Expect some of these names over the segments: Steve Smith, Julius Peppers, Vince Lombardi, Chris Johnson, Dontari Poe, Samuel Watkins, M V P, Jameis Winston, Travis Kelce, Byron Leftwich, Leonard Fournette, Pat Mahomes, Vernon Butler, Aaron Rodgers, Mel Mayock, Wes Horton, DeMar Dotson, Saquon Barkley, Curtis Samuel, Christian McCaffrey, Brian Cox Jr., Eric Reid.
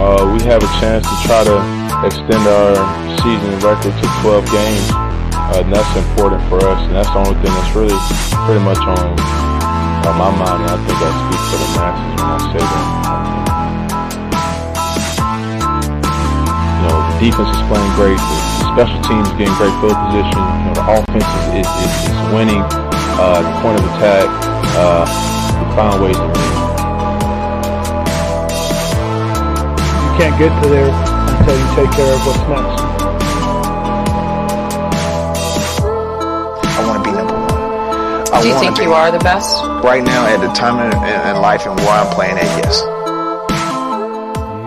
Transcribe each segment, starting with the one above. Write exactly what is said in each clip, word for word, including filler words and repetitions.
Uh, we have a chance to try to extend our season record to twelve games, uh, and that's important for us, and that's the only thing that's really pretty much on uh, my mind, and I think I speak for the masses when I say that. You know, the defense is playing great, the special teams getting great field position, you know, the offense is, is, is, is winning, uh, the point of attack, uh, we find ways to win. Can't get to there until you take care of what's next. I want to be number one. I Do you think you are the best? Right now, at the time in, in, in life and where I'm playing at, yes.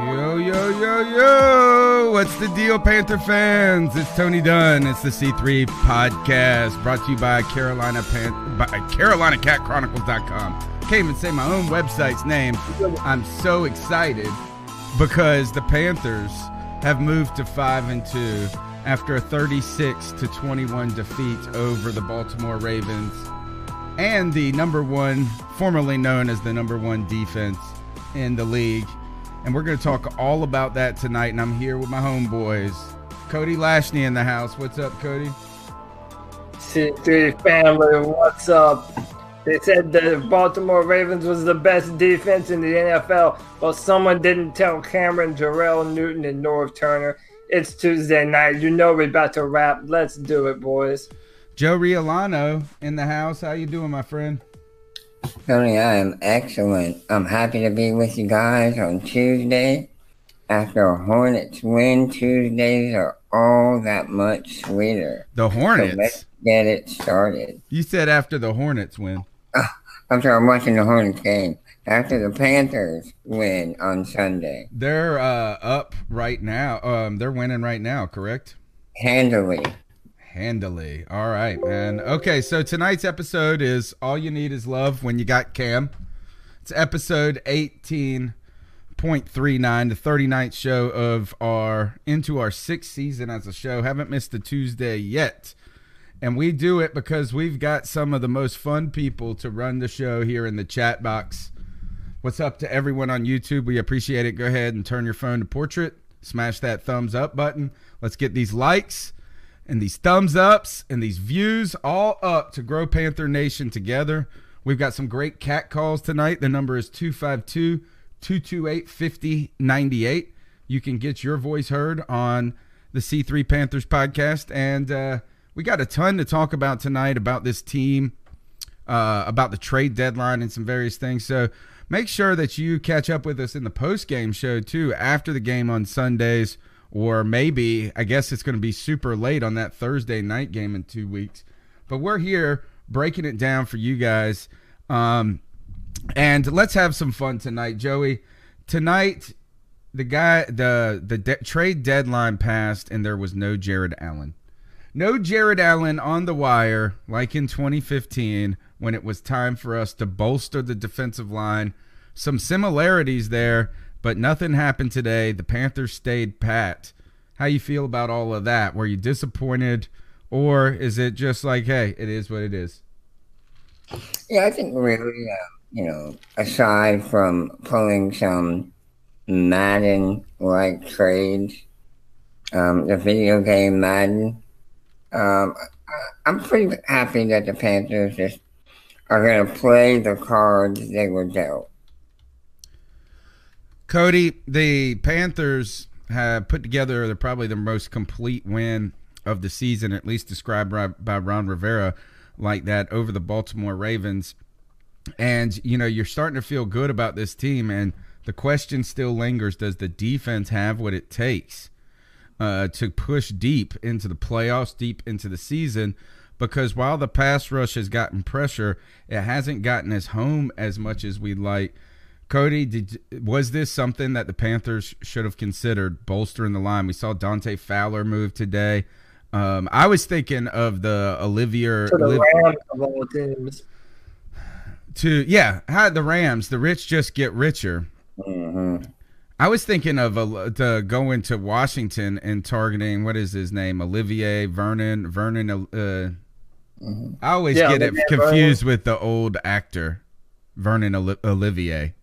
Yo, yo, yo, yo! What's the deal, Panther fans? It's Tony Dunn. It's the C three Podcast, brought to you by Carolina Pan- by Carolina Cat Chronicles dot com. Can't even say my own website's name. I'm so excited, because the Panthers have moved to five and two after a thirty-six to twenty-one defeat over the Baltimore Ravens and the number one, formerly known as the number one defense in the league. And we're going to talk all about that tonight, and I'm here with my homeboys. Cody Lashney in the house. What's up, Cody? C three family, what's up? They said the Baltimore Ravens was the best defense in the N F L, but someone didn't tell Cameron, Jarrell Newton, and Norv Turner. It's Tuesday night. You know we're about to wrap. Let's do it, boys. Joe Riolano in the house. How you doing, my friend? Tony, I am excellent. I'm happy to be with you guys on Tuesday. After a Hornets win, Tuesdays are all that much sweeter. The Hornets? So let's get it started. You said after the Hornets win. After I'm watching the Hornets game, after the Panthers win on Sunday. They're uh, up right now. Um, they're winning right now, correct? Handily. Handily. All right, man. Okay, so tonight's episode is All You Need Is Love When You Got Cam. It's episode eighteen point three nine, the thirty-ninth show of our, into our sixth season as a show. Haven't missed a Tuesday yet. And we do it because we've got some of the most fun people to run the show here in the chat box. What's up to everyone on YouTube? We appreciate it. Go ahead and turn your phone to portrait. Smash that thumbs up button. Let's get these likes and these thumbs ups and these views all up to grow Panther Nation together. We've got some great cat calls tonight. The number is two five two, two two eight, five oh nine eight. You can get your voice heard on the C three Panthers podcast. And, uh, we got a ton to talk about tonight about this team, uh, about the trade deadline and some various things. So make sure that you catch up with us in the post-game show, too, after the game on Sundays, or maybe, I guess it's going to be super late on that Thursday night game in two weeks. But we're here breaking it down for you guys. Um, and let's have some fun tonight, Joey. Tonight, the guy, the, the de- trade deadline passed, and there was no Jared Allen. No Jared Allen on the wire like in twenty fifteen when it was time for us to bolster the defensive line. Some similarities there, but nothing happened today. The Panthers stayed pat. How you feel about all of that? Were you disappointed, or is it just like, hey, it is what it is? Yeah, I think really, uh, you know, aside from pulling some Madden-like trades, um, the video game Madden, Um, I'm pretty happy that the Panthers just are going to play the cards they were dealt. Cody, the Panthers have put together the, probably the most complete win of the season, at least described by, by Ron Rivera like that, over the Baltimore Ravens. And, you know, you're starting to feel good about this team, and the question still lingers, does the defense have what it takes Uh, to push deep into the playoffs, deep into the season? Because while the pass rush has gotten pressure, it hasn't gotten as home as much as we'd like. Cody, did, was this something that the Panthers should have considered, bolstering the line? We saw Dante Fowler move today. Um, I was thinking of the Olivier. To the Olivier, Rams of all teams. To, yeah, how the Rams, the rich just get richer. Mm-hmm. I was thinking of uh, to going to Washington and targeting, what is his name, Olivier, Vernon, Vernon. Uh, mm-hmm. I always yeah, get Olivier it confused Vernon. with the old actor, Vernon Oli- Olivier.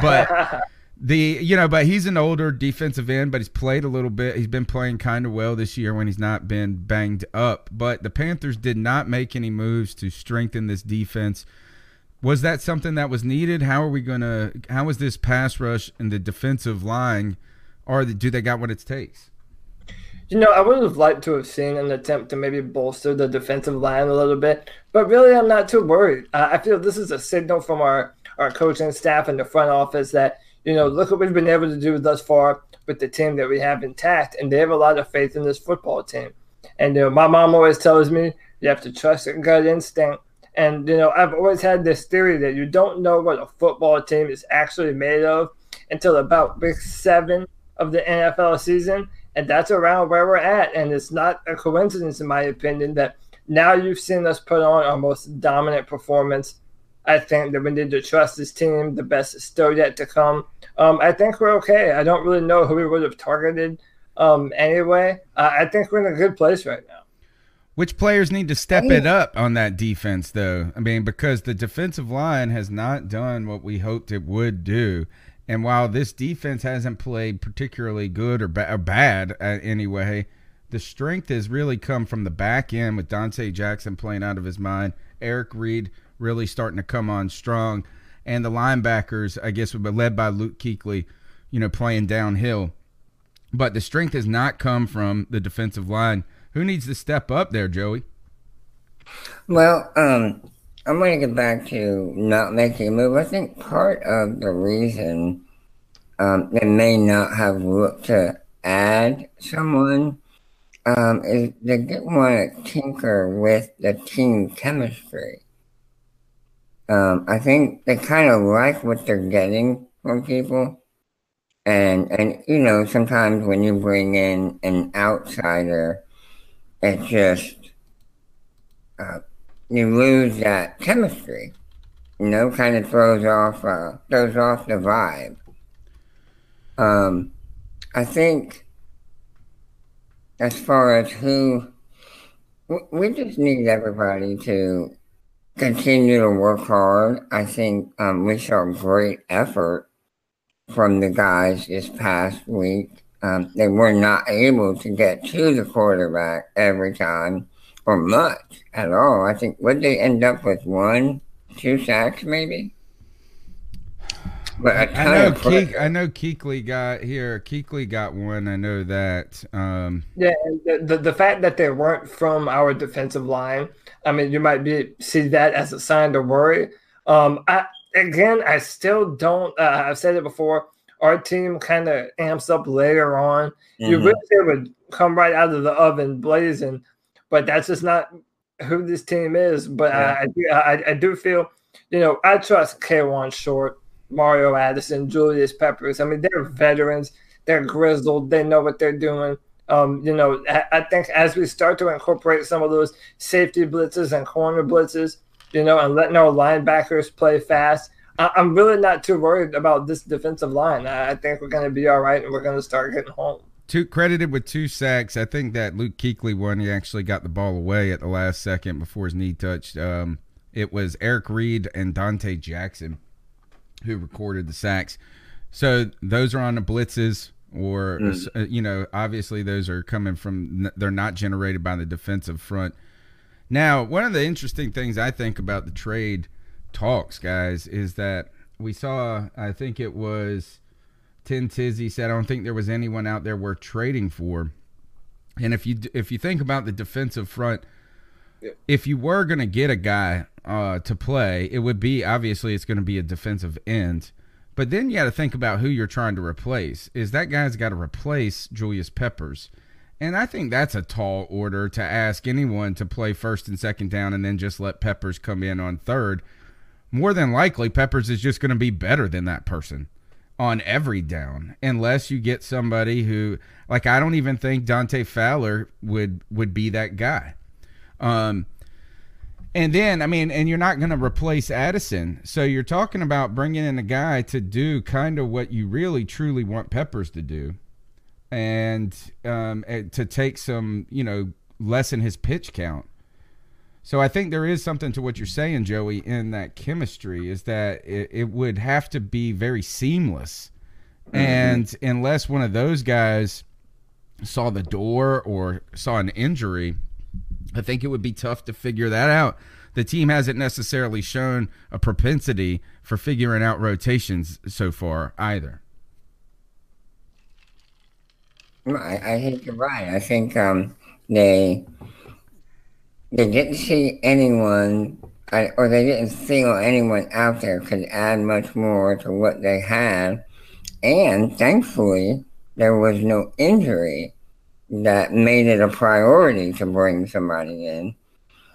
But the you know, but he's an older defensive end, but he's played a little bit. He's been playing kind of well this year when he's not been banged up. But the Panthers did not make any moves to strengthen this defense. Was that something that was needed? How are we going to – how is this pass rush and the defensive line – or do they got what it takes? You know, I would have liked to have seen an attempt to maybe bolster the defensive line a little bit, but really I'm not too worried. Uh, I feel this is a signal from our, our coaching staff and the front office that, you know, look what we've been able to do thus far with the team that we have intact, and they have a lot of faith in this football team. And, you know, my mom always tells me you have to trust your gut instinct. And, you know, I've always had this theory that you don't know what a football team is actually made of until about week seven of the N F L season, and that's around where we're at. And it's not a coincidence, in my opinion, that now you've seen us put on our most dominant performance. I think that we need to trust this team. The best is still yet to come. Um, I think we're okay. I don't really know who we would have targeted um, anyway. Uh, I think we're in a good place right now. Which players need to step it up on that defense, though? I mean, because the defensive line has not done what we hoped it would do. And while this defense hasn't played particularly good or, ba- or bad uh, anyway, the strength has really come from the back end, with Donte Jackson playing out of his mind, Eric Reid really starting to come on strong, and the linebackers, I guess, would be led by Luke Kuechly, you know, playing downhill. But the strength has not come from the defensive line. Who needs to step up there, Joey? Well, um, I'm going to get back to not making a move. I think part of the reason um, they may not have looked to add someone um, is they didn't want to tinker with the team chemistry. Um, I think they kind of like what they're getting from people. And, and, you know, sometimes when you bring in an outsider, it's just, uh, you lose that chemistry, you know, kind of throws off, uh, throws off the vibe. Um, I think as far as who, we just need everybody to continue to work hard. I think um, we saw great effort from the guys this past week. Um, they were not able to get to the quarterback every time or much at all. I think, would they end up with one, two sacks maybe? But a ton I know, of Keek, I know Kuechly got here. Kuechly got one. I know that. Um, yeah, the, the the fact that they weren't from our defensive line, I mean, you might be see that as a sign to worry. Um, I again, I still don't. Uh, I've said it before. Our team kind of amps up later on. Mm-hmm. You wish they would come right out of the oven blazing, but that's just not who this team is. But yeah. I, I, I do feel, you know, I trust Kawann Short, Mario Addison, Julius Peppers. I mean, they're veterans. They're grizzled. They know what they're doing. Um, you know, I think as we start to incorporate some of those safety blitzes and corner blitzes, you know, and letting our linebackers play fast, I'm really not too worried about this defensive line. I think we're going to be all right, and we're going to start getting home. Two credited with two sacks. I think that Luke Kuechly one, he actually got the ball away at the last second before his knee touched. Um, it was Eric Reid and Donte Jackson who recorded the sacks. So those are on the blitzes. Or, mm. you know, obviously those are coming from, they're not generated by the defensive front. Now, one of the interesting things I think about the trade talks, guys, is that we saw, I think it was Tin Tizzy said, I don't think there was anyone out there worth trading for. And if you, if you think about the defensive front, yeah. if you were going to get a guy uh, to play, it would be, obviously it's going to be a defensive end. But then you got to think about who you're trying to replace. Is that guy's got to replace Julius Peppers? And I think that's a tall order to ask anyone to play first and second down and then just let Peppers come in on third. More than likely, Peppers is just going to be better than that person on every down, unless you get somebody who, like, I don't even think Dante Fowler would would be that guy. Um And then, I mean, and you're not going to replace Addison. So you're talking about bringing in a guy to do kind of what you really, truly want Peppers to do and um, to take some, you know, lessen his pitch count. So I think there is something to what you're saying, Joey, in that chemistry is that it, it would have to be very seamless. Mm-hmm. And unless one of those guys saw the door or saw an injury, I think it would be tough to figure that out. The team hasn't necessarily shown a propensity for figuring out rotations so far either. Well, I, I think you're right. I think um, they they didn't see anyone, or they didn't feel anyone out there could add much more to what they had. And thankfully, there was no injury that made it a priority to bring somebody in.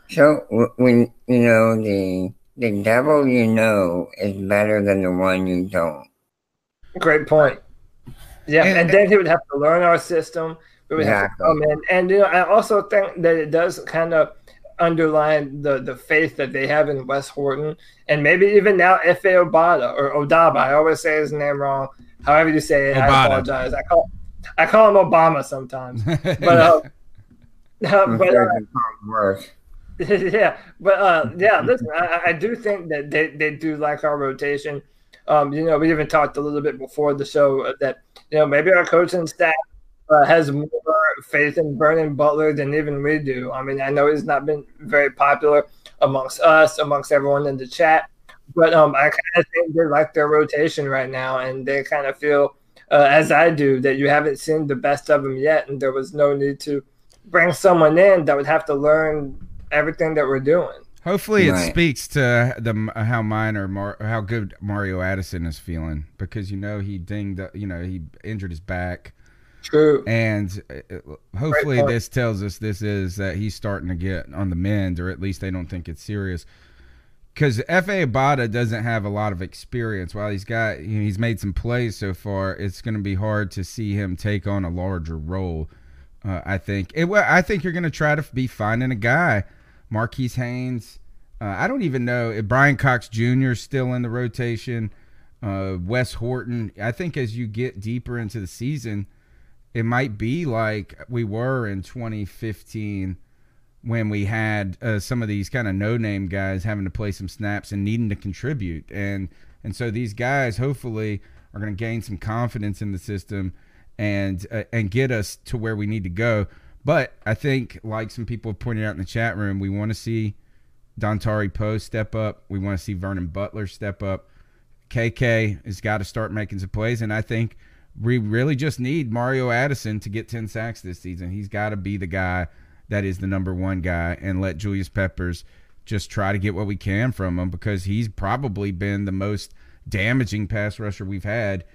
So when you know the the devil you know is better than the one you don't. Great point. Yeah, and, and then he would have to learn our system. We would exactly. have to come in, and you know, I also think that it does kind of underline the the faith that they have in Wes Horton, and maybe even now Efe Obada or Odaba. I always say his name wrong. However you say it, Obada. I apologize. I call. I call him Obama sometimes, but uh, but uh, yeah, but uh, yeah. Listen, I, I do think that they, they do like our rotation. Um, you know, we even talked a little bit before the show that you know maybe our coaching staff uh, has more faith in Vernon Butler than even we do. I mean, I know he's not been very popular amongst us, amongst everyone in the chat, but um, I kind of think they like their rotation right now, and they kind of feel. Uh, as I do, that you haven't seen the best of them yet, and there was no need to bring someone in that would have to learn everything that we're doing. Hopefully, right. It speaks to the how mine or Mar, how good Mario Addison is feeling because you know he dinged, you know he injured his back. True. And hopefully, this tells us this is that he's starting to get on the mend, or at least they don't think it's serious. Because Efe Obada doesn't have a lot of experience. While he's got, you know, he's made some plays so far, it's going to be hard to see him take on a larger role. Uh, I think. It, I think you're going to try to be finding a guy, Marquise Haynes. Uh, I don't even know if Brian Cox Junior is still in the rotation. Uh, Wes Horton. I think as you get deeper into the season, it might be like we were in twenty fifteen. When we had uh, some of these kind of no-name guys having to play some snaps and needing to contribute. And and so these guys hopefully are going to gain some confidence in the system and uh, and get us to where we need to go. But I think, like some people pointed out in the chat room, we want to see Dontari Poe step up. We want to see Vernon Butler step up. K K has got to start making some plays. And I think we really just need Mario Addison to get ten sacks this season. He's got to be the guy that is the number one guy, and let Julius Peppers just try to get what we can from him because he's probably been the most damaging pass rusher we've had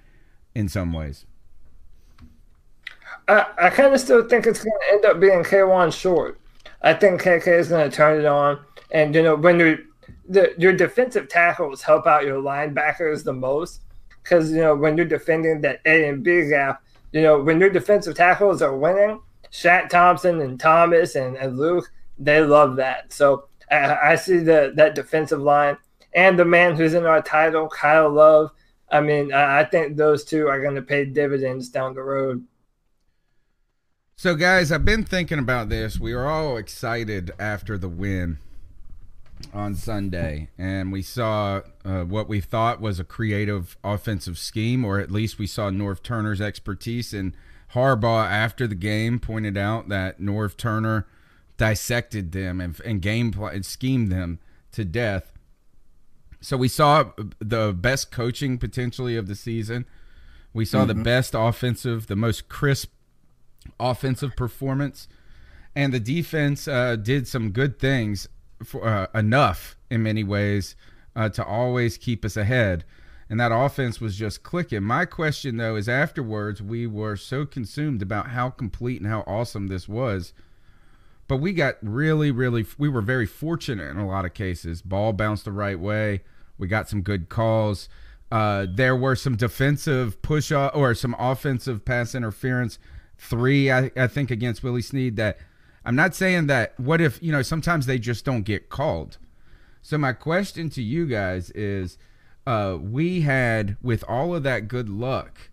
in some ways. I, I kind of still think it's going to end up being Kawann Short. I think K K is going to turn it on. And, you know, when you're, the, your defensive tackles help out your linebackers the most because, you know, when you're defending that A and B gap, you know, when your defensive tackles are winning – Shaq Thompson and Thomas and, and Luke, they love that. So I, I see the, that defensive line and the man who's in our title, Kyle Love. I mean, I think those two are going to pay dividends down the road. So, guys, I've been thinking about this. We were all excited after the win on Sunday, and we saw uh, what we thought was a creative offensive scheme, or at least we saw Norv Turner's expertise. And Harbaugh, after the game, pointed out that Norv Turner dissected them and, and game plan and schemed them to death. So we saw the best coaching potentially of the season. We saw mm-hmm. the best offensive, the most crisp offensive performance, and the defense uh, did some good things for, uh, enough in many ways uh, to always keep us ahead, and that offense was just clicking. My question though is, afterwards we were so consumed about how complete and how awesome this was, but we got really really we were very fortunate in a lot of cases. Ball bounced the right way, we got some good calls, uh, there were some defensive push or some offensive pass interference, three I, I think against Willie Snead, that I'm not saying that what if, you know, sometimes they just don't get called. So my question to you guys is, uh, we had, with all of that good luck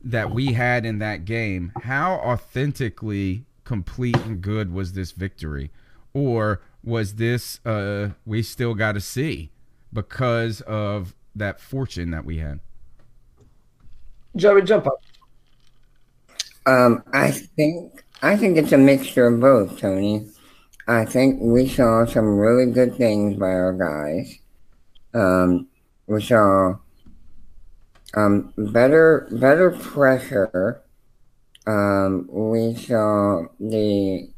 that we had in that game, how authentically complete and good was this victory? Or was this uh, we still got to see because of that fortune that we had? Joey, jump up. Um, I think I think it's a mixture of both, Tony. I think we saw some really good things by our guys. Um, we saw um, better better pressure. Um, we saw the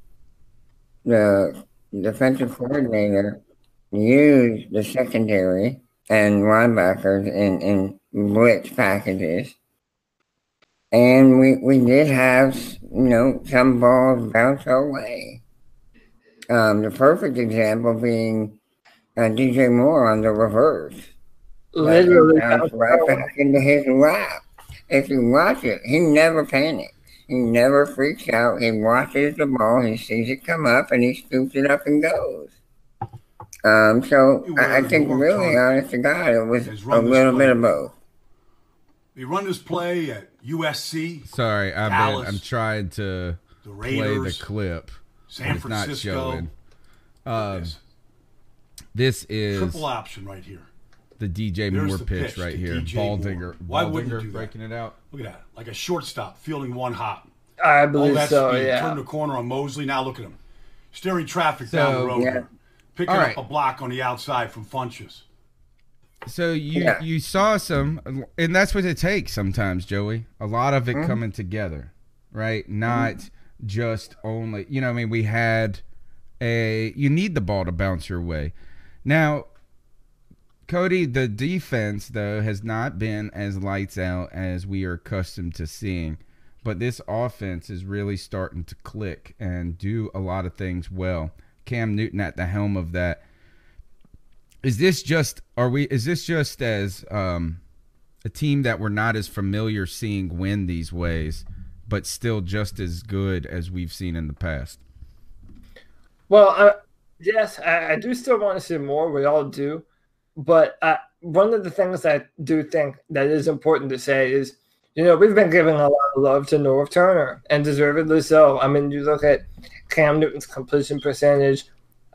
the defensive coordinator use the secondary and linebackers in, in blitz packages. And we, we did have, you know, some balls bounce our way. Um, the perfect example being uh, D J Moore on the reverse. Literally bounced right back into his lap. If you watch it, he never panics. He never freaks out. He watches the ball. He sees it come up, and he scoops it up and goes. Um, so I, I think, really, honest to God, it was a little bit of both. They run this play at U S C. Sorry, I've Dallas, been, I'm trying to the Raiders, play the clip. San it's Francisco. Not showing. Um, yes. This is triple option right here. The D J There's Moore the pitch, pitch right here. D J ball digger. Why ball wouldn't digger you do breaking that? It out? Look at that. Like a shortstop fielding one hop. I believe oh, so. Speed. Yeah. Turn the corner on Mosley. Now look at him steering traffic so, down the road. Yeah. Picking right. up a block on the outside from Funchess. So you yeah. you saw some, and that's what it takes sometimes, Joey. A lot of it mm-hmm. coming together, right? Not mm-hmm. just only, you know, I mean, we had a, you need the ball to bounce your way. Now, Cody, the defense, though, has not been as lights out as we are accustomed to seeing. But this offense is really starting to click and do a lot of things well. Cam Newton at the helm of that. Is this just are we is this just as um, a team that we're not as familiar seeing win these ways, but still just as good as we've seen in the past? Well, uh, yes, I, I do still want to see more. We all do. But I, one of the things I do think that is important to say is, you know, we've been giving a lot of love to Norv Turner, and deservedly so. I mean, you look at Cam Newton's completion percentage.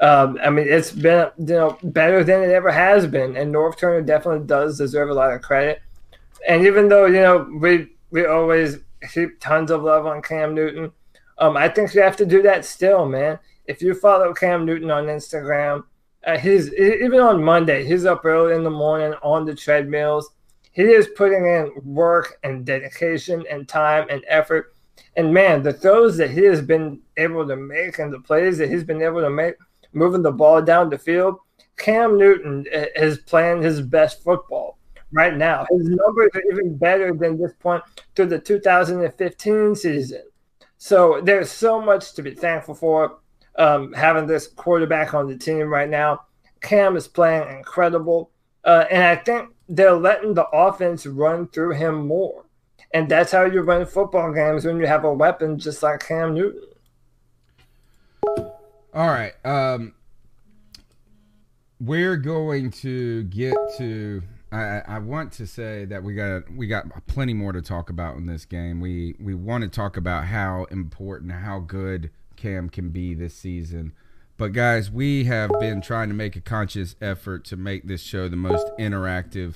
Um, I mean, it's been, you know, better than it ever has been, and Norv Turner definitely does deserve a lot of credit. And even though, you know, we we always heap tons of love on Cam Newton, um, I think you have to do that still, man. If you follow Cam Newton on Instagram, uh, he's even on Monday, he's up early in the morning on the treadmills. He is putting in work and dedication and time and effort. And man, the throws that he has been able to make and the plays that he's been able to make, moving the ball down the field, Cam Newton is playing his best football right now. His numbers are even better than this point through the two thousand fifteen season. So there's so much to be thankful for, um, having this quarterback on the team right now. Cam is playing incredible, uh, and I think they're letting the offense run through him more. And that's how you win football games, when you have a weapon just like Cam Newton. All right. Um, we're going to get to I, I want to say that we got we got plenty more to talk about in this game. We we want to talk about how important, how good Cam can be this season. But guys, we have been trying to make a conscious effort to make this show the most interactive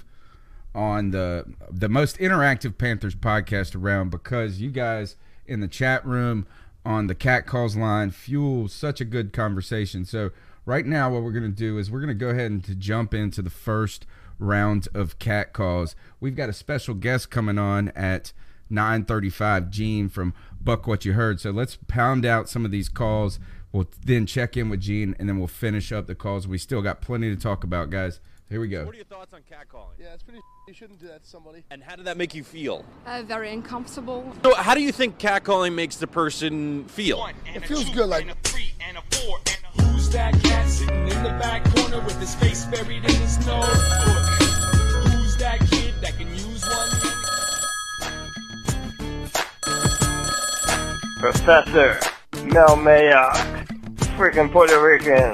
on the the most interactive Panthers podcast around, because you guys in the chat room on the Cat Calls line fuel such a good conversation. So right now what we're going to do is we're going to go ahead and to jump into the first round of Cat Calls. We've got a special guest coming on at nine thirty-five, Gene from Buck What You Heard. So let's pound out some of these calls. We'll then check in with Gene, and then we'll finish up the calls. We still got plenty to talk about, guys. Here we go. So what are your thoughts on catcalling? Yeah, it's pretty. You shouldn't do that to somebody. And how did that make you feel? Uh, very uncomfortable. So how do you think catcalling makes the person feel? One, it feels two, good, like. And a three, and a four, and a who's that cat sitting in the back corner with his face buried in his nose? Who's that kid that can use one? Professor Mel Mayock, freaking Puerto Rican.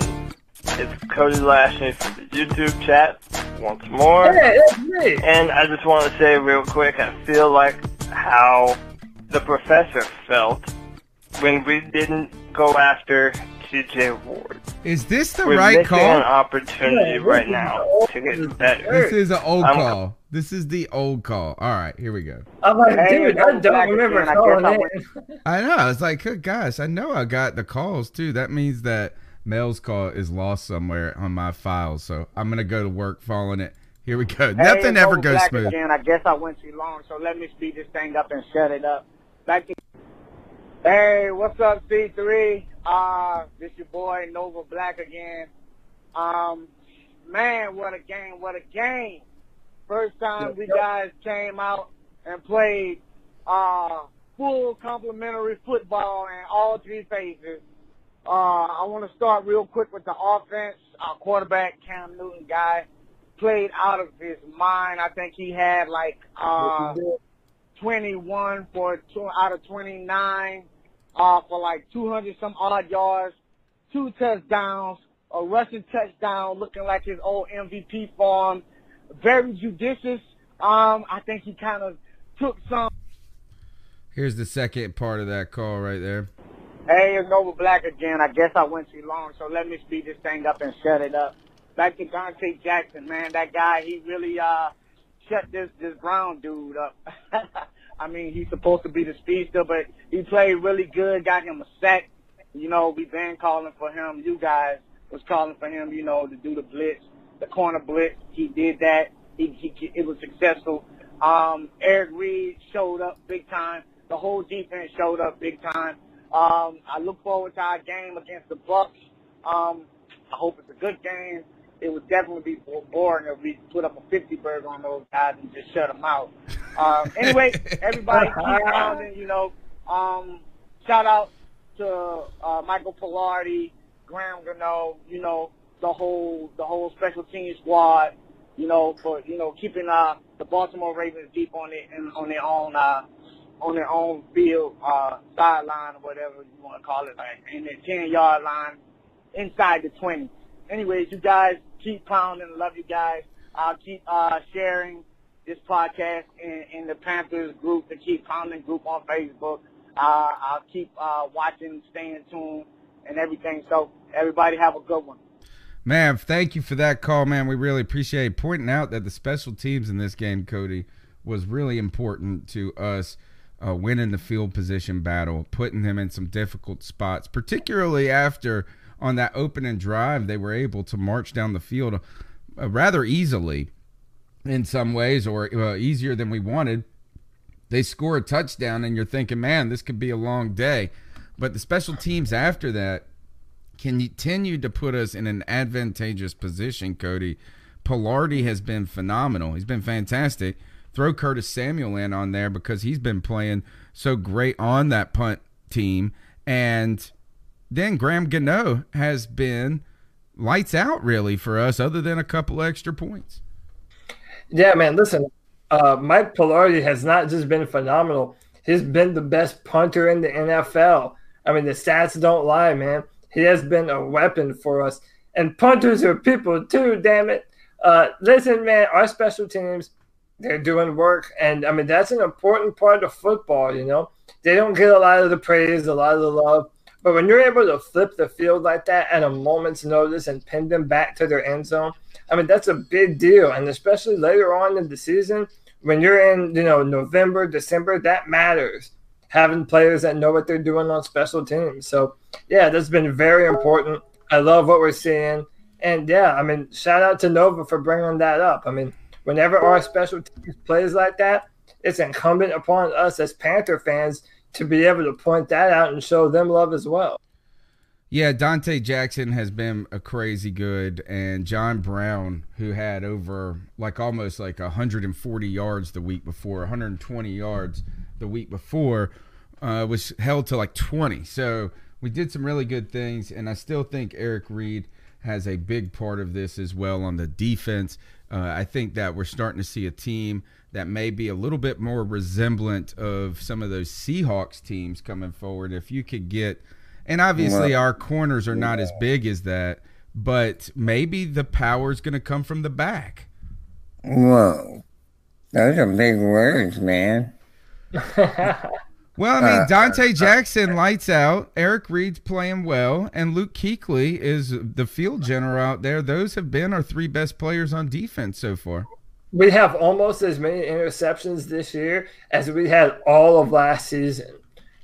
It's Cody Lashley from the YouTube chat once more. Hey, that's me. And I just want to say real quick, I feel like how the professor felt when we didn't go after C J Ward. Is this the We're right call? We're missing an opportunity yeah, right now to get better. This is an old I'm, call. This is the old call. All right, here we go. I'm like, hey, dude, I don't remember calling it. I know. I was like, good gosh, I know I got the calls too. That means that Mel's call is lost somewhere on my files, so I'm going to go to work following it. Here we go. Hey, nothing ever goes smooth. Again. I guess I went too long, so let me speed this thing up and shut it up. Back to- hey, what's up, C three? Uh, this your boy, Nova Black again. Um, man, what a game, what a game. First time yep, we yep. guys came out and played uh, full complimentary football in all three phases. Uh, I want to start real quick with the offense. Our quarterback, Cam Newton, guy, played out of his mind. I think he had like uh, twenty-one for two, out of twenty-nine uh, for like two hundred some odd yards, two touchdowns, a rushing touchdown, looking like his old M V P form. Very judicious. Um, I think he kind of took some. Here's the second part of that call right there. Hey, it's Nova Black again. I guess I went too long, so let me speed this thing up and shut it up. Back to Donte Jackson, man. That guy, he really uh, shut this, this Brown dude up. I mean, he's supposed to be the speedster, but he played really good, got him a sack. You know, we've been calling for him. You guys was calling for him, you know, to do the blitz, the corner blitz. He did that. He, he It was successful. Um, Eric Reid showed up big time. The whole defense showed up big time. Um, I look forward to our game against the Bucks. Um, I hope it's a good game. It would definitely be boring if we put up a fifty burger on those guys and just shut them out. Um, anyway, everybody keep on, you know. Um, shout out to uh, Michael Pilardi, Graham Gano, you know, the whole the whole special team squad, you know, for you know keeping uh, the Baltimore Ravens deep on it and on their own. Uh, on their own field, uh, sideline or whatever you want to call it, like in the ten-yard line, inside the twenty. Anyways, you guys keep pounding. Love you guys. I'll keep uh, sharing this podcast in, in the Panthers group, the Keep Pounding group on Facebook. Uh, I'll keep uh, watching, staying tuned, and everything. So everybody have a good one. Man, thank you for that call, man. We really appreciate it. Pointing out that the special teams in this game, Cody, was really important to us. Uh, winning the field position battle, putting them in some difficult spots, particularly after on that opening drive, they were able to march down the field uh, rather easily in some ways, or uh, easier than we wanted. They score a touchdown, and you're thinking, man, this could be a long day. But the special teams after that continue to put us in an advantageous position, Cody. Pilardi has been phenomenal. He's been fantastic. Throw Curtis Samuel in on there because he's been playing so great on that punt team. And then Graham Gano has been lights out really for us other than a couple extra points. Yeah, man, listen, uh, Mike Pilardi has not just been phenomenal. He's been the best punter in the N F L. I mean, the stats don't lie, man. He has been a weapon for us. And punters are people too, damn it. Uh, listen, man, our special teams, they're doing work. And, I mean, that's an important part of football, you know. They don't get a lot of the praise, a lot of the love. But when you're able to flip the field like that at a moment's notice and pin them back to their end zone, I mean, that's a big deal. And especially later on in the season, when you're in, you know, November, December, that matters. Having players that know what they're doing on special teams. So, yeah, that's been very important. I love what we're seeing. And, yeah, I mean, shout out to Nova for bringing that up. I mean, whenever our special teams plays like that, it's incumbent upon us as Panther fans to be able to point that out and show them love as well. Yeah, Donte Jackson has been a crazy good, and John Brown, who had over like almost like one hundred forty yards the week before, one hundred twenty yards the week before, uh, was held to like twenty. So we did some really good things, and I still think Eric Reid has a big part of this as well on the defense. Uh, I think that we're starting to see a team that may be a little bit more resemblant of some of those Seahawks teams coming forward. If you could get, and obviously well, our corners are not yeah. as big as that, but maybe the power is going to come from the back. Whoa, those are big words, man. Well, I mean, uh, Donte Jackson uh, lights out, Eric Reid's playing well, and Luke Kuechly is the field general out there. Those have been our three best players on defense so far. We have almost as many interceptions this year as we had all of last season.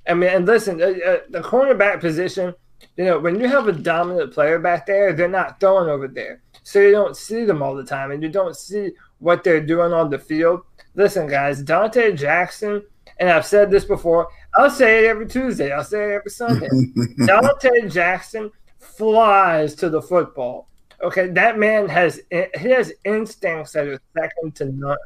I mean, and listen, uh, uh, the cornerback position, you know, when you have a dominant player back there, they're not throwing over there. So you don't see them all the time, and you don't see what they're doing on the field. Listen, guys, Donte Jackson, and I've said this before, I'll say it every Tuesday, I'll say it every Sunday. Donte Jackson flies to the football. Okay, that man has he has instincts that are second to none.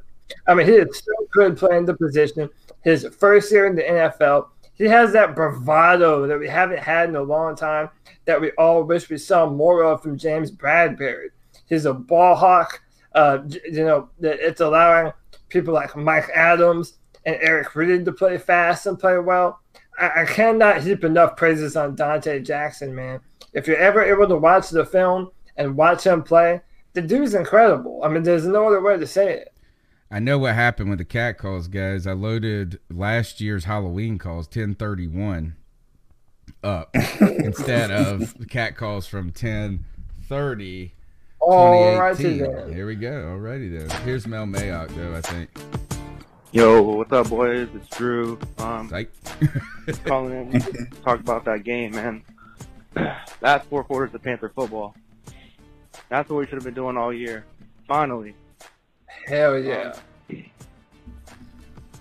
I mean, he is so good playing the position. His first year in the N F L, he has that bravado that we haven't had in a long time that we all wish we saw more of from James Bradberry. He's a ball hawk. Uh, you know, it's allowing people like Mike Adams and Eric Reid to play fast and play well. I, I cannot heap enough praises on Donte Jackson, man. If you're ever able to watch the film and watch him play, the dude's incredible. I mean, there's no other way to say it. I know what happened with the cat calls, guys. I loaded last year's Halloween calls, ten thirty-one, up instead of the cat calls from ten thirty. All righty then. Here we go. All righty then. Here's Mel Mayock, though, I think. Yo, what's up, boys? It's Drew. Um, Psych. Calling in to talk about that game, man. Last four quarters of Panther football. That's what we should have been doing all year. Finally. Hell yeah. Um,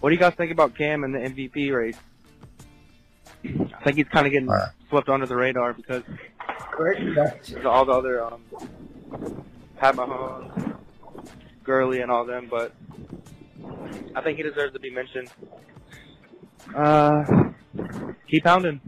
what do you guys think about Cam in the M V P race? I think he's kind of getting right. swept under the radar because all the other um, Pat Mahomes, Gurley, and all them, but I think he deserves to be mentioned. Uh, keep pounding.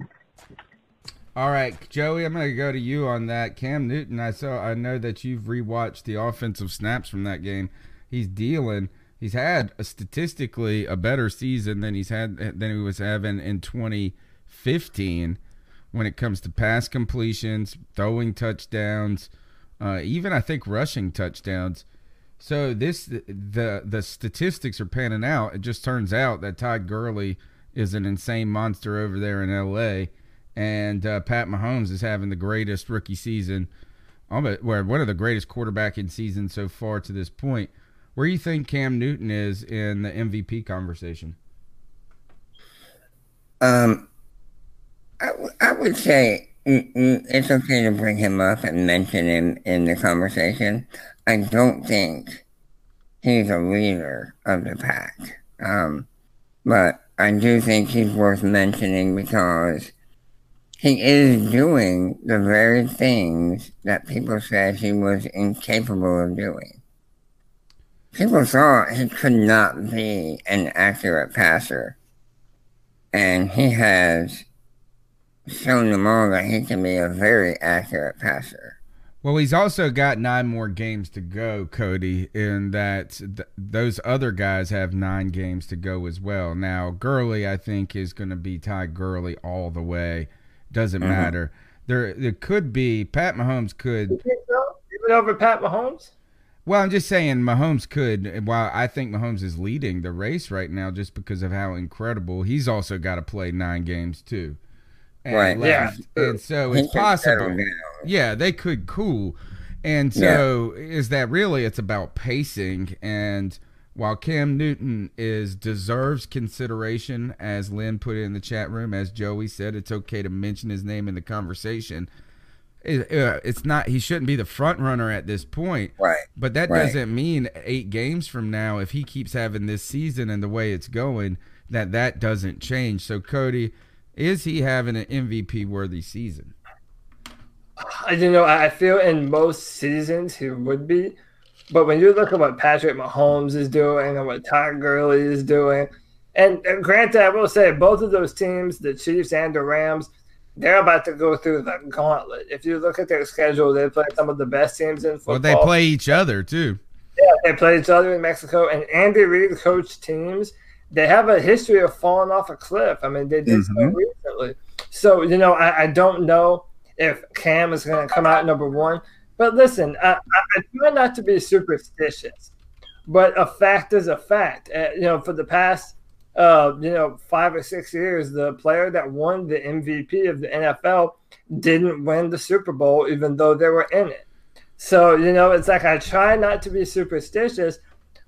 All right, Joey, I'm going to go to you on that. Cam Newton, I saw. I know that you've rewatched the offensive snaps from that game. He's dealing. He's had a statistically a better season than he's had than he was having in twenty fifteen when it comes to pass completions, throwing touchdowns, uh, even I think rushing touchdowns. So this the the statistics are panning out. It just turns out that Todd Gurley is an insane monster over there in L A, and uh, Pat Mahomes is having the greatest rookie season, almost, well, one of the greatest quarterbacking seasons so far to this point. Where do you think Cam Newton is in the M V P conversation? Um, I, w- I would say it's okay to bring him up and mention him in the conversation. I don't think he's a leader of the pack. Um, but I do think he's worth mentioning because he is doing the very things that people said he was incapable of doing. People thought he could not be an accurate passer. And he has shown them all that he can be a very accurate passer. Well, he's also got nine more games to go, Cody, in that th- those other guys have nine games to go as well. Now, Gurley, I think, is going to be Ty Gurley all the way. Doesn't mm-hmm. matter. There, there could be Pat Mahomes could. You think so? Even over Pat Mahomes? Well, I'm just saying Mahomes could. While I think Mahomes is leading the race right now just because of how incredible, he's also got to play nine games too. And right. Left. Yeah. And so it's possible. Yeah, they could cool. And so yeah. is that really it's about pacing. And while Cam Newton is deserves consideration, as Lynn put it in the chat room, as Joey said, it's okay to mention his name in the conversation. It's not, he shouldn't be the front runner at this point, right? But that right. doesn't mean eight games from now, if he keeps having this season and the way it's going, that that doesn't change. So, Cody, is he having an M V P worthy season? I you know, I feel in most seasons he would be, but when you look at what Patrick Mahomes is doing and what Todd Gurley is doing, and, and granted, I will say both of those teams, the Chiefs and the Rams, they're about to go through the gauntlet. If you look at their schedule, they play some of the best teams in football. Well, they play each other, too. Yeah, they play each other in Mexico. And Andy Reid coached teams. They have a history of falling off a cliff. I mean, they did mm-hmm. so recently. So, you know, I, I don't know if Cam is going to come out number one. But listen, I, I try not to be superstitious. But a fact is a fact. Uh, you know, for the past – Uh, you know, five or six years, the player that won the M V P of the N F L didn't win the Super Bowl, even though they were in it. So, you know, it's like I try not to be superstitious,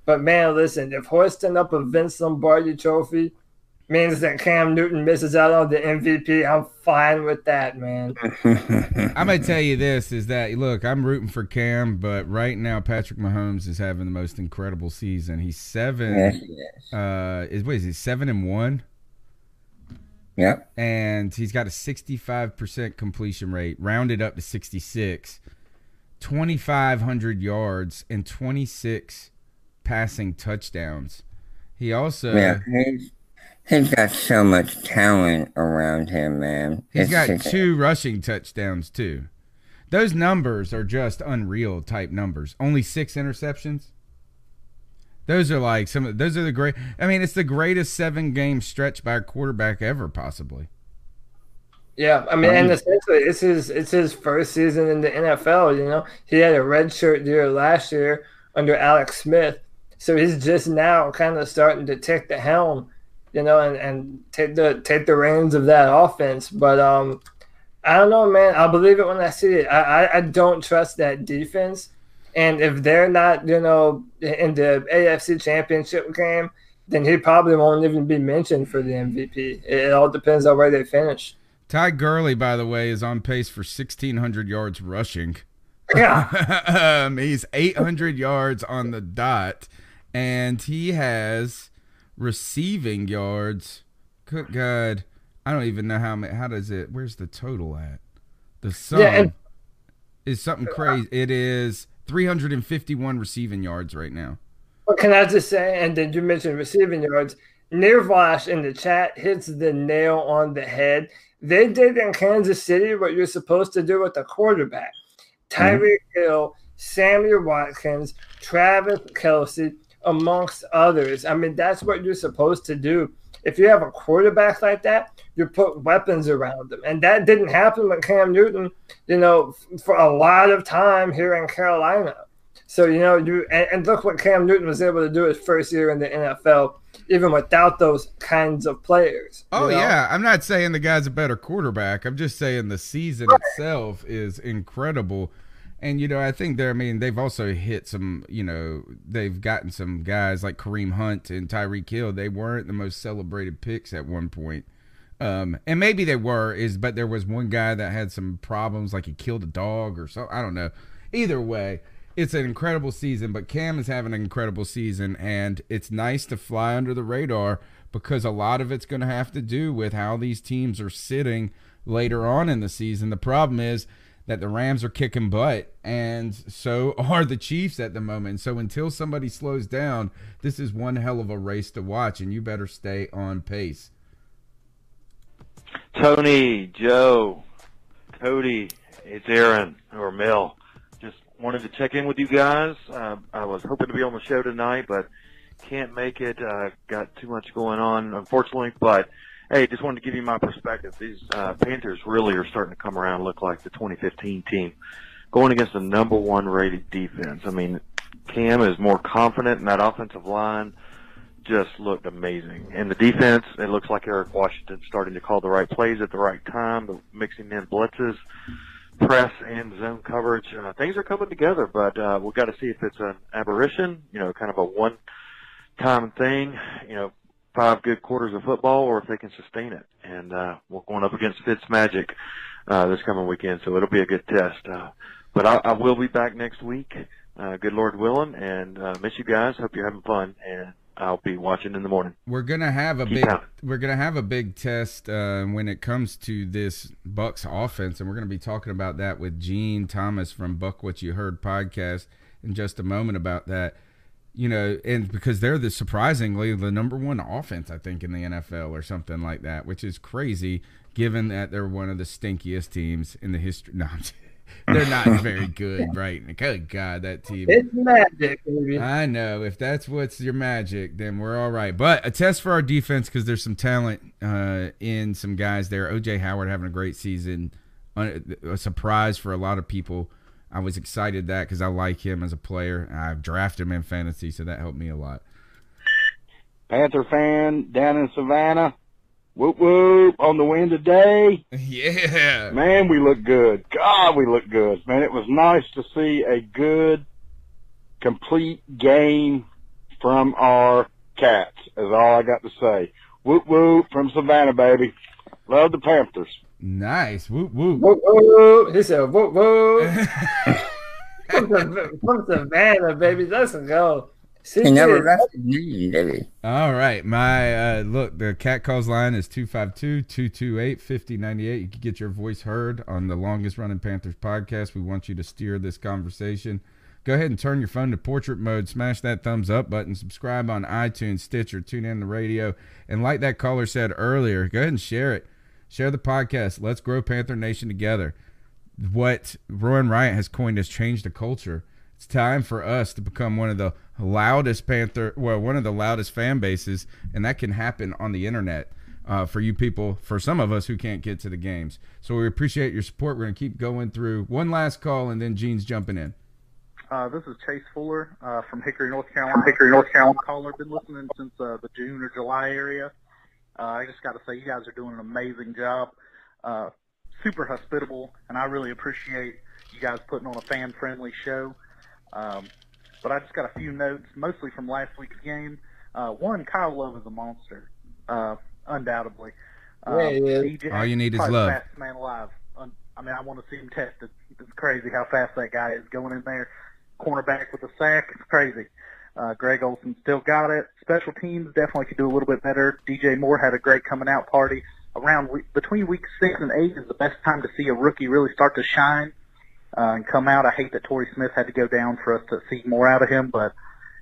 but man, listen, if hoisting up a Vince Lombardi trophy means that Cam Newton misses out on the M V P, I'm fine with that, man. I'm going to tell you this, is that, look, I'm rooting for Cam, but right now Patrick Mahomes is having the most incredible season. He's seven. Yes, yes. Uh, is, what is he, seven and one? Yeah. And he's got a sixty-five percent completion rate, rounded up to sixty-six, twenty-five hundred yards, and twenty-six passing touchdowns. He also... Yeah. He's got so much talent around him, man. He's it's got sick. two rushing touchdowns, too. Those numbers are just unreal type numbers. Only six interceptions. Those are like some of those are the great. I mean, it's the greatest seven game stretch by a quarterback ever, possibly. Yeah, I mean, um, and essentially, it's his it's his first season in the N F L. You know, he had a redshirt year last year under Alex Smith, so he's just now kind of starting to take the helm. You know, and, and take the take the reins of that offense. But um, I don't know, man. I believe it when I see it. I, I, I don't trust that defense. And if they're not, you know, in the A F C Championship game, then he probably won't even be mentioned for the M V P. It, it all depends on where they finish. Ty Gurley, by the way, is on pace for sixteen hundred yards rushing. Yeah. um, he's eight hundred yards on the dot. And he has... receiving yards, good God, I don't even know how many. How does it? Where's the total at? The sum yeah, and, is something crazy. It is three hundred fifty-one receiving yards right now. Well, can I just say? And then you mentioned receiving yards. Nirvash in the chat hits the nail on the head. They did in Kansas City what you're supposed to do with a quarterback: Tyreek mm-hmm. Hill, Samuel Watkins, Travis Kelce, amongst others. I mean, that's what you're supposed to do. If you have a quarterback like that, you put weapons around them. And that didn't happen with Cam Newton, you know, for a lot of time here in Carolina. So, you know, you and, and look what Cam Newton was able to do his first year in the N F L, even without those kinds of players. Oh, you know? Yeah. I'm not saying the guy's a better quarterback. I'm just saying the season right. itself is incredible. And, you know, I think they're, I mean, they've also hit some, you know, they've gotten some guys like Kareem Hunt and Tyreek Hill. They weren't the most celebrated picks at one point. Um, and maybe they were, is but there was one guy that had some problems, like he killed a dog or so. I don't know. Either way, it's an incredible season, but Cam is having an incredible season, and it's nice to fly under the radar because a lot of it's going to have to do with how these teams are sitting later on in the season. The problem is, that the Rams are kicking butt, and so are the Chiefs at the moment. So until somebody slows down, this is one hell of a race to watch, and you better stay on pace. Tony, Joe, Cody, it's Aaron or Mel. wanted to check in with you guys. Uh, I was hoping to be on the show tonight, but can't make it. Uh, got too much going on, unfortunately. But, hey, just wanted to give you my perspective. These uh, Panthers really are starting to come around and look like the twenty fifteen team, going against the number one rated defense. I mean, Cam is more confident, and that offensive line just looked amazing. And the defense, it looks like Eric Washington's starting to call the right plays at the right time, mixing in blitzes, press, and zone coverage. Uh, things are coming together, but uh, we've got to see if it's an aberration, you know, kind of a one-time thing, you know, five good quarters of football, or if they can sustain it. And uh, we're going up against Fitzmagic uh, this coming weekend, so it'll be a good test. Uh, but I, I will be back next week. Uh, good Lord willing, and uh, miss you guys. Hope you're having fun, and I'll be watching in the morning. We're gonna have a Keep big, out. we're gonna have a big test uh, when it comes to this Bucks offense, and we're gonna be talking about that with Gene Thomas from Buck What You Heard podcast in just a moment about that. You know, and because they're the surprisingly the number one offense, I think, in the N F L or something like that, which is crazy given that they're one of the stinkiest teams in the history. No, I'm just They're not very good, right? Good God, that team. It's magic, baby. I know. If that's what's your magic, then we're all right. But a test for our defense because there's some talent uh, in some guys there. O J Howard having a great season. A surprise for a lot of people. I was excited that because I like him as a player. I've drafted him in fantasy, so that helped me a lot. Panther fan down in Savannah. Whoop, whoop, on the win today. Yeah. Man, we look good. God, we look good. Man, it was nice to see a good, complete game from our Cats is all I got to say. Whoop, whoop, from Savannah, baby. Love the Panthers. Nice. Whoop, whoop. Whoop, whoop. He said, whoop, whoop. From Savannah, baby. Let's go. And all right, my uh, look, the Cat Calls line is two five two, two two eight, five oh nine eight. You can get your voice heard on the longest running Panthers podcast. We want you to steer this conversation. Go ahead and turn your phone to portrait mode. Smash that thumbs up button. Subscribe on iTunes, Stitcher, tune in the radio. And like that caller said earlier, go ahead and share it. Share the podcast. Let's grow Panther Nation together. What Roy and Riot has coined as change the culture. It's time for us to become one of the loudest Panther, well, one of the loudest fan bases, and that can happen on the internet uh, for you people, for some of us who can't get to the games. So we appreciate your support. We're going to keep going through one last call, and then Gene's jumping in. Uh, this is Chase Fuller uh, from Hickory, North Carolina. Hickory, North Carolina caller. Been listening since uh, the June or July area. Uh, I just got to say, you guys are doing an amazing job. Uh, super hospitable, and I really appreciate you guys putting on a fan-friendly show. Um, but I just got a few notes, mostly from last week's game. Uh, one, Kyle Love is a monster, uh, undoubtedly. Um, yeah, yeah. D J, all you need is love. Fastest man alive. Um, I mean, I want to see him tested. It's crazy how fast that guy is going in there. Cornerback with a sack, it's crazy. Uh, Greg Olsen still got it. Special teams definitely could do a little bit better. D J Moore had a great coming out party. Around between week six and eight is the best time to see a rookie really start to shine. Uh, and come out. I hate that Torrey Smith had to go down for us to see more out of him, but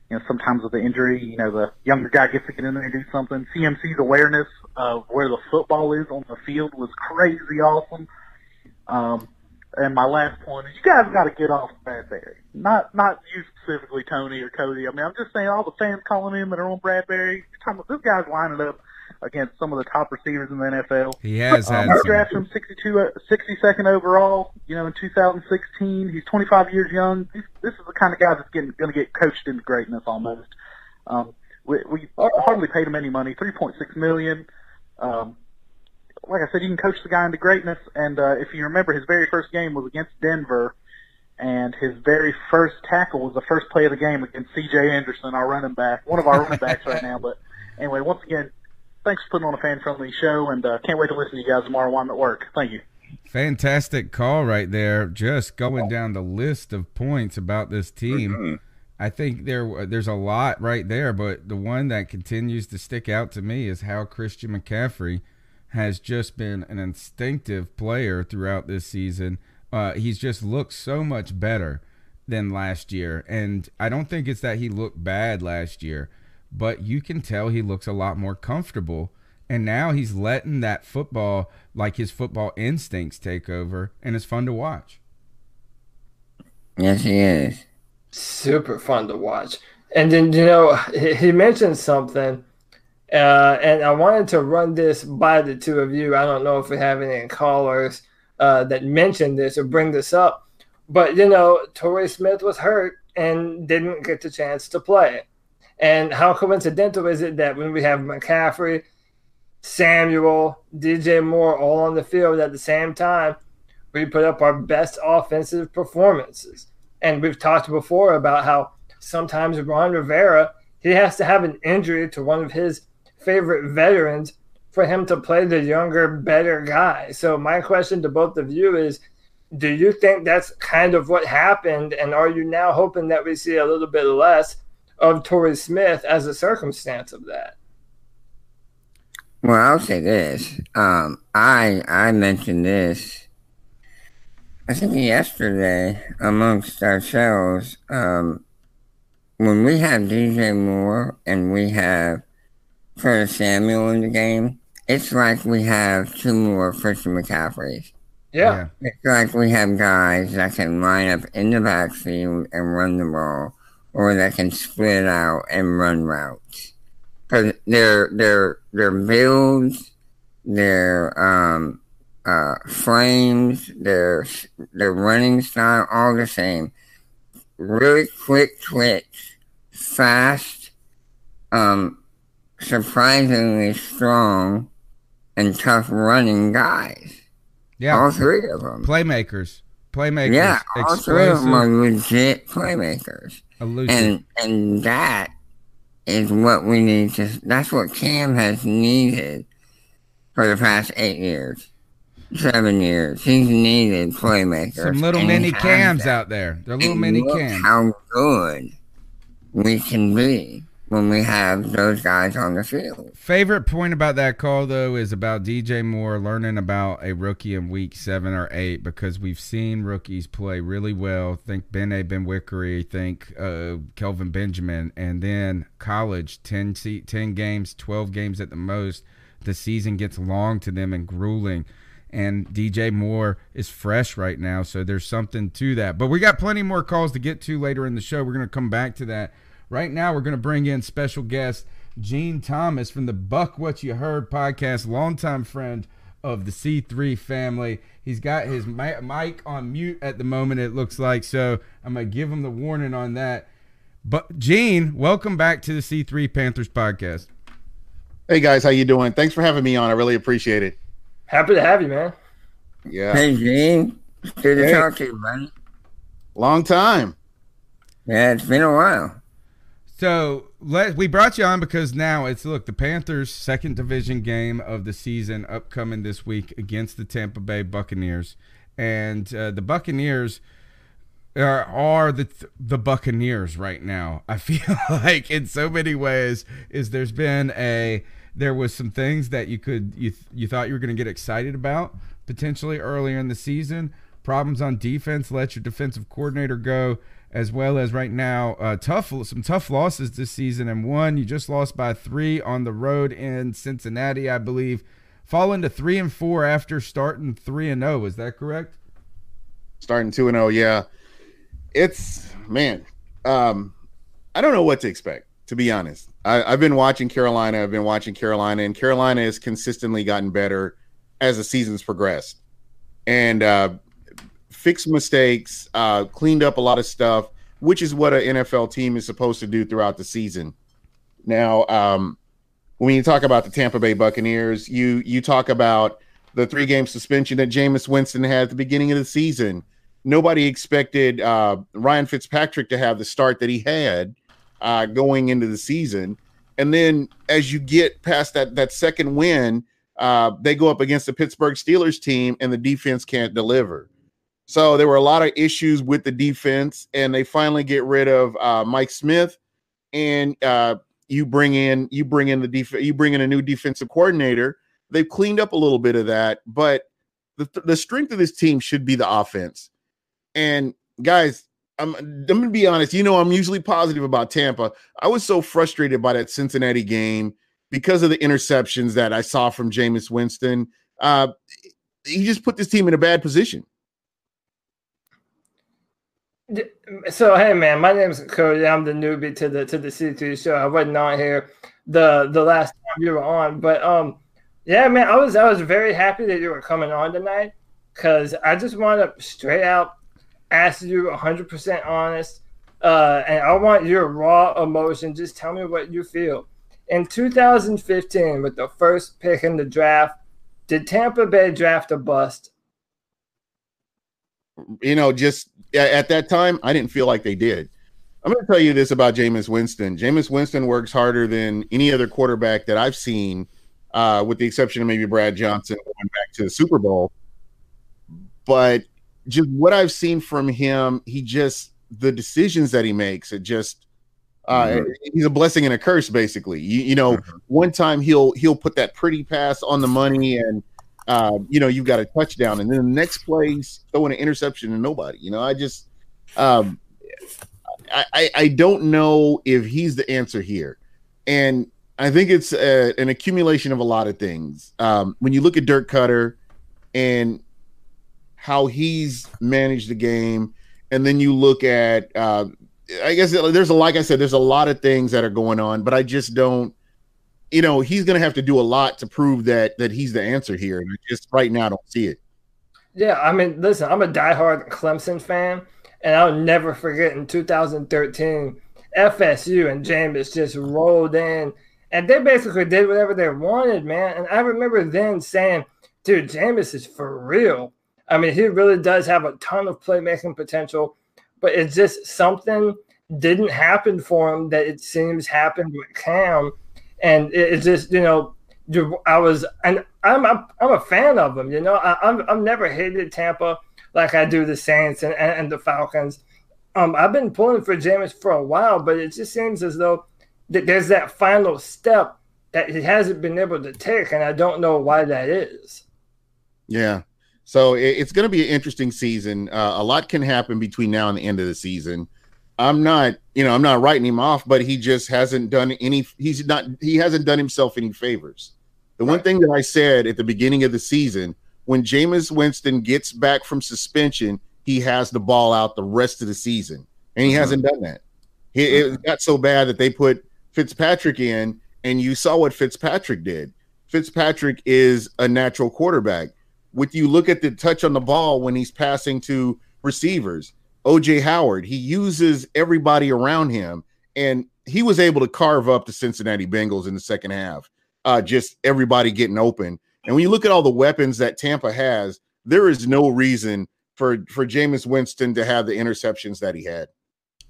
you know sometimes with the injury, you know the younger guy gets to get in there and do something. C M C's awareness of where the football is on the field was crazy awesome. Um, and my last point is you guys got to get off the Bradbury. Not not you specifically, Tony or Cody. I mean, I'm just saying all the fans calling in that are on Bradbury. This guy's lining up against some of the top receivers in the N F L. He has had um, I drafted him sixty-second overall, you know, in two thousand sixteen. He's twenty-five years young. This, this is the kind of guy that's getting going to get coached into greatness almost. Um, we, we hardly paid him any money, three point six million dollars. Um, like I said, you can coach the guy into greatness. And uh, if you remember, his very first game was against Denver, and his very first tackle was the first play of the game against C J Anderson, our running back, one of our running backs right now. But anyway, once again, thanks for putting on a fan-friendly show, and uh, can't wait to listen to you guys tomorrow while I'm at work. Thank you. Fantastic call right there. Just going down the list of points about this team. Mm-hmm. I think there there's a lot right there, but the one that continues to stick out to me is how Christian McCaffrey has just been an instinctive player throughout this season. Uh, he's just looked so much better than last year, and I don't think it's that he looked bad last year. But you can tell he looks a lot more comfortable. And now he's letting that football, like his football instincts, take over. And it's fun to watch. Yes, he is. Super fun to watch. And then, you know, he, he mentioned something, uh, and I wanted to run this by the two of you. I don't know if we have any callers uh, that mentioned this or bring this up. But, you know, Torrey Smith was hurt and didn't get the chance to play. And how coincidental is it that when we have McCaffrey, Samuel, D J Moore all on the field at the same time, we put up our best offensive performances? And we've talked before about how sometimes Ron Rivera, he has to have an injury to one of his favorite veterans for him to play the younger, better guy. So my question to both of you is, do you think that's kind of what happened? And are you now hoping that we see a little bit less of Torrey Smith as a circumstance of that? Well, I'll say this. Um, I I mentioned this, I think yesterday, amongst ourselves. Um, when we have D J Moore and we have Curtis Samuel in the game, it's like we have two more Christian McCaffreys. Yeah. yeah. It's like we have guys that can line up in the backfield and run the ball, or that can split out and run routes. Because their their their builds, their um uh frames, their their running style, all the same. Really quick twitch, fast, um, surprisingly strong, and tough running guys. Yeah, all three of them playmakers. Playmakers. Yeah, all explosive. Three of them are legit playmakers. Elusive. And and that is what we need to. That's what Cam has needed for the past eight years, seven years. He's needed playmakers. Some little mini Cams that. out there. They're little and mini look Cams. How good we can be when we have those guys on the field. Favorite point about that call, though, is about D J Moore learning about a rookie in week seven or eight, because we've seen rookies play really well. Think Ben A. Ben Wickery, think uh, Kelvin Benjamin, and then college, ten, ten games, twelve games at the most. The season gets long to them and grueling, and D J Moore is fresh right now, so there's something to that. But we got plenty more calls to get to later in the show. We're going to come back to that. Right now, we're going to bring in special guest Gene Thomas from the Buck What You Heard podcast, longtime friend of the C three family. He's got his mic on mute at the moment, it looks like, so I'm going to give him the warning on that. But Gene, welcome back to the C three Panthers podcast. Hey, guys. How you doing? Thanks for having me on. I really appreciate it. Happy to have you, man. Yeah. Hey, Gene. Good hey. to talk to you, buddy. Long time. Yeah, it's been a while. So let, we brought you on because now it's, look, the Panthers' second division game of the season upcoming this week against the Tampa Bay Buccaneers. And uh, the Buccaneers are, are the the Buccaneers right now. I feel like in so many ways is there's been a – there was some things that you could you, you thought you were going to get excited about potentially earlier in the season. Problems on defense, let your defensive coordinator go. As well as right now, uh, tough some tough losses this season. And one, you just lost by three on the road in Cincinnati, I believe. Falling to three and four after starting three and zero. Is that correct? Starting two and zero, yeah. It's man, um, I don't know what to expect, to be honest. I, I've been watching Carolina. I've been watching Carolina, and Carolina has consistently gotten better as the season's progressed, and. Uh, Fixed mistakes, uh, cleaned up a lot of stuff, which is what an N F L team is supposed to do throughout the season. Now, um, when you talk about the Tampa Bay Buccaneers, you you talk about the three-game suspension that Jameis Winston had at the beginning of the season. Nobody expected uh, Ryan Fitzpatrick to have the start that he had uh, going into the season. And then as you get past that, that second win, uh, they go up against the Pittsburgh Steelers team, and the defense can't deliver. So there were a lot of issues with the defense, and they finally get rid of uh, Mike Smith, and uh, you bring in you bring in the def- you bring in a new defensive coordinator. They've cleaned up a little bit of that, but the the strength of this team should be the offense. And guys, I'm I'm gonna be honest. You know, I'm usually positive about Tampa. I was so frustrated by that Cincinnati game because of the interceptions that I saw from Jameis Winston. Uh, he just put this team in a bad position. So hey man, my name's Cody. I'm the newbie to the to the C three show. I wasn't on here the the last time you were on, but um, yeah man, I was I was very happy that you were coming on tonight because I just want to straight out ask you one hundred percent honest, uh, and I want your raw emotion. Just tell me what you feel. In two thousand fifteen, with the first pick in the draft, did Tampa Bay draft a bust? You know, just at that time, I didn't feel like they did. I'm going to tell you this about Jameis Winston. Jameis Winston works harder than any other quarterback that I've seen, uh, with the exception of maybe Brad Johnson going back to the Super Bowl. But just what I've seen from him, he just – the decisions that he makes, it just uh, – mm-hmm. he's a blessing and a curse, basically. You, you know, mm-hmm. one time he'll he'll put that pretty pass on the money and – Uh, you know, you've got a touchdown, and then the next play, throwing an interception to nobody. You know, I just, um, I, I don't know if he's the answer here, and I think it's a, an accumulation of a lot of things. Um, when you look at Dirk Cutter and how he's managed the game, and then you look at, uh, I guess there's a like I said, there's a lot of things that are going on, but I just don't. You know, he's going to have to do a lot to prove that that he's the answer here. And I just right now don't see it. Yeah, I mean, listen, I'm a diehard Clemson fan, and I'll never forget in two thousand thirteen, F S U and Jameis just rolled in, and they basically did whatever they wanted, man. And I remember then saying, dude, Jameis is for real. I mean, he really does have a ton of playmaking potential, but it's just something didn't happen for him that it seems happened with Cam. And it's just, you know, I was, and I'm, I'm, I'm a fan of them. You know, I, I'm, I've never hated Tampa like I do the Saints and, and, and the Falcons. Um, I've been pulling for Jameis for a while, but it just seems as though that there's that final step that he hasn't been able to take, and I don't know why that is. Yeah, so it, it's going to be an interesting season. Uh, a lot can happen between now and the end of the season. I'm not, you know, I'm not writing him off, but he just hasn't done any, he's not, he hasn't done himself any favors. The right. one thing that I said at the beginning of the season, when Jameis Winston gets back from suspension, he has the ball out the rest of the season. And he mm-hmm. hasn't done that. He, mm-hmm. It got so bad that they put Fitzpatrick in, and you saw what Fitzpatrick did. Fitzpatrick is a natural quarterback. With you look at the touch on the ball when he's passing to receivers, O J Howard, he uses everybody around him, and he was able to carve up the Cincinnati Bengals in the second half, uh, just everybody getting open. And when you look at all the weapons that Tampa has, there is no reason for, for Jameis Winston to have the interceptions that he had.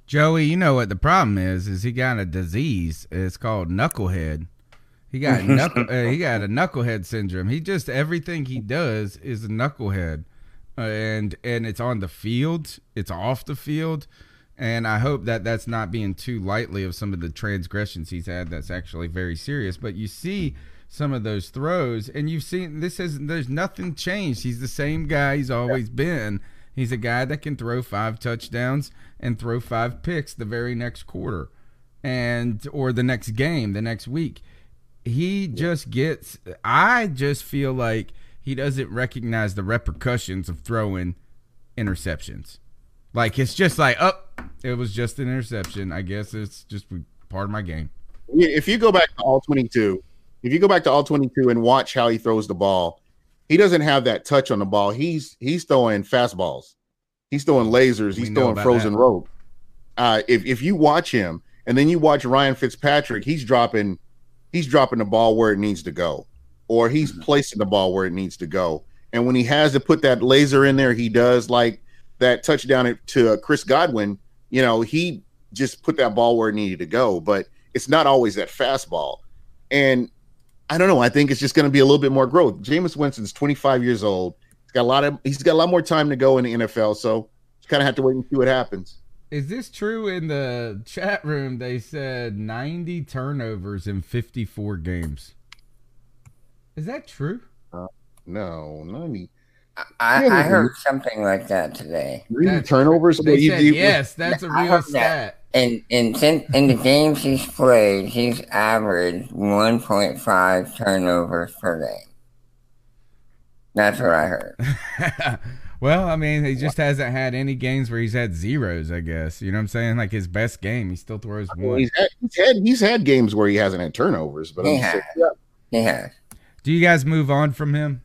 Joey, you know what the problem is, is he got a disease. It's called knucklehead. He got, knuckle, uh, he got a knucklehead syndrome. He just, everything he does is a knucklehead. And and it's on the field, it's off the field, and I hope that that's not being too lightly of some of the transgressions he's had. That's actually very serious. But you see some of those throws, and you've seen this is there's nothing changed. He's the same guy he's always been. He's a guy that can throw five touchdowns and throw five picks the very next quarter, and or the next game, the next week. He just gets. I just feel like. He doesn't recognize the repercussions of throwing interceptions. Like, it's just like, oh, it was just an interception. I guess it's just part of my game. If you go back to all twenty-two, if you go back to all twenty-two and watch how he throws the ball, he doesn't have that touch on the ball. He's he's throwing fastballs. He's throwing lasers. He's throwing frozen that. rope. Uh, if, if you watch him and then you watch Ryan Fitzpatrick, he's dropping he's dropping the ball where it needs to go. Or he's placing the ball where it needs to go. And when he has to put that laser in there, he does. Like that touchdown to Chris Godwin, you know, he just put that ball where it needed to go. But it's not always that fastball. And I don't know. I think it's just going to be a little bit more growth. Jameis Winston's twenty-five years old. He's got a lot of. He's got a lot more time to go in the N F L. So just kind of have to wait and see what happens. Is this true? In the chat room, they said ninety turnovers in fifty-four games. Is that true? Uh, no, ninety. I, yeah, I heard something like that today. Really turnovers? They said, you, yes, that's a real stat. And in, in, in the games he's played, he's averaged one point five turnovers per game. That's what I heard. Well, I mean, he just hasn't had any games where he's had zeros, I guess. You know what I'm saying? Like his best game, he still throws I mean, one. He's had, he's had he's had games where he hasn't had turnovers, but he I'm has. Sure. He has. Do you guys move on from him?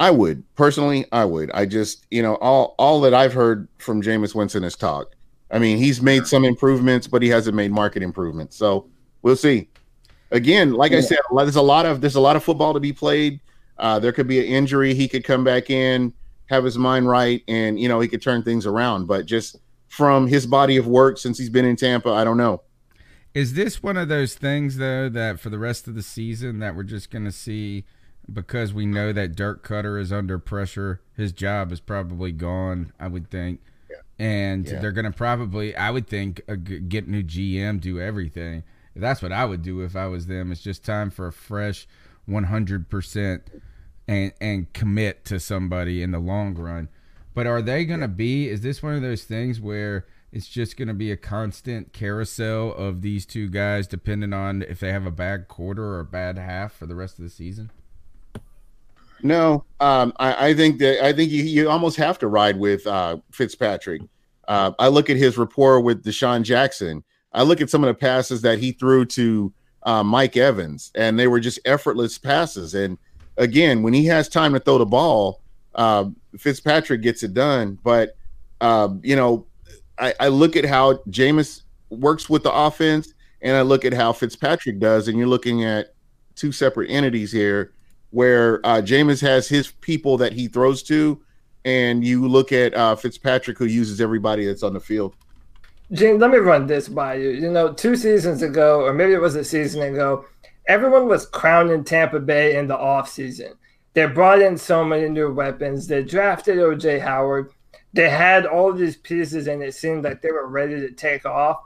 I would. Personally, I would. I just, you know, all all that I've heard from Jameis Winston is talk. I mean, he's made some improvements, but he hasn't made market improvements. So we'll see. Again, like yeah. I said, there's a lot of there's a lot of football to be played. Uh, there could be an injury. He could come back in, have his mind right, and, you know, he could turn things around. But just from his body of work since he's been in Tampa, I don't know. Is this one of those things, though, that for the rest of the season that we're just going to see, because we know that Dirk Cutter is under pressure, his job is probably gone, I would think. Yeah. And yeah. they're going to probably, I would think, uh, get new G M, do everything. That's what I would do if I was them. It's just time for a fresh one hundred percent and and commit to somebody in the long run. But are they going to be, is this one of those things where it's just going to be a constant carousel of these two guys depending on if they have a bad quarter or a bad half for the rest of the season? No, um, I, I think that I think you, you almost have to ride with uh, Fitzpatrick. Uh, I look at his rapport with Deshaun Jackson. I look at some of the passes that he threw to Uh, Mike Evans, and they were just effortless passes. And again, when he has time to throw the ball, uh, Fitzpatrick gets it done. But, uh, you know, I, I look at how Jameis works with the offense, and I look at how Fitzpatrick does, and you're looking at two separate entities here where uh, Jameis has his people that he throws to, and you look at uh, Fitzpatrick, who uses everybody that's on the field. James, let me run this by you. You know, two seasons ago, or maybe it was a season ago, everyone was crowning Tampa Bay in the offseason. They brought in so many new weapons. They drafted O J Howard. They had all these pieces, and it seemed like they were ready to take off.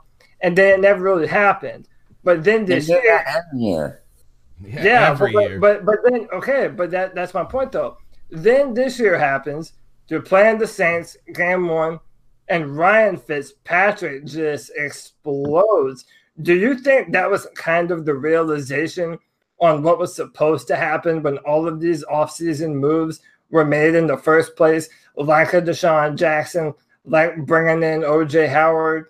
And then it never really happened. But then this year, year. Yeah, yeah but, year. But, but but then, okay, but that, that's my point, though. Then this year happens. They're playing the Saints, game one. And Ryan Fitzpatrick just explodes. Do you think that was kind of the realization on what was supposed to happen when all of these offseason moves were made in the first place, like a Deshaun Jackson, like bringing in O J Howard?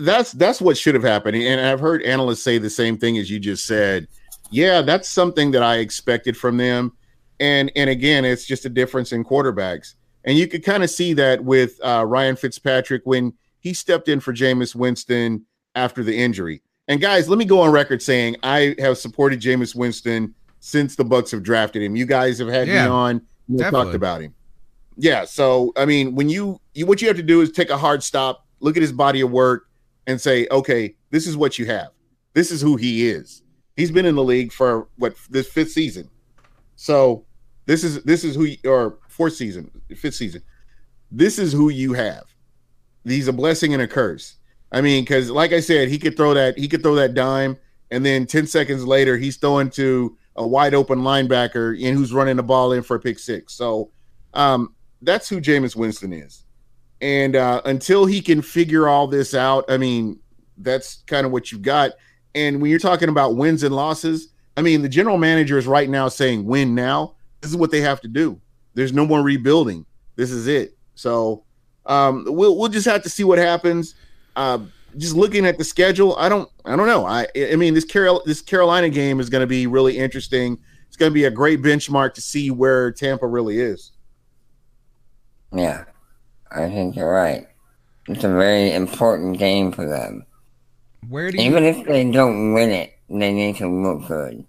That's that's what should have happened. And I've heard analysts say the same thing as you just said. Yeah, that's something that I expected from them. And, and again, it's just a difference in quarterbacks. And you could kind of see that with uh, Ryan Fitzpatrick when he stepped in for Jameis Winston after the injury. And, guys, let me go on record saying I have supported Jameis Winston since the Bucs have drafted him. You guys have had yeah, me on. We've talked about him. Yeah, so, I mean, when you, you – what you have to do is take a hard stop, look at his body of work, and say, okay, this is what you have. This is who he is. He's been in the league for, what, this fifth season. So this is this is who – or – fourth season, fifth season. This is who you have. He's a blessing and a curse. I mean, because like I said, he could throw that, he could throw that dime, and then ten seconds later, he's throwing to a wide open linebacker and who's running the ball in for a pick six. So um, that's who Jameis Winston is. And uh, until he can figure all this out, I mean, that's kind of what you've got. And when you're talking about wins and losses, I mean, the general manager is right now saying win now. This is what they have to do. There's no more rebuilding. This is it. So um, we'll we'll just have to see what happens. Uh, just looking at the schedule, I don't I don't know. I I mean this Carol this Carolina game is going to be really interesting. It's going to be a great benchmark to see where Tampa really is. Yeah, I think you're right. It's a very important game for them. Where do you- even if they don't win it, they need to look good.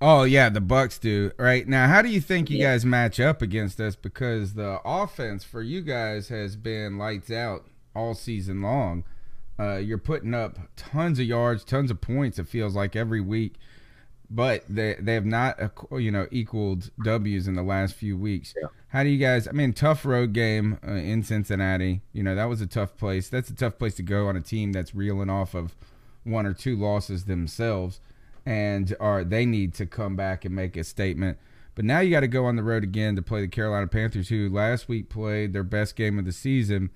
Oh, yeah, the Bucs do. Right. Now, how do you think you yeah. guys match up against us? Because the offense for you guys has been lights out all season long. Uh, you're putting up tons of yards, tons of points, it feels like, every week. But they they have not, you know, equaled W's in the last few weeks. Yeah. How do you guys – I mean, tough road game uh, in Cincinnati. You know, that was a tough place. That's a tough place to go on a team that's reeling off of one or two losses themselves. And are they need to come back and make a statement. But now you got to go on the road again to play the Carolina Panthers, who last week played their best game of the season.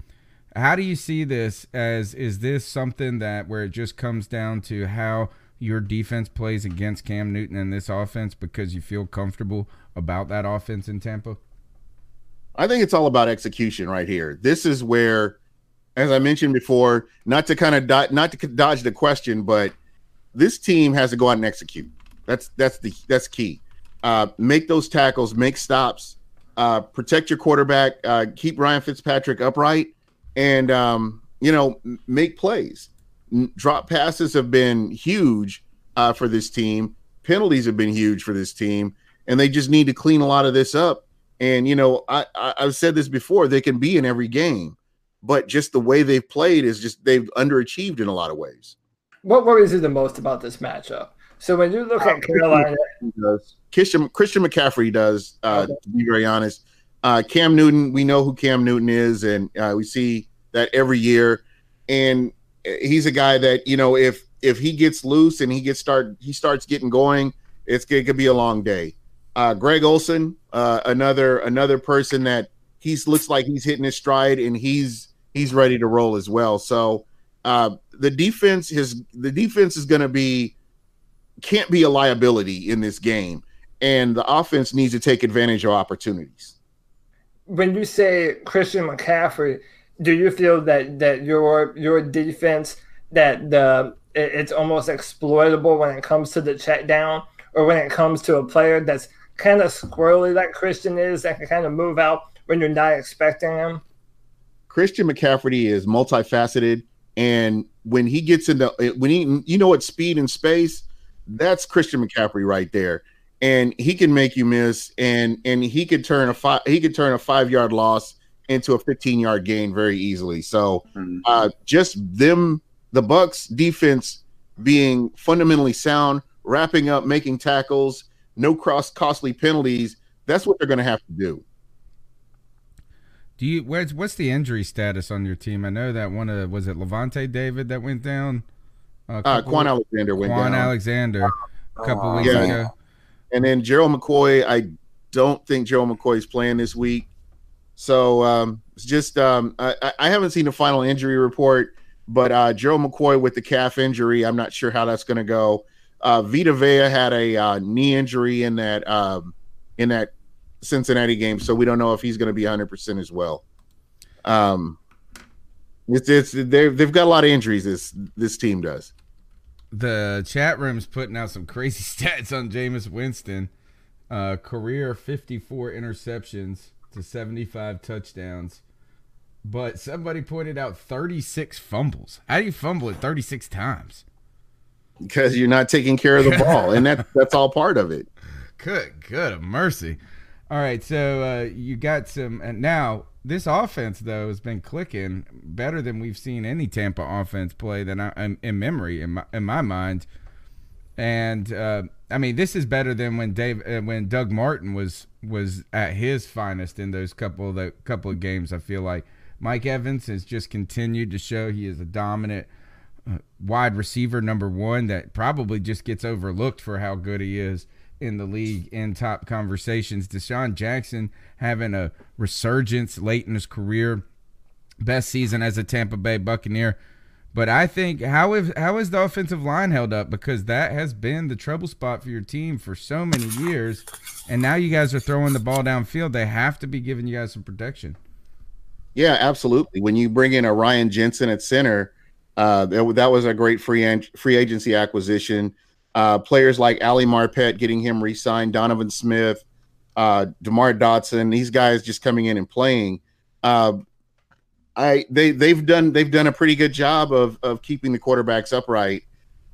How do you see this? As is this something that where it just comes down to how your defense plays against Cam Newton and this offense because you feel comfortable about that offense in Tampa? I think it's all about execution right here. This is where, as I mentioned before, not to kind of do- not to dodge the question, but this team has to go out and execute. That's that's the that's key. Uh, make those tackles, make stops, uh, protect your quarterback, uh, keep Ryan Fitzpatrick upright, and um, you know, make plays. N- drop passes have been huge uh, for this team. Penalties have been huge for this team, and they just need to clean a lot of this up. And you know, I, I I've said this before. They can be in every game, but just the way they've played is just they've underachieved in a lot of ways. What worries you the most about this matchup? So when you look at uh, Carolina, Christian Christian McCaffrey does. Uh, okay. To be very honest, uh, Cam Newton. We know who Cam Newton is, and uh, we see that every year. And he's a guy that, you know, if if he gets loose and he gets start he starts getting going, it's it could be a long day. Uh, Greg Olsen, uh, another another person that he's looks like he's hitting his stride and he's he's ready to roll as well. So uh, the defense his the defense is going to be can't be a liability in this game, and the offense needs to take advantage of opportunities. When you say Christian McCaffrey, do you feel that that your your defense that the it's almost exploitable when it comes to the check down, or when it comes to a player that's kind of squirrely like Christian is, that can kind of move out when you're not expecting him? Christian McCaffrey is multifaceted, and when he gets into when he you know at speed and space, that's Christian McCaffrey right there, and he can make you miss, and and he could turn a five he could turn a five yard loss into a fifteen yard gain very easily. So mm-hmm. uh, just them the Bucs defense being fundamentally sound, wrapping up, making tackles, no cross costly penalties. That's what they're going to have to do. Do you? Where's, what's the injury status on your team? I know that one of was it Levante David that went down. Uh, uh Quan Alexander went Quan down. Quan Alexander a couple uh, weeks yeah. ago. And then Gerald McCoy. I don't think Gerald McCoy is playing this week. So um, it's just um, I, I haven't seen the final injury report, but uh, Gerald McCoy with the calf injury. I'm not sure how that's going to go. Uh, Vita Vea had a uh, knee injury in that um, in that Cincinnati game, so we don't know if he's going to be one hundred percent as well. Um, it's, it's they've they've got a lot of injuries. This this team does. The chat room's putting out some crazy stats on Jameis Winston, uh, career fifty-four interceptions to seventy-five touchdowns, but somebody pointed out thirty-six fumbles. How do you fumble it thirty-six times? Because you're not taking care of the ball, and that, that's all part of it. Good, good mercy. All right, so uh, you got some – and now this offense, though, has been clicking better than we've seen any Tampa offense play than I, in, in memory, in my, in my mind. And, uh, I mean, this is better than when Dave uh, when Doug Martin was was at his finest in those couple of, the, couple of games, I feel like. Mike Evans has just continued to show he is a dominant – Uh, wide receiver number one that probably just gets overlooked for how good he is in the league in top conversations. Deshaun Jackson having a resurgence late in his career, best season as a Tampa Bay Buccaneer. But I think how if how is the offensive line held up, because that has been the trouble spot for your team for so many years, and now you guys are throwing the ball downfield. They have to be giving you guys some protection. Yeah, absolutely. When you bring in a Ryan Jensen at center, Uh, that, that was a great free an- free agency acquisition. Uh, players like Ali Marpet, getting him re-signed, Donovan Smith, uh, DeMar Dotson, these guys just coming in and playing. Uh, I they they've done they've done a pretty good job of of keeping the quarterbacks upright.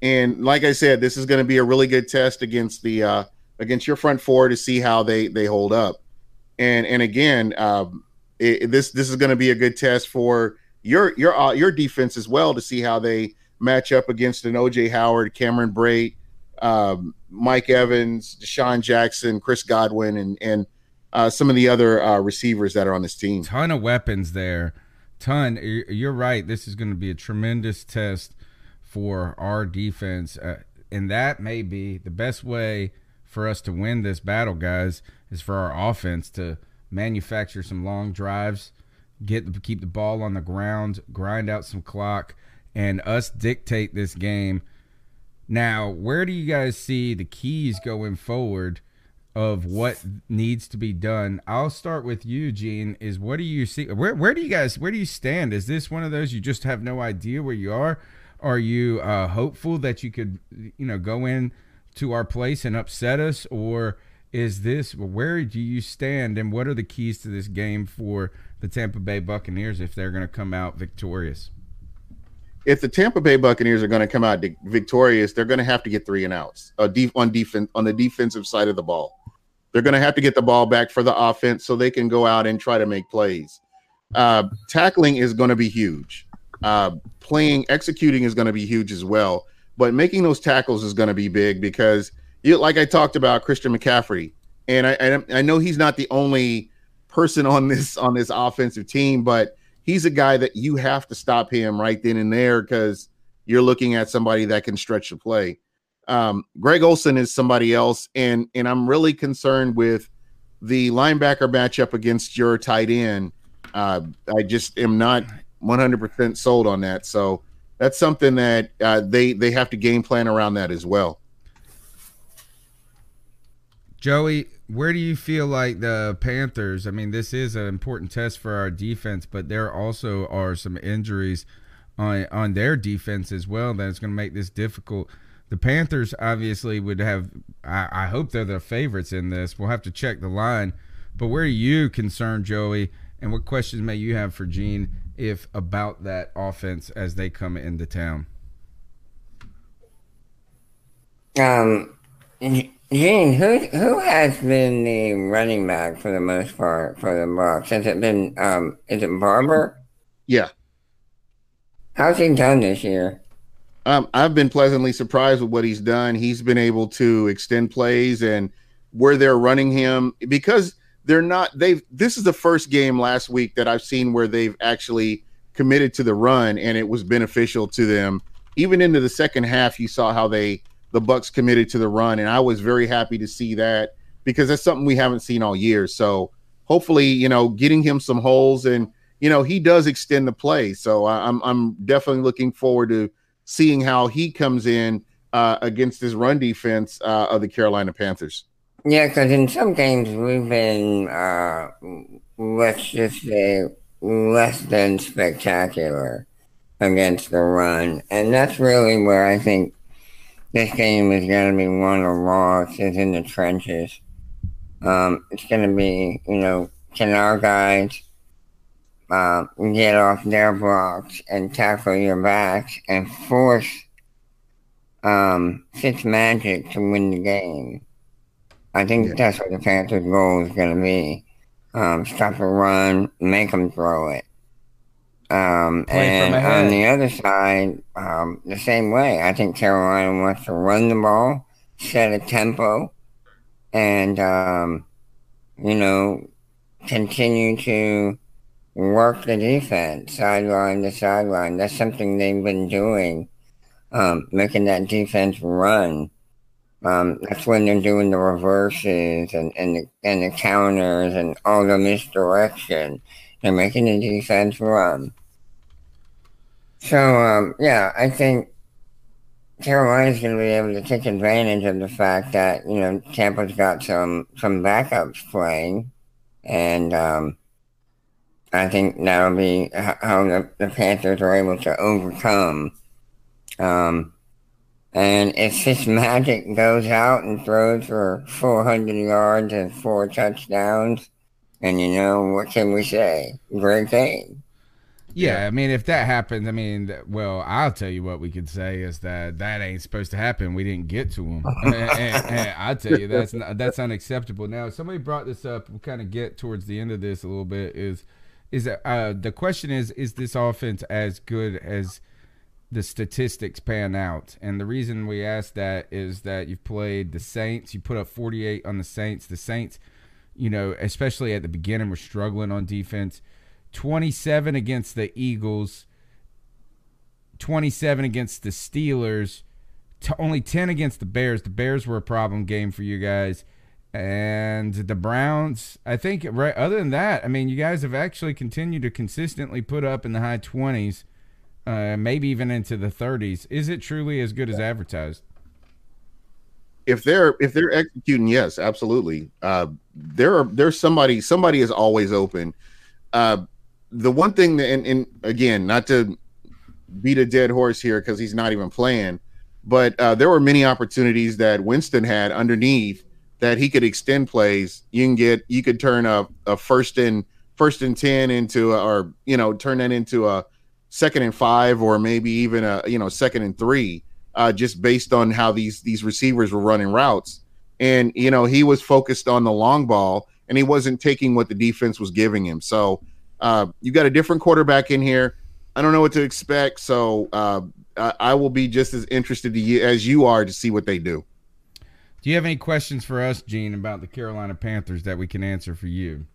And like I said, this is going to be a really good test against the uh, against your front four to see how they they hold up. And and again, um, it, this this is going to be a good test for your your uh, your defense as well to see how they match up against an O J Howard, Cameron Brate, um, Mike Evans, Deshaun Jackson, Chris Godwin, and and uh, some of the other uh, receivers that are on this team. Ton of weapons there. Ton. You're right. This is going to be a tremendous test for our defense, uh, and that may be the best way for us to win this battle, guys, is for our offense to manufacture some long drives, get keep the ball on the ground, grind out some clock, and us dictate this game Now, where do you guys see the keys going forward of what needs to be done? I'll start with you, Gene. Is what do you see? Where where do you guys where do you stand? Is this one of those you just have no idea where you are? Are you uh, hopeful that you could, you know, go in to our place and upset us, or is this where do you stand? And what are the keys to this game for the Tampa Bay Buccaneers if they're going to come out victorious? If the Tampa Bay Buccaneers are going to come out victorious, they're going to have to get three and outs uh, deep on defense on the defensive side of the ball. They're going to have to get the ball back for the offense so they can go out and try to make plays. Uh, tackling is going to be huge. Uh, playing, executing is going to be huge as well. But making those tackles is going to be big because, you, like I talked about, Christian McCaffrey, and I, I I know he's not the only person on this on this offensive team, but he's a guy that you have to stop him right then and there because you're looking at somebody that can stretch the play. Um, Greg Olsen is somebody else, and and I'm really concerned with the linebacker matchup against your tight end. Uh, I just am not one hundred percent sold on that. So that's something that uh, they they have to game plan around that as well. Joey, where do you feel like the Panthers? I mean, this is an important test for our defense, but there also are some injuries on on their defense as well that is going to make this difficult. The Panthers obviously would have. I, I hope they're the favorites in this. We'll have to check the line. But where are you concerned, Joey? And what questions may you have for Gene if about that offense as they come into town? Um, Gene, who who has been the running back for the most part for the Bucs? Has it been um? Is it Barber? Yeah. How's he done this year? Um, I've been pleasantly surprised with what he's done. He's been able to extend plays, and where they're running him because. They're not, they've, this is the first game last week that I've seen where they've actually committed to the run and it was beneficial to them. Even into the second half, you saw how they, the Bucs committed to the run. And I was very happy to see that because that's something we haven't seen all year. So hopefully, you know, getting him some holes and, you know, he does extend the play. So I'm, I'm definitely looking forward to seeing how he comes in uh, against this run defense uh, of the Carolina Panthers. Yeah, because in some games we've been, uh, let's just say, less than spectacular against the run. And that's really where I think this game is going to be won or lost, is in the trenches. Um, it's going to be, you know, can our guys uh, get off their blocks and tackle your backs and force um, Fitzmagic to win the game? I think yeah. that's what the Panthers' goal is going to be. Um, stop a run, make them throw it. Um, and on the other side, um, the same way. I think Carolina wants to run the ball, set a tempo, and, um, you know, continue to work the defense, sideline to sideline. That's something they've been doing, um, making that defense run. Um, that's when they're doing the reverses and, and, the, and the counters and all the misdirection. They're making the defense run. So, um, yeah, I think Carolina's going to be able to take advantage of the fact that, you know, Tampa's got some, some backups playing. And um, I think that'll be how the, the Panthers are able to overcome. Um And if Fitzmagic goes out and throws for four hundred yards and four touchdowns, and you know, what can we say? Great thing. Yeah, I mean, if that happens, I mean, well, I'll tell you what we could say is that that ain't supposed to happen. We didn't get to him. and, and, and I'll tell you, that's not, that's unacceptable. Now, somebody brought this up. We'll kind of get towards the end of this a little bit. Is is uh, the question is, is this offense as good as the statistics pan out? And the reason we asked that is that you've played the Saints. You put up forty-eight on the Saints. The Saints, you know, especially at the beginning, were struggling on defense. twenty-seven against the Eagles, twenty-seven against the Steelers, t- only ten against the Bears. The Bears were a problem game for you guys. And the Browns, I think, right, other than that, I mean, you guys have actually continued to consistently put up in the high twenties. Uh, maybe even into the thirties. Is it truly as good as advertised? If they're if they're executing, yes, absolutely. Uh, there are there's somebody somebody is always open. Uh, the one thing that, and, and again, not to beat a dead horse here because he's not even playing, but uh, there were many opportunities that Winston had underneath that he could extend plays. You can get you could turn a, a first and first and ten into a, or you know turn that into a second and five or maybe even a you know second and three. Uh, just based on how these these receivers were running routes. And, you know, he was focused on the long ball, and he wasn't taking what the defense was giving him. So uh, you got a different quarterback in here. I don't know what to expect, so uh, I, I will be just as interested to you, as you are to see what they do. Do you have any questions for us, Gene, about the Carolina Panthers that we can answer for you?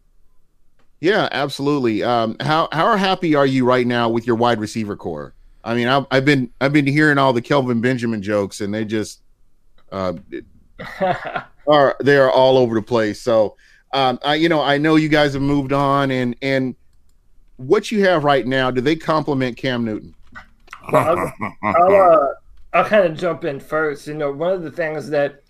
Yeah, absolutely. Um, how, how happy are you right now with your wide receiver core? I mean, I've, I've been I've been hearing all the Kelvin Benjamin jokes, and they just uh, are they are all over the place. So, um, I you know I know you guys have moved on, and and what you have right now, do they compliment Cam Newton? Well, I'll I'll, uh, I'll kind of jump in first. You know, one of the things that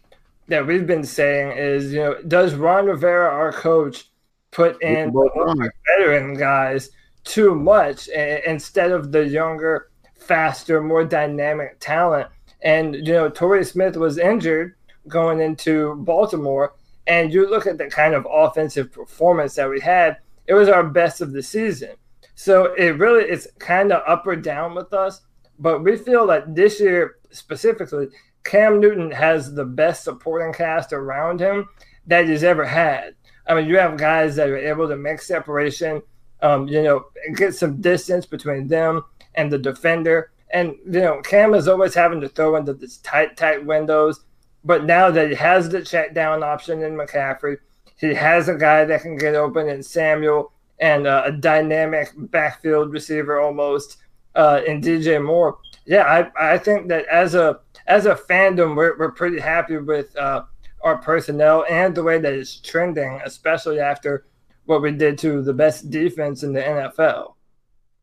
that we've been saying is, you know, does Ron Rivera, our coach, put in the veteran guys too much a- instead of the younger, faster, more dynamic talent? And, you know, Torrey Smith was injured going into Baltimore, and you look at the kind of offensive performance that we had, it was our best of the season. So it really is kind of up or down with us, but we feel that this year specifically, Cam Newton has the best supporting cast around him that he's ever had. I mean, you have guys that are able to make separation, um, you know, get some distance between them and the defender. And, you know, Cam is always having to throw into these tight, tight windows. But now that he has the check down option in McCaffrey, he has a guy that can get open in Samuel and uh, a dynamic backfield receiver almost uh, in D J Moore. Yeah, I, I think that as a as a fandom, we're, we're pretty happy with uh, our personnel and the way that it's trending, especially after what we did to the best defense in the N F L.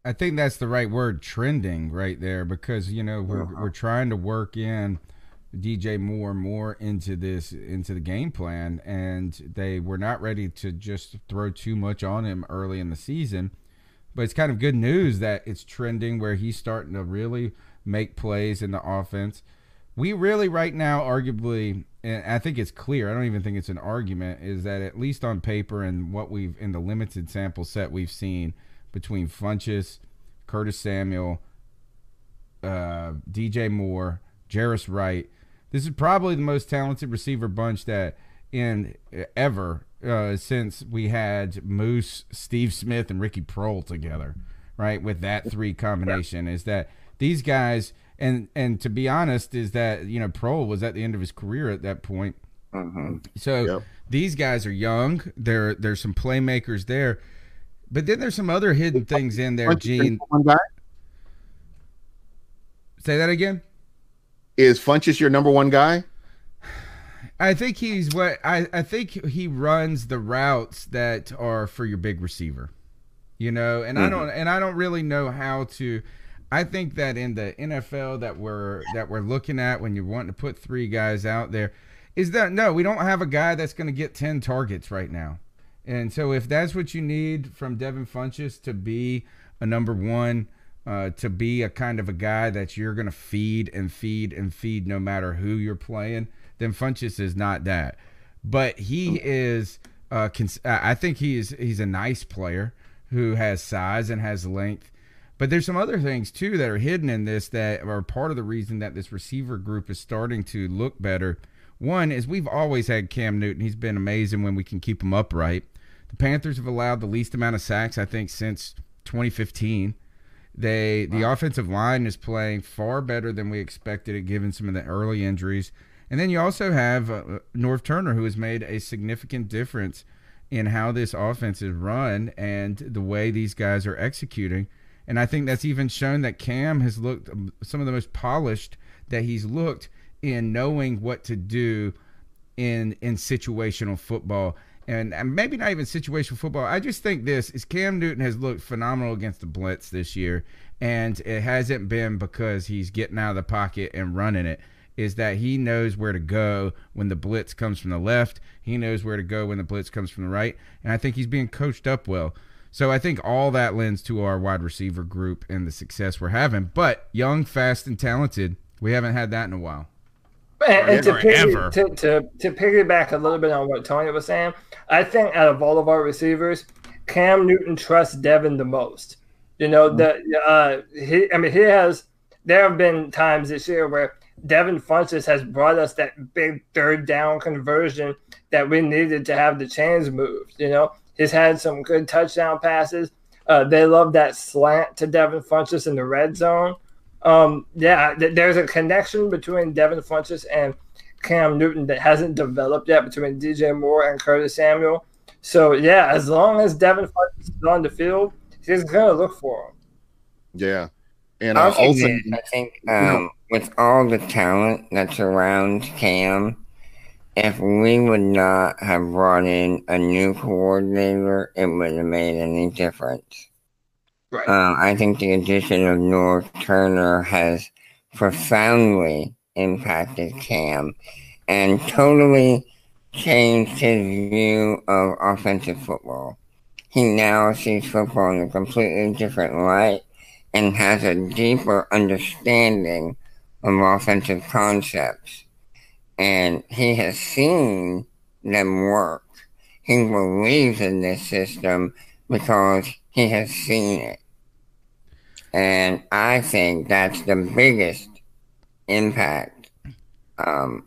I think that's the right word, trending, right there, because, you know, we're uh-huh. we're trying to work in D J Moore more into this, into the game plan, and they were not ready to just throw too much on him early in the season. But it's kind of good news that it's trending where he's starting to really make plays in the offense. We really right now, arguably, and I think it's clear, I don't even think it's an argument, is that at least on paper and what we've, in the limited sample set we've seen, between Funchess, Curtis Samuel, uh, D J Moore, Jarris Wright, this is probably the most talented receiver bunch that in ever uh, since we had Moose, Steve Smith, and Ricky Prohl together, right? With that three combination, is that these guys, and and to be honest, is that, you know, Prohl was at the end of his career at that point. Mm-hmm. So yep. These guys are young. There, there's some playmakers there. But then there's some other hidden things in there, Gene. Say that again? Is Funchess your number one guy? I think he's what I, I think he runs the routes that are for your big receiver. You know, and mm-hmm. I don't and I don't really know how to. I think that in the N F L that we're that we're looking at, when you're wanting to put three guys out there, is that no, we don't have a guy that's gonna get ten targets right now. And so if that's what you need from Devin Funchess to be a number one, uh, to be a kind of a guy that you're going to feed and feed and feed no matter who you're playing, then Funchess is not that. But he is uh, – I think he is, he's a nice player who has size and has length. But there's some other things too that are hidden in this that are part of the reason that this receiver group is starting to look better. One is we've always had Cam Newton. He's been amazing when we can keep him upright. The Panthers have allowed the least amount of sacks, I think, since twenty fifteen. They wow. The offensive line is playing far better than we expected it, given some of the early injuries. And then you also have uh, Norv Turner, who has made a significant difference in how this offense is run and the way these guys are executing. And I think that's even shown that Cam has looked some of the most polished that he's looked in knowing what to do in in situational football. And maybe not even situational football. I just think this is Cam Newton has looked phenomenal against the blitz this year, and it hasn't been because he's getting out of the pocket and running it. is that he knows where to go when the blitz comes from the left. He knows where to go when the blitz comes from the right. And I think he's being coached up well. So I think all that lends to our wide receiver group and the success we're having. But young, fast, and talented, we haven't had that in a while. But to, piggy, to, to, to piggyback a little bit on what Tony was saying, I think out of all of our receivers, Cam Newton trusts Devin the most. You know, the, uh, he, I mean, he has – there have been times this year where Devin Funchess has brought us that big third down conversion that we needed to have the chains moved, you know. He's had some good touchdown passes. Uh, they love that slant to Devin Funchess in the red zone. Um, yeah, th- there's a connection between Devin Funchess and Cam Newton that hasn't developed yet between D J Moore and Curtis Samuel. So, yeah, as long as Devin Funchess is on the field, he's going to look for him. Yeah. And uh, I, Olsen, I think um, with all the talent that's around Cam, if we would not have brought in a new coordinator, it wouldn't have made any difference. Right. Um, I think the addition of Norv Turner has profoundly impacted Cam and totally changed his view of offensive football. He now sees football in a completely different light and has a deeper understanding of offensive concepts. And he has seen them work. He believes in this system because he has seen it. And I think that's the biggest impact um,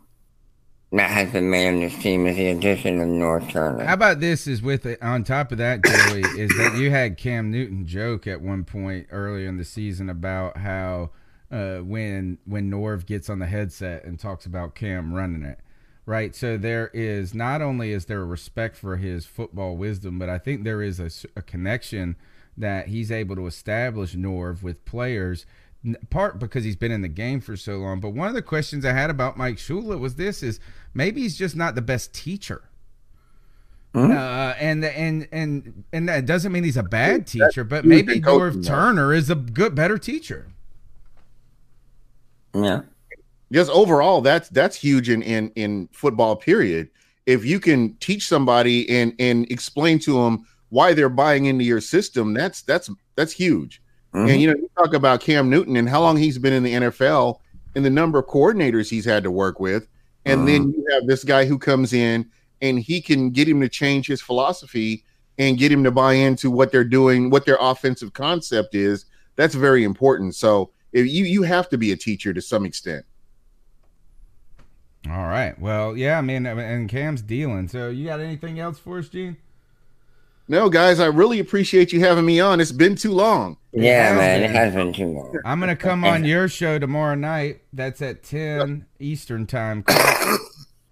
that has been made on this team is the addition of Norv Turner. How about this is with it, on top of that, Joey, is that you had Cam Newton joke at one point earlier in the season about how uh, when when Norv gets on the headset and talks about Cam running it. Right, so there is not only is there a respect for his football wisdom, but I think there is a, a connection that he's able to establish Norv with players, part because he's been in the game for so long. But one of the questions I had about Mike Shula was this: is maybe he's just not the best teacher, mm-hmm. uh, and and and and that doesn't mean he's a bad teacher, but maybe Norv Turner is a good, better teacher. Yeah. Because overall, that's that's huge in, in, in football, period. If you can teach somebody and, and explain to them why they're buying into your system, that's that's that's huge. Mm-hmm. And, you know, you talk about Cam Newton and how long he's been in the N F L and the number of coordinators he's had to work with. And mm-hmm. then you have this guy who comes in and he can get him to change his philosophy and get him to buy into what they're doing, what their offensive concept is. That's very important. So if you, you have to be a teacher to some extent. All right. Well, yeah, I mean, and Cam's dealing. So you got anything else for us, Gene? No, guys, I really appreciate you having me on. It's been too long. Yeah, um, man, it has been too long. I'm going to come on your show tomorrow night. That's at ten Eastern time.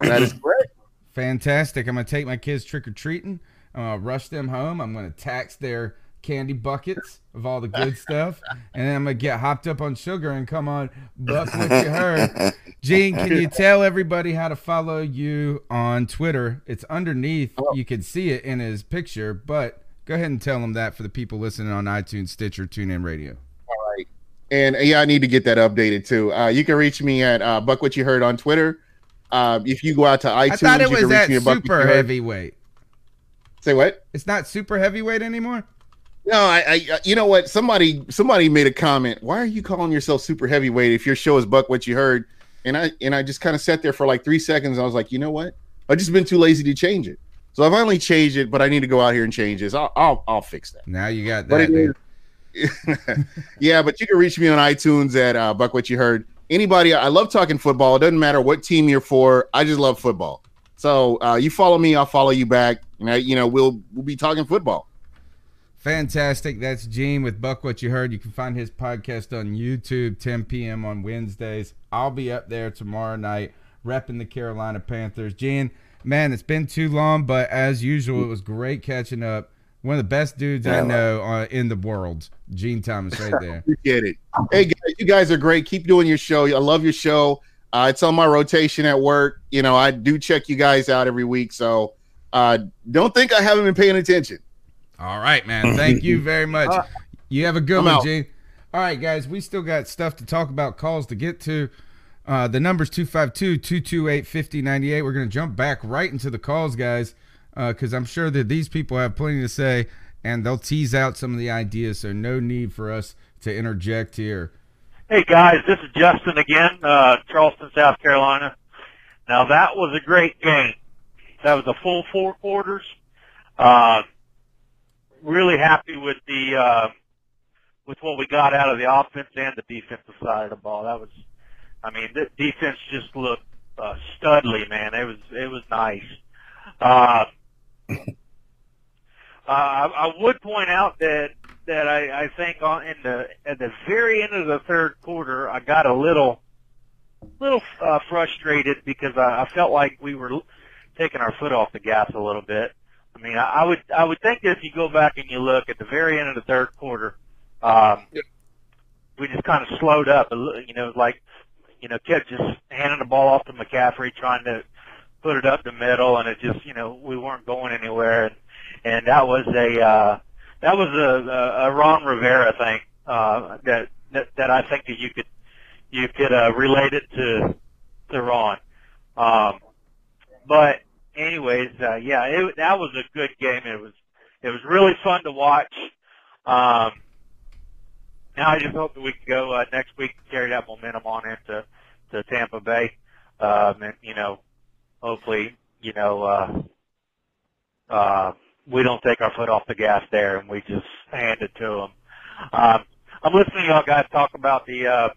That is great. Fantastic. I'm going to take my kids trick-or-treating. I'm going to rush them home. I'm going to tax their candy buckets of all the good stuff, and then I'm gonna get hopped up on sugar and come on Buck What You Heard. Gene, can you tell everybody how to follow you on Twitter? It's underneath, you can see it in his picture, but go ahead and tell them that for the people listening on iTunes, Stitcher, TuneIn Radio. All right, and yeah, I need to get that updated too. Uh, you can reach me at uh, Buck What You Heard on Twitter. Uh, if you go out to iTunes, I thought it was you can reach me at Buck What You Heard. Super heavyweight. Say what? It's not super heavyweight anymore. No, I, I, you know what? Somebody, somebody made a comment. Why are you calling yourself super heavyweight if your show is Buck What You Heard? And I, and I just kind of sat there for like three seconds. And I was like, you know what? I've just been too lazy to change it. So I've only changed it, but I need to go out here and change this. I'll, I'll, I'll fix that. Now you got that. But it, yeah, but you can reach me on iTunes at uh, Buck What You Heard. Anybody, I love talking football. It doesn't matter what team you're for. I just love football. So uh, you follow me, I'll follow you back. And I, you know, we'll we'll be talking football. Fantastic. That's Gene with Buck What You Heard. You can find his podcast on YouTube, ten p.m. on Wednesdays. I'll be up there tomorrow night repping the Carolina Panthers. Gene, man, it's been too long, but as usual, it was great catching up. One of the best dudes I know uh, in the world, Gene Thomas right there. You get it. Hey, guys, you guys are great. Keep doing your show. I love your show. Uh, it's on my rotation at work. You know, I do check you guys out every week, so uh, don't think I haven't been paying attention. All right, man. Thank you very much. You have a good I'm one, out. Gene. All right, guys. We still got stuff to talk about, calls to get to. Uh, the number's two five two, two two eight, five oh nine eight. We're going to jump back right into the calls, guys, because uh, I'm sure that these people have plenty to say, and they'll tease out some of the ideas, so no need for us to interject here. Hey, guys, this is Justin again, uh, Charleston, South Carolina. Now, that was a great game. That was a full four quarters. Uh, really happy with the uh, with what we got out of the offense and the defensive side of the ball. That was, I mean, the defense just looked uh, studly, man. It was it was nice. Uh, uh, I, I would point out that that I, I think on in the at the very end of the third quarter, I got a little little uh, frustrated because I, I felt like we were taking our foot off the gas a little bit. I mean, I, I would I would think that if you go back and you look at the very end of the third quarter, um, yeah. we just kind of slowed up. You know, like. You know, kept just handing the ball off to McCaffrey, trying to put it up the middle, and it just, you know, we weren't going anywhere. And, and that was a uh, that was a, a Ron Rivera thing uh, that, that that I think that you could you could uh, relate it to to Ron. Um, but anyways, uh, yeah, it, that was a good game. It was it was really fun to watch. Um, Now I just hope that we can go uh, next week and carry that momentum on into to Tampa Bay, um, and you know, hopefully, you know, uh, uh, we don't take our foot off the gas there and we just hand it to them. Um, I'm listening to y'all guys talk about the uh,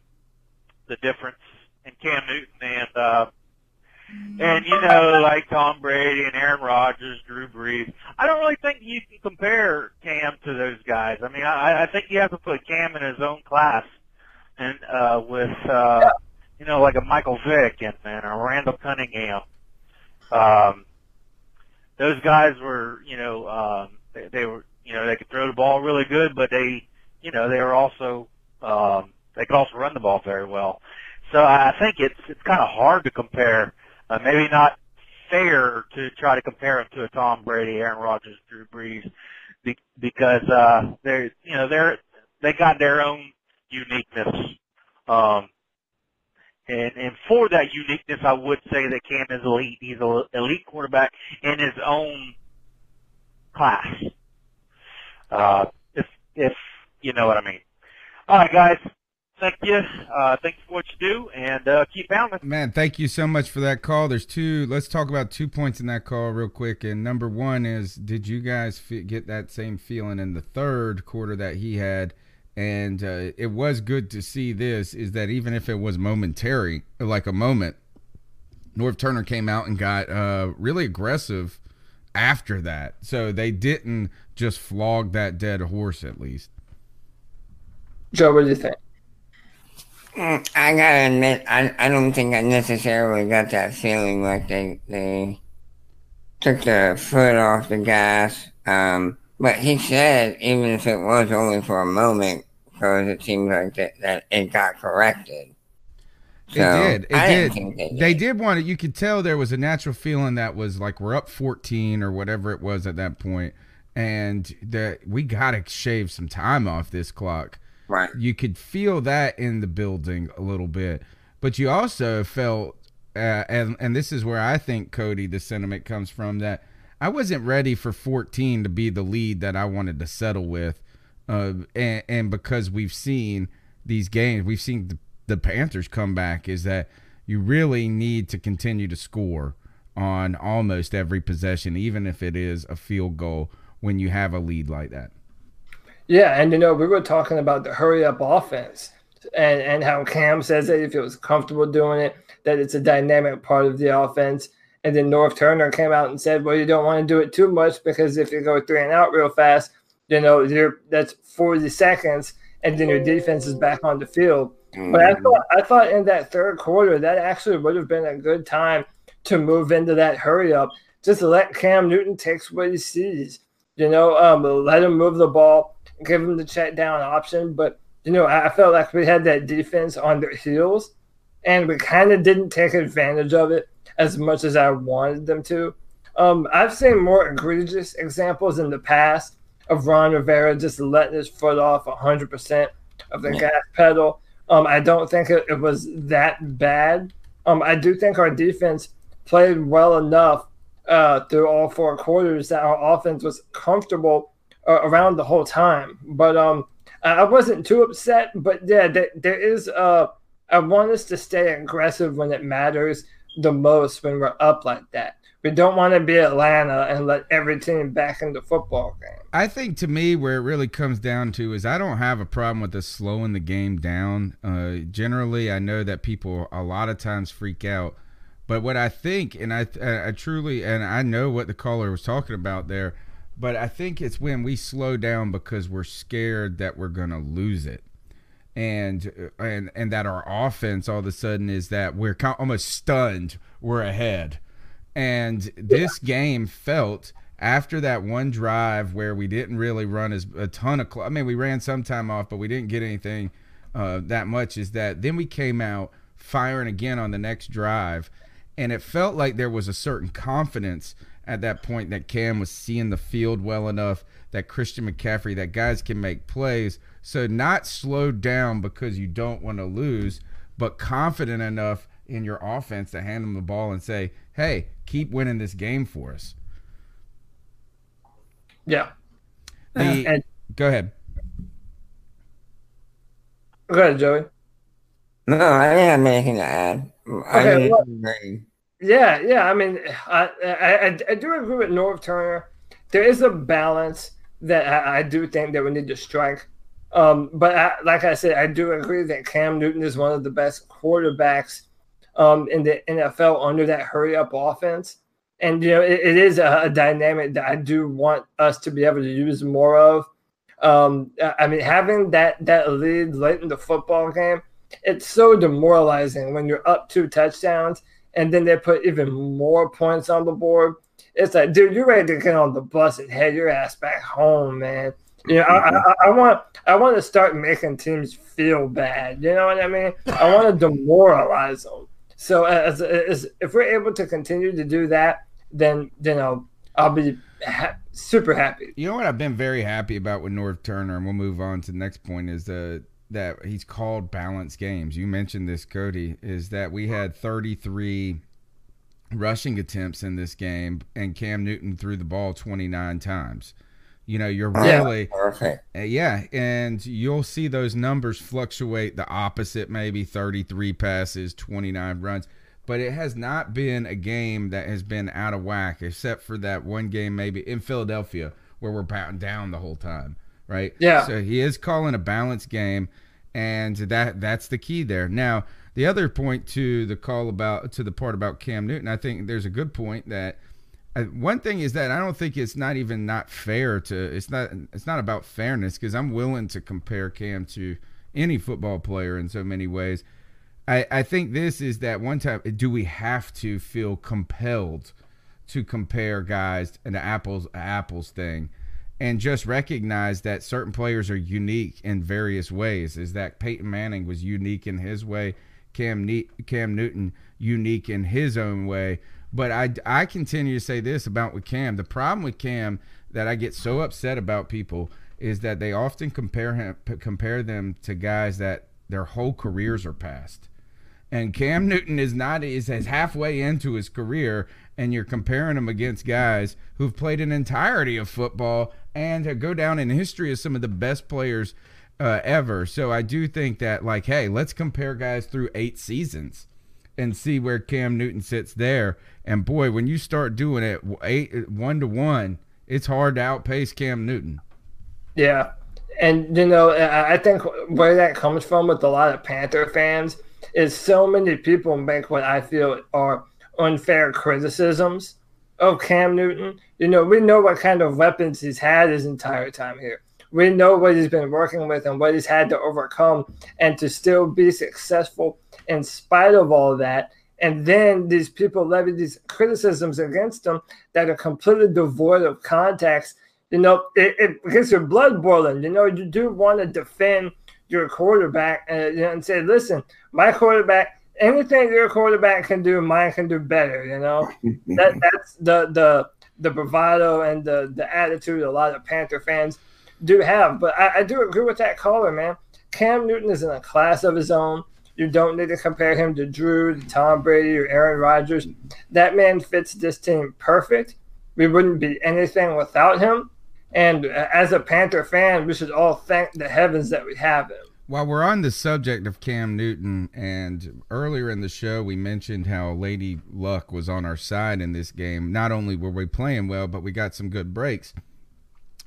the difference in Cam Newton and uh, and you know, like Tom Brady and Aaron Rodgers, Drew Brees. I don't really think you can compare Cam to those guys. I mean, I, I think you have to put Cam in his own class, and uh, with uh, you know, like a Michael Vick and, and a Randall Cunningham. Um, those guys were, you know, um, they, they were, you know, they could throw the ball really good, but they, you know, they were also um, they could also run the ball very well. So I think it's it's kind of hard to compare. Uh, maybe not fair to try to compare him to a Tom Brady, Aaron Rodgers, Drew Brees, be, because uh, they're you know they're they got their own uniqueness, um, and and for that uniqueness, I would say that Cam is elite. He's an elite quarterback in his own class. Uh, if if you know what I mean. All right, guys. Thank you. Uh, thanks for what you do, and uh, keep pounding. Man, thank you so much for that call. There's two. Let's talk about two points in that call real quick. And number one is, did you guys f- get that same feeling in the third quarter that he had? And uh, it was good to see this, is that even if it was momentary, like a moment, Norv Turner came out and got uh, really aggressive after that. So they didn't just flog that dead horse, at least. Joe, what do you think? I gotta admit, I, I don't think I necessarily got that feeling like they they took their foot off the gas. Um, but he said, even if it was only for a moment, because it seems like that, that it got corrected. So, it did. It I did. Think they did. They did want it. You could tell there was a natural feeling that was like we're up fourteen or whatever it was at that point, and that we gotta shave some time off this clock. Right. You could feel that in the building a little bit, but you also felt, uh, and and this is where I think, Cody, the sentiment comes from, that I wasn't ready for fourteen to be the lead that I wanted to settle with, uh, and, and because we've seen these games, we've seen the, the Panthers come back, is that you really need to continue to score on almost every possession, even if it is a field goal, when you have a lead like that. Yeah, and, you know, we were talking about the hurry-up offense and, and how Cam says that he feels comfortable doing it, that it's a dynamic part of the offense. And then Norv Turner came out and said, well, you don't want to do it too much because if you go three and out real fast, you know, you're, that's forty seconds, and then your defense is back on the field. Mm-hmm. But I thought, I thought in that third quarter, that actually would have been a good time to move into that hurry-up, just to let Cam Newton take what he sees, you know, um, let him move the ball. Give him the check down option. But, you know, I felt like we had that defense on their heels, and we kind of didn't take advantage of it as much as I wanted them to. Um, I've seen more egregious examples in the past of Ron Rivera just letting his foot off one hundred percent of the gas pedal, Um, I don't think it, it was that bad. Um, I do think our defense played well enough uh, through all four quarters that our offense was comfortable uh, around the whole time. But um, I wasn't too upset. But, yeah, there, there is uh, – I want us to stay aggressive when it matters the most when we're up like that. We don't want to be Atlanta and let every team back in the football game. I think to me where it really comes down to is I don't have a problem with us slowing the game down. Uh, generally, I know that people a lot of times freak out. But what I think, and I, I truly, and I know what the caller was talking about there, but I think it's when we slow down because we're scared that we're going to lose it. And, and, and that our offense all of a sudden is that we're almost stunned we're ahead. And this game felt after that one drive where we didn't really run as a ton of, I mean, we ran some time off, but we didn't get anything uh, that much is that then we came out firing again on the next drive. And it felt like there was a certain confidence at that point that Cam was seeing the field well enough that Christian McCaffrey, that guys can make plays. So not slowed down because you don't want to lose, but confident enough in your offense to hand them the ball and say, hey, keep winning this game for us. Yeah. The, and, go ahead. Go ahead, Joey. No, I didn't have anything to add. Okay, I well, yeah, yeah. I mean, I, I, I do agree with Norv Turner. There is a balance that I, I do think that we need to strike. Um, but I, like I said, I do agree that Cam Newton is one of the best quarterbacks Um, in the N F L under that hurry-up offense. And, you know, it, it is a, a dynamic that I do want us to be able to use more of. Um, I mean, having that, that lead late in the football game, it's so demoralizing when you're up two touchdowns and then they put even more points on the board. It's like, dude, you're ready to get on the bus and head your ass back home, man. You know, I, I, I want I want to start making teams feel bad. You know what I mean? I want to demoralize them. So as, as if we're able to continue to do that, then you know I'll be ha- super happy. You know what I've been very happy about with Norv Turner, and we'll move on to the next point, is uh, that he's called balanced games. You mentioned this, Cody, is that we had thirty-three rushing attempts in this game, and Cam Newton threw the ball twenty-nine times. You know, you're really – yeah, and you'll see those numbers fluctuate the opposite, maybe thirty-three passes, twenty-nine runs. But it has not been a game that has been out of whack except for that one game maybe in Philadelphia where we're batting down the whole time, right? Yeah. So he is calling a balanced game, and that that's the key there. Now, the other point to the call about – to the part about Cam Newton, I think there's a good point that – one thing is that I don't think it's not even not fair to it's not it's not about fairness because I'm willing to compare Cam to any football player in so many ways. I, I think this is that one time, do we have to feel compelled to compare guys and the apples apples thing and just recognize that certain players are unique in various ways? Is that Peyton Manning was unique in his way, Cam ne- Cam Newton unique in his own way. But I, I continue to say this about with Cam. The problem with Cam that I get so upset about people is that they often compare him compare them to guys that their whole careers are past. And Cam Newton is not is, is halfway into his career, and you're comparing him against guys who've played an entirety of football and go down in history as some of the best players uh, ever. So I do think that, like, hey, let's compare guys through eight seasons and see where Cam Newton sits there. And, boy, when you start doing it eight, one-to-one, it's hard to outpace Cam Newton. Yeah. And, you know, I think where that comes from with a lot of Panther fans is so many people make what I feel are unfair criticisms of Cam Newton. You know, we know what kind of weapons he's had his entire time here. We know what he's been working with and what he's had to overcome and to still be successful in spite of all that. And then these people levy these criticisms against him that are completely devoid of context. You know, it, it gets your blood boiling. You know, you do want to defend your quarterback and, you know, and say, listen, my quarterback, anything your quarterback can do, mine can do better. You know, that that's the, the, the bravado and the, the attitude a lot of Panther fans do have. But I, I do agree with that caller, man. Cam Newton is in a class of his own. You don't need to compare him to Drew, to Tom Brady, or Aaron Rodgers. That man fits this team perfect. We wouldn't be anything without him. And as a Panther fan, we should all thank the heavens that we have him. While we're on the subject of Cam Newton, and earlier in the show we mentioned how Lady Luck was on our side in this game. Not only were we playing well, but we got some good breaks.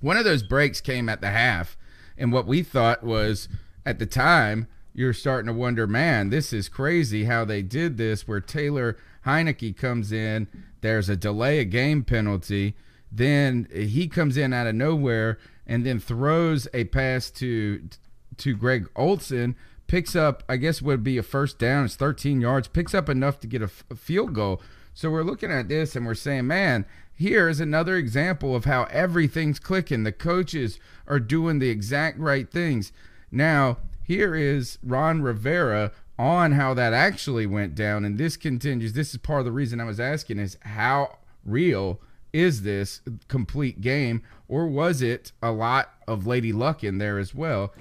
One of those breaks came at the half, and what we thought was, at the time, you're starting to wonder, man, this is crazy how they did this, where Taylor Heineke comes in, there's a delay of game penalty, then he comes in out of nowhere and then throws a pass to – to Greg Olsen, picks up, I guess would be a first down, it's thirteen yards, picks up enough to get a, a field goal. So we're looking at this and we're saying, man, here is another example of how everything's clicking. The coaches are doing the exact right things. Now, here is Ron Rivera on how that actually went down, and this continues. This is part of the reason I was asking is how real is this complete game, or was it a lot of Lady Luck in there as well?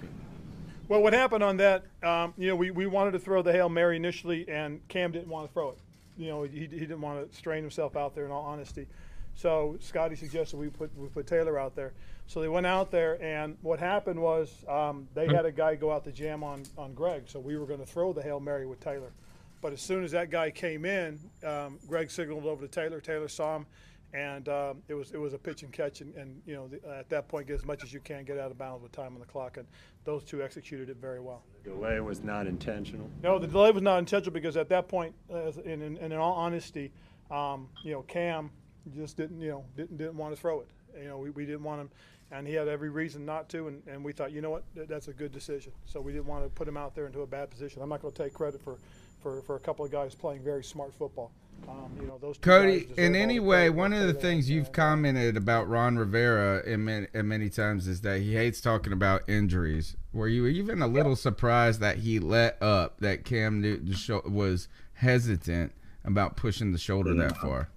Well, what happened on that, um, you know, we, we wanted to throw the Hail Mary initially, and Cam didn't want to throw it. You know, he, he didn't want to strain himself out there, in all honesty. So Scotty suggested we put we put Taylor out there. So they went out there, and what happened was um, they had a guy go out to jam on, on Greg, so we were going to throw the Hail Mary with Taylor. But as soon as that guy came in, um, Greg signaled over to Taylor. Taylor saw him, and um, it was it was a pitch and catch, and, and you know, the, at that point, get as much as you can, get out of bounds with time on the clock, and those two executed it very well. The delay was not intentional. No, the delay was not intentional because at that point, uh, in, in, in all honesty, um, you know, Cam just didn't you know didn't didn't want to throw it. You know, we, we didn't want him, and he had every reason not to, and, and we thought, you know what, that's a good decision. So we didn't want to put him out there into a bad position. I'm not going to take credit for, for, for a couple of guys playing very smart football. Um, you know, those Cody, in any way, one of the things you've commented about Ron Rivera in many, in many times is that he hates talking about injuries. Were you even a little yeah. surprised that he let up, that Cam Newton was hesitant about pushing the shoulder that far?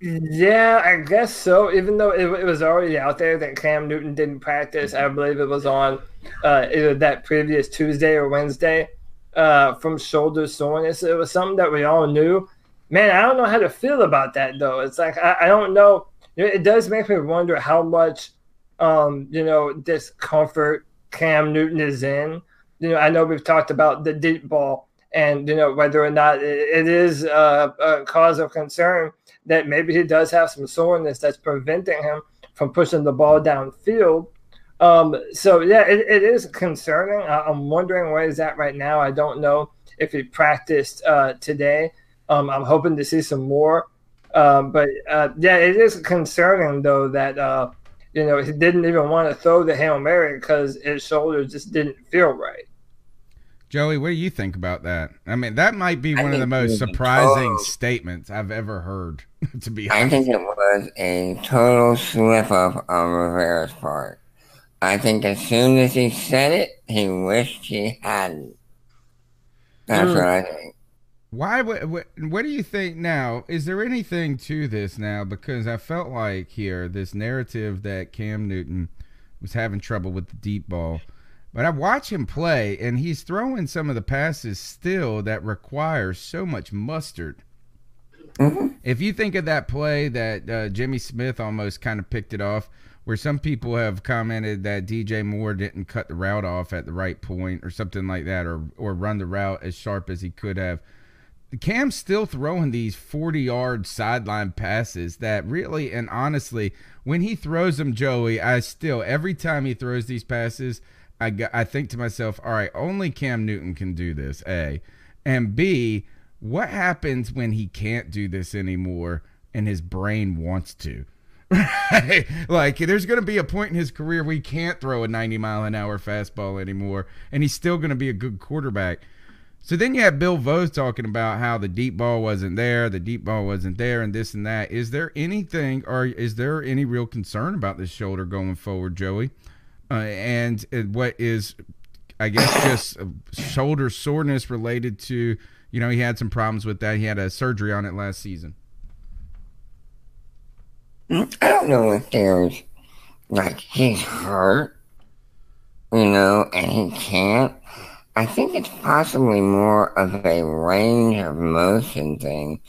Yeah, I guess so. Even though it, it was already out there that Cam Newton didn't practice, I believe it was on uh, either that previous Tuesday or Wednesday uh, from shoulder soreness. It was something that we all knew. Man, I don't know how to feel about that, though. It's like, I, I don't know. It does make me wonder how much, um, you know, discomfort Cam Newton is in. You know, I know we've talked about the deep ball and, you know, whether or not it, it is a, a cause of concern that maybe he does have some soreness that's preventing him from pushing the ball downfield. Um, so, yeah, it, it is concerning. I, I'm wondering where he's at right now. I don't know if he practiced uh, today. Um, I'm hoping to see some more. Um, but, uh, yeah, it is concerning, though, that, uh, you know, he didn't even want to throw the Hail Mary because his shoulder just didn't feel right. Joey, what do you think about that? I mean, that might be I one of the most surprising total, statements I've ever heard, to be honest. I think it was a total slip-up on Rivera's part. I think as soon as he said it, he wished he hadn't. That's mm. what I think. Why? What, what, what do you think now? Is there anything to this now? Because I felt like here, this narrative that Cam Newton was having trouble with the deep ball. But I watch him play, and he's throwing some of the passes still that require so much mustard. Mm-hmm. If you think of that play that uh, Jimmy Smith almost kind of picked it off, where some people have commented that D J Moore didn't cut the route off at the right point or something like that, or, or run the route as sharp as he could have. Cam's still throwing these forty-yard sideline passes that really and honestly, when he throws them, Joey, I still, every time he throws these passes, I, got, I think to myself, all right, only Cam Newton can do this, A. And B, what happens when he can't do this anymore and his brain wants to? Right? Like, there's going to be a point in his career where he can't throw a ninety-mile-an-hour fastball anymore, and he's still going to be a good quarterback. So then you have Bill Voes talking about how the deep ball wasn't there, the deep ball wasn't there, and this and that. Is there anything, or is there any real concern about this shoulder going forward, Joey? Uh, and what is, I guess, just shoulder soreness related to, you know, he had some problems with that. He had a surgery on it last season. I don't know if there's, like, he's hurt. you know, and he can't. I think it's possibly more of a range of motion thing.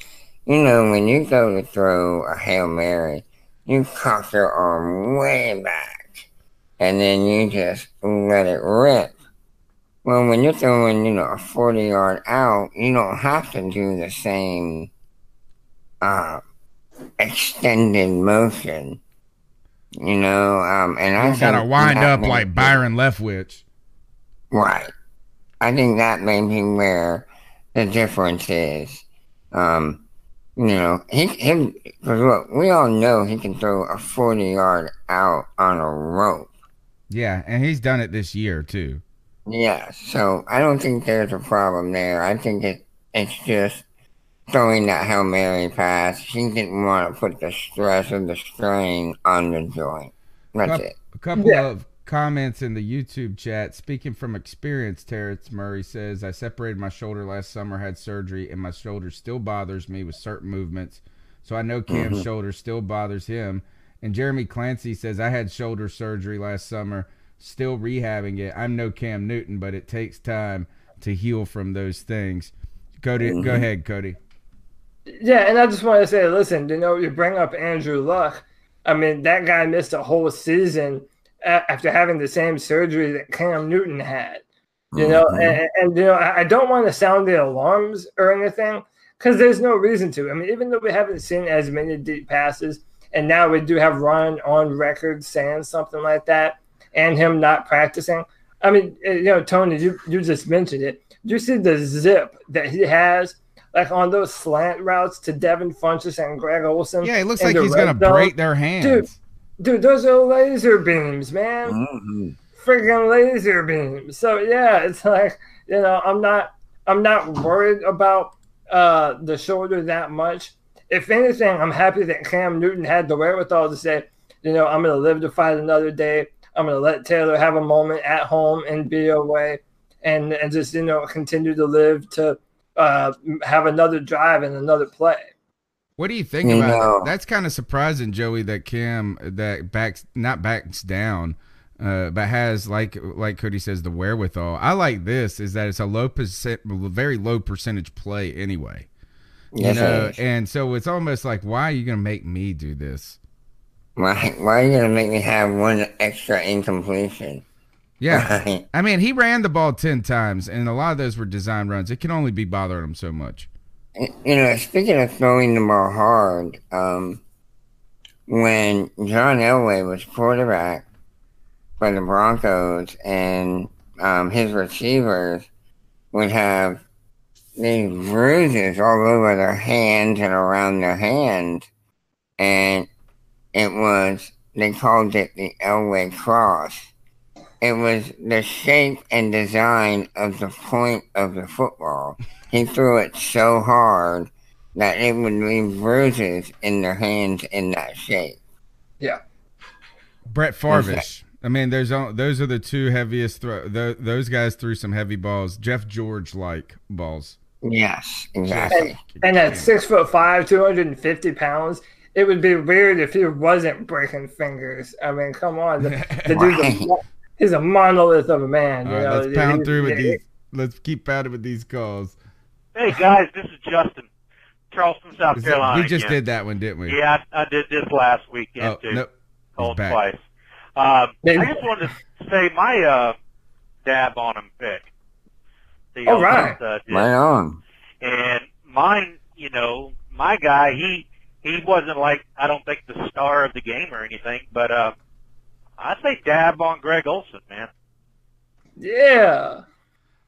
You know, when you go to throw a Hail Mary, you cock your arm way back, and then you just let it rip. Well, when you're throwing, you know, a forty-yard out, you don't have to do the same uh, extended motion, you know. Um, and I got to wind up like Byron Leftwich. Right. I think that may be where the difference is. Um, you know, he, him, because look, we all know he can throw a forty-yard out on a rope. Yeah, and he's done it this year, too. Yeah, so I don't think there's a problem there. I think it, it's just throwing that Hail Mary pass. He didn't want to put the stress and the strain on the joint. That's a couple, it. A couple yeah. of... Comments in the YouTube chat. Speaking from experience, Terrence Murray says, I separated my shoulder last summer, had surgery, and my shoulder still bothers me with certain movements. So I know Cam's mm-hmm. shoulder still bothers him. And Jeremy Clancy says, I had shoulder surgery last summer, still rehabbing it. I'm no Cam Newton, but it takes time to heal from those things. Cody, mm-hmm. go ahead, Cody. Yeah, and I just want to say, listen, you know, you bring up Andrew Luck. I mean, that guy missed a whole season after having the same surgery that Cam Newton had, you know, mm-hmm. and, and, you know, I don't want to sound the alarms or anything because there's no reason to. I mean, even though we haven't seen as many deep passes, and now we do have Ron on record saying something like that and him not practicing. I mean, you know, Tony, you, you just mentioned it. You see the zip that he has, like on those slant routes to Devin Funchess and Greg Olsen. Yeah, it looks like he's going to break their hands. Dude, Dude, those are laser beams, man. Mm-hmm. Freaking laser beams. So yeah, it's like, you know, I'm not, I'm not worried about uh, the shoulder that much. If anything, I'm happy that Cam Newton had the wherewithal to say, you know, I'm gonna live to fight another day. I'm gonna let Taylor have a moment at home and be away, and and just, you know, continue to live to uh, have another drive and another play. What do you think you about know. It? That's kind of surprising, Joey, that Cam that backs not backs down, uh, but has like like Cody says the wherewithal. I like this is that it's a low percent, very low percentage play anyway. Yes, you know, and so it's almost like, why are you going to make me do this? Why Why are you going to make me have one extra incompletion? Yeah, I mean, he ran the ball ten times, and a lot of those were design runs. It can only be bothering him so much. You know, speaking of throwing the ball hard, um, when John Elway was quarterback for the Broncos, and um, his receivers would have these bruises all over their hands and around their hands, and it was, they called it the Elway Cross. It was the shape and design of the point of the football. He threw it so hard that it would leave bruises in their hands in that shape. Yeah. Brett Favre. I mean, there's those are the two heaviest throw. The, those guys threw some heavy balls, Jeff George-like balls. Yes, exactly. And, and at six foot five, two hundred and fifty pounds, it would be weird if he wasn't breaking fingers. I mean, come on, the, the dude right. is a monolith of a man. You All right, know? Let's pound he, through he, with he, these. Let's keep pounding with these calls. Hey, guys, this is Justin, Charleston, South that, Carolina. We just again. did that one, didn't we? Yeah, I, I did this last weekend, oh, too. Nope. Called twice. Um, I just wanted to say my uh, dab on him pick. The All right. Uh, right on. And mine, you know, my guy, he he wasn't like, I don't think, the star of the game or anything, but uh, I say dab on Greg Olsen, man. Yeah.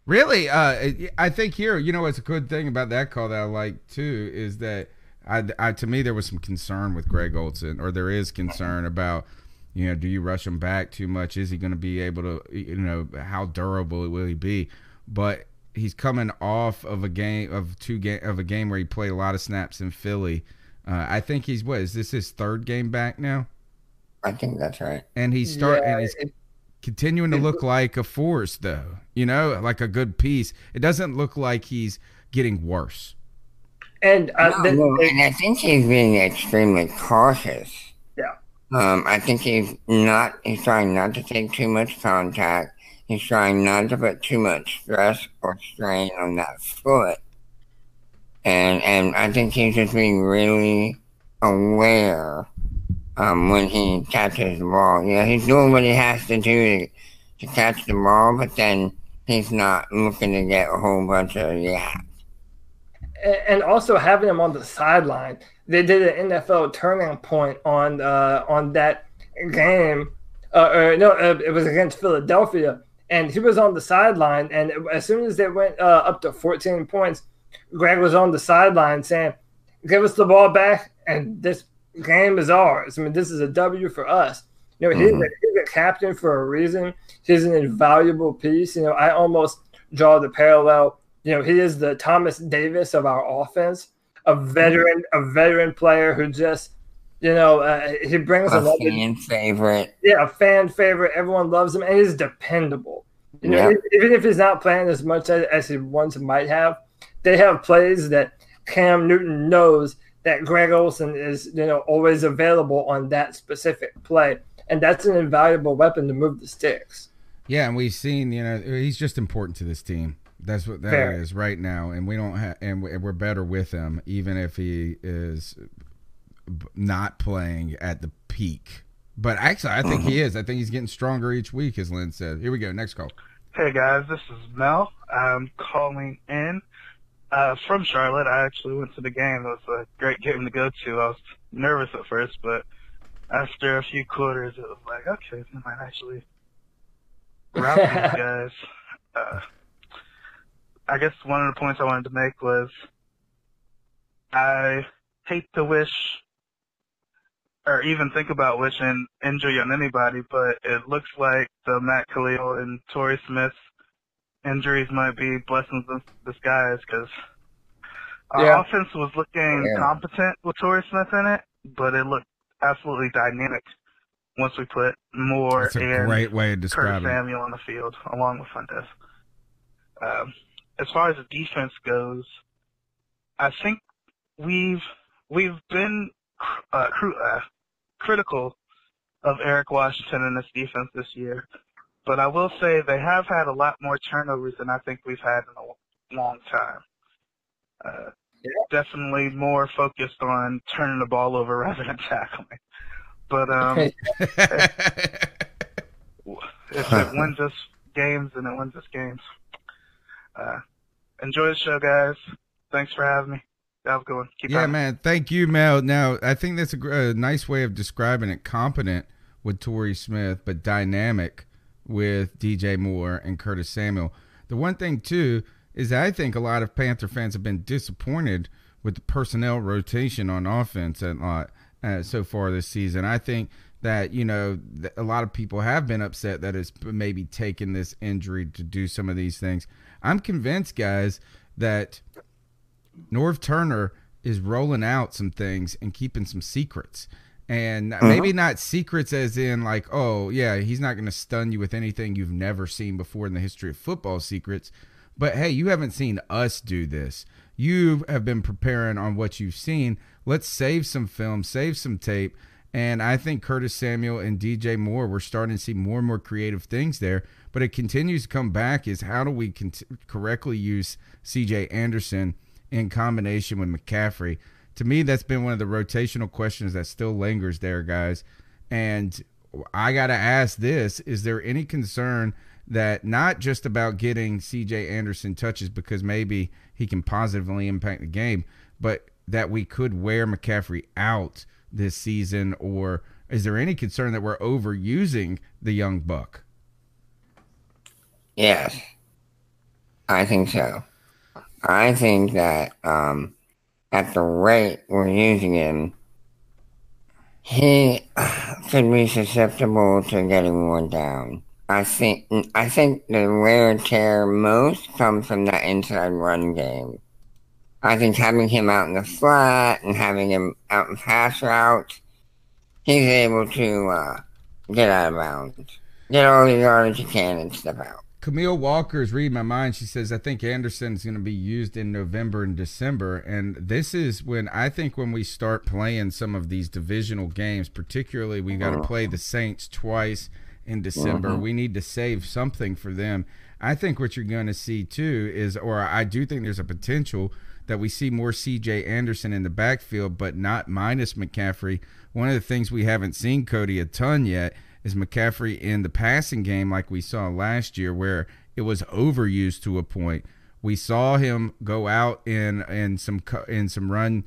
Really, uh, I think here, you know, what's a good thing about that call that I like, too, is that I, I, to me there was some concern with Greg Olsen, or there is concern about, you know, do you rush him back too much? Is he going to be able to, you know, how durable will he be? But he's coming off of a game of two game of a game where he played a lot of snaps in Philly. Uh, I think he's what is this his third game back now? I think that's right. And he's start yeah. and he's. continuing to look like a force, though, you know, like a good piece. It doesn't look like he's getting worse. And, uh, no, then, no, and I think he's being extremely cautious. Yeah. Um, I think he's not. He's trying not to take too much contact. He's trying not to put too much stress or strain on that foot. And and I think he's just being really aware um, when he catches the ball. You know, he's doing what he has to do to, to catch the ball, but then he's not looking to get a whole bunch of yaps. And also having him on the sideline. They did an N F L turning point on uh, on that game. Uh, or no, it was against Philadelphia. And he was on the sideline. And as soon as they went uh, up to fourteen points, Greg was on the sideline saying, give us the ball back, and this game is ours. I mean, this is a W for us. You know, he's, mm-hmm. a, he's a captain for a reason. He's an invaluable piece. You know, I almost draw the parallel. You know, he is the Thomas Davis of our offense, a veteran, a veteran player who just, you know, uh, he brings a another, fan favorite. Yeah, a fan favorite. Everyone loves him, and he's dependable. You know, yep. Even if he's not playing as much as, as he once might have, they have plays that Cam Newton knows that Greg Olsen is, you know, always available on that specific play, and that's an invaluable weapon to move the sticks. Yeah, and we've seen, you know, he's just important to this team. That's what that Fair. is right now, and we don't have, and we're better with him, even if he is not playing at the peak. But actually, I think he is. I think he's getting stronger each week, as Lynn said. Here we go. Next call. Hey guys, this is Mel. I'm calling in uh, from Charlotte. I actually went to the game. It was a great game to go to. I was nervous at first, but after a few quarters, it was like, okay, we might actually route these guys. Uh, I guess one of the points I wanted to make was I hate to wish or even think about wishing injury on anybody, but it looks like the Matt Khalil and Torrey Smith injuries might be blessings in disguise because our yeah. offense was looking yeah. competent with Torrey Smith in it, but it looked absolutely dynamic once we put Moore and great way to describe Curtis Samuel on the field along with Funchess. Um As far as the defense goes, I think we've we've been uh, cr uh, critical of Eric Washington and his defense this year, but I will say they have had a lot more turnovers than I think we've had in a long time. Uh, yeah. Definitely more focused on turning the ball over rather than tackling. But um, if, if it wins us games, then it wins us games. Uh, enjoy the show, guys. Thanks for having me. Have a good one. Keep yeah, on. man. Thank you, Mel. Now, I think that's a, a nice way of describing it. Competent with Torrey Smith, but dynamic with D J Moore and Curtis Samuel. The one thing, too, is I think a lot of Panther fans have been disappointed with the personnel rotation on offense a lot uh, so far this season. I think that, you know, a lot of people have been upset that it's maybe taken this injury to do some of these things. I'm convinced, guys, that Norv Turner is rolling out some things and keeping some secrets. And uh-huh. maybe not secrets as in like, oh, yeah, he's not going to stun you with anything you've never seen before in the history of football secrets. But, hey, you haven't seen us do this. You have been preparing on what you've seen. Let's save some film, save some tape. And I think Curtis Samuel and D J Moore, we're starting to see more and more creative things there. But it continues to come back is how do we correctly use C J Anderson in combination with McCaffrey? To me, that's been one of the rotational questions that still lingers there, guys. And I got to ask this, is there any concern that not just about getting C J Anderson touches because maybe he can positively impact the game, but that we could wear McCaffrey out this season? Or is there any concern that we're overusing the young buck? Yes, I think so. I think that um, at the rate we're using him, he could be susceptible to getting worn down. I think I think the wear and tear most comes from that inside run game. I think having him out in the flat and having him out in pass routes, he's able to uh, get out of bounds, get all the yardage he can, and step out. Camille Walker's reading my mind. She says, I think Anderson's going to be used in November and December. And this is when I think when we start playing some of these divisional games, particularly we got to play the Saints twice in December. Uh-huh. We need to save something for them. I think what you're going to see too is, or I do think there's a potential that we see more C J Anderson in the backfield, but not minus McCaffrey. One of the things we haven't seen, Cody, a ton yet is McCaffrey in the passing game like we saw last year where it was overused to a point. We saw him go out in, in some in some run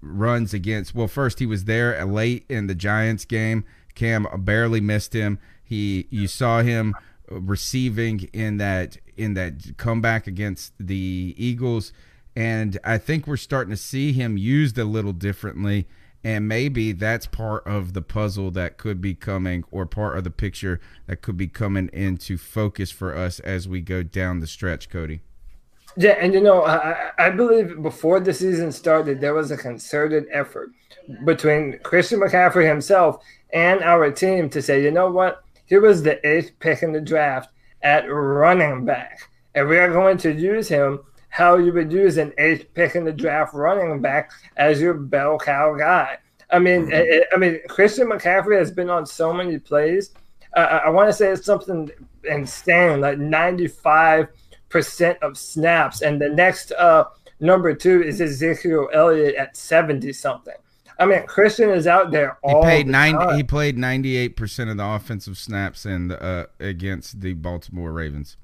runs against. Well, first he was there late in the Giants game. Cam barely missed him. He you saw him receiving in that in that comeback against the Eagles, and I think we're starting to see him used a little differently. And maybe that's part of the puzzle that could be coming, or part of the picture that could be coming into focus for us as we go down the stretch, Cody. Yeah, and you know, I, I believe before the season started, there was a concerted effort between Christian McCaffrey himself and our team to say, you know what, here was the eighth pick in the draft at running back, and we are going to use him how you would use an eighth pick in the draft running back as your bell cow guy. I mean, mm-hmm. I, I mean, Christian McCaffrey has been on so many plays. Uh, I want to say it's something insane, like ninety-five percent of snaps, and the next uh, number two is Ezekiel Elliott at seventy something. I mean, Christian is out there all he paid the ninety, time. He played ninety-eight percent of the offensive snaps in the, uh, against the Baltimore Ravens.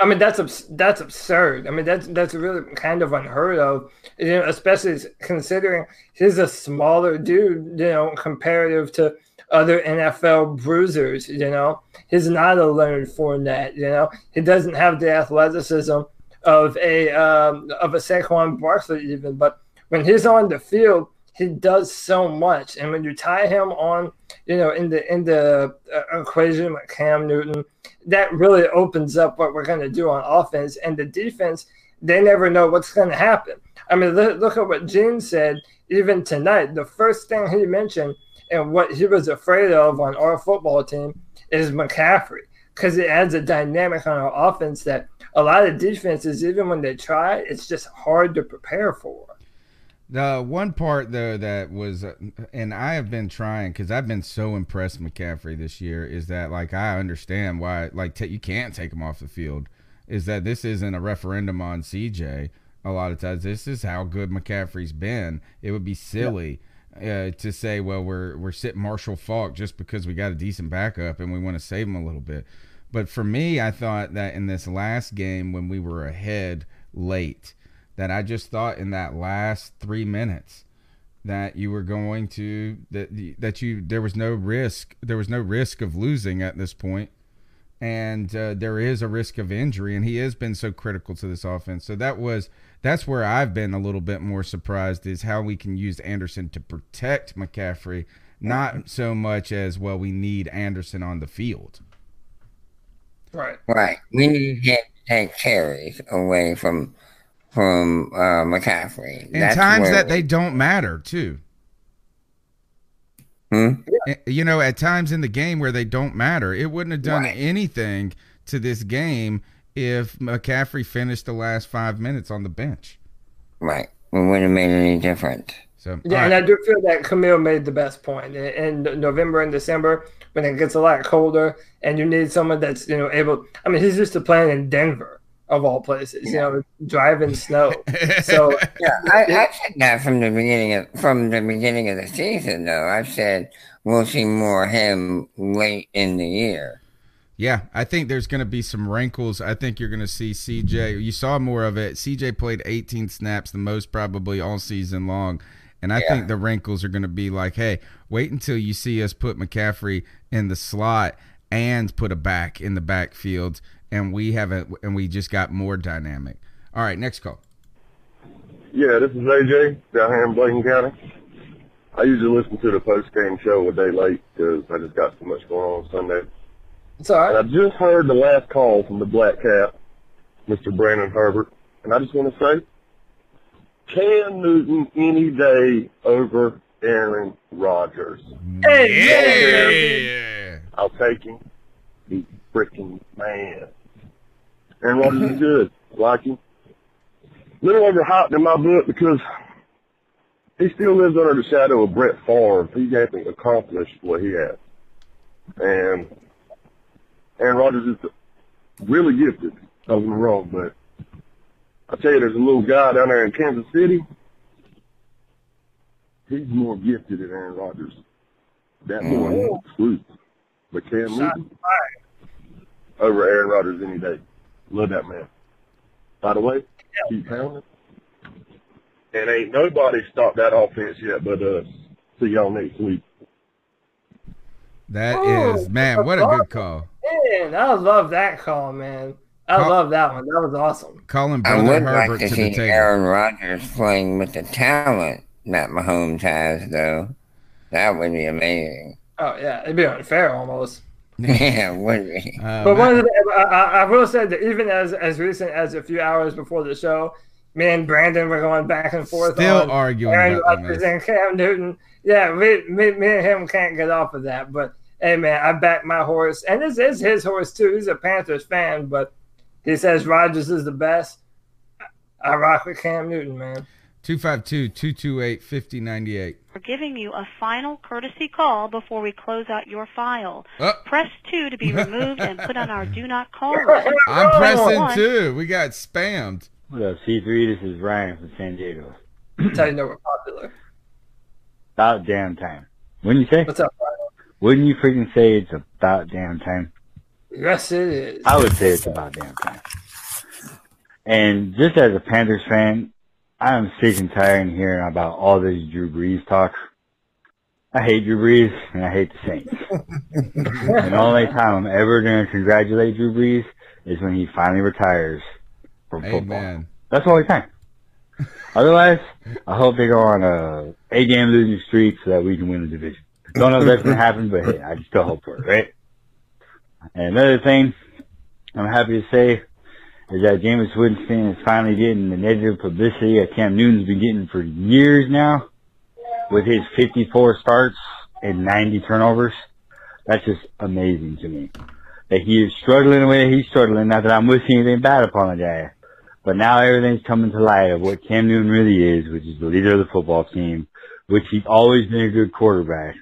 I mean, that's that's absurd. I mean, that's that's really kind of unheard of, you know, especially considering he's a smaller dude, you know, comparative to other N F L bruisers, you know. He's not a Leonard Fournette, you know. He doesn't have the athleticism of a um, of a Saquon Barkley even, but when he's on the field, he does so much. And when you tie him on, you know, in the in the uh, equation with Cam Newton, that really opens up what we're going to do on offense. And the defense, they never know what's going to happen. I mean, look, look at what Gene said even tonight. The first thing he mentioned and what he was afraid of on our football team is McCaffrey, because it adds a dynamic on our offense that a lot of defenses, even when they try, it's just hard to prepare for. The one part, though, that was, and I have been trying, because I've been so impressed with McCaffrey this year, is that, like, I understand why, like, t- you can't take him off the field, is that this isn't a referendum on C J a lot of times. This is how good McCaffrey's been. It would be silly yeah. uh, to say, well, we're we're sitting Marshall Faulk just because we got a decent backup and we want to save him a little bit. But for me, I thought that in this last game when we were ahead late, that I just thought in that last three minutes that you were going to that that you there was no risk there was no risk of losing at this point, and uh, there is a risk of injury, and he has been so critical to this offense. So that was that's where I've been a little bit more surprised, is how we can use Anderson to protect McCaffrey, not so much as, well, we need Anderson on the field. Right, right. We need him to take carries away from. From uh, McCaffrey. And times that they don't matter, too. Hmm? You know, at times in the game where they don't matter. It wouldn't have done right. anything to this game if McCaffrey finished the last five minutes on the bench. Right. It wouldn't have made any difference. So, yeah, right. And I do feel that Camille made the best point. In November and December, when it gets a lot colder, and you need someone that's, you know, able – I mean, he's used to playing in Denver. Of all places, you know, driving snow. So yeah, I, I said that from the beginning of from the beginning of the season. Though I've said we'll see more of him late in the year. Yeah, I think there's going to be some wrinkles. I think you're going to see C J. You saw more of it. C J played eighteen snaps, the most probably all season long. And I yeah. think the wrinkles are going to be like, hey, wait until you see us put McCaffrey in the slot and put a back in the backfield. And we haven't, and we just got more dynamic. All right, next call. Yeah, this is A J down here in Bladen County. I usually listen to the post-game show a day late because I just got so much going on Sunday. It's all right. And I just heard the last call from the Black Cat, Mister Brandon Herbert, and I just want to say, Cam Newton any day over Aaron Rodgers. Hey, yeah. I'll take him. He's freaking man. Aaron Rodgers is good. I like him. A little overhyped in my book because he still lives under the shadow of Brett Favre. He hasn't accomplished what he has. And Aaron Rodgers is really gifted. I was wrong, but I tell you, there's a little guy down there in Kansas City. He's more gifted than Aaron Rodgers. That boy is absolute. But Cam Newton over Aaron Rodgers any day. Love that man. By the way, yeah. keep pounding. And ain't nobody stopped that offense yet but us. See y'all next week. That oh, is, man, what a good call. Man, I love that call, man. I Col- love that one. That was awesome. Colin Brother I would Herbert like to, to see the table. Aaron Rodgers playing with the talent that Mahomes has, though. That would be amazing. Oh, yeah. It'd be unfair almost. Yeah, it would be. Uh, but man. one of the, I, I will say that even as, as recent as a few hours before the show, me and Brandon were going back and forth. Still on arguing Aaron Rodgers and Cam Newton. Yeah, we, me, me and him can't get off of that. But, hey, man, I back my horse. And this is his horse, too. He's a Panthers fan, but he says Rodgers is the best. I rock with Cam Newton, man. two five two, two two eight, five oh nine eight. We're giving you a final courtesy call before we close out your file. Oh. Press two to be removed and put on our do not call list. I'm oh, pressing two. We got spammed. What up, C three? This is Ryan from San Diego. That's how you know we're popular. About damn time. Wouldn't you say? What's up, Ryan? Wouldn't you freaking say it's about damn time? Yes, it is. I would say it's about damn time. And just as a Panthers fan, I am sick and tired of hearing about all this Drew Brees talk. I hate Drew Brees, and I hate the Saints. And the only time I'm ever going to congratulate Drew Brees is when he finally retires from hey, football. Man. That's the only time. Otherwise, I hope they go on a eight-game losing streak so that we can win the division. Don't know if that's going to happen, but hey, I still hope for it, right? And another thing I'm happy to say is that Jameis Winston is finally getting the negative publicity that Cam Newton's been getting for years now with his fifty-four starts and ninety turnovers. That's just amazing to me. That he is struggling the way that he's struggling, not that I'm wishing anything bad upon the guy. But now everything's coming to light of what Cam Newton really is, which is the leader of the football team, which he's always been a good quarterback.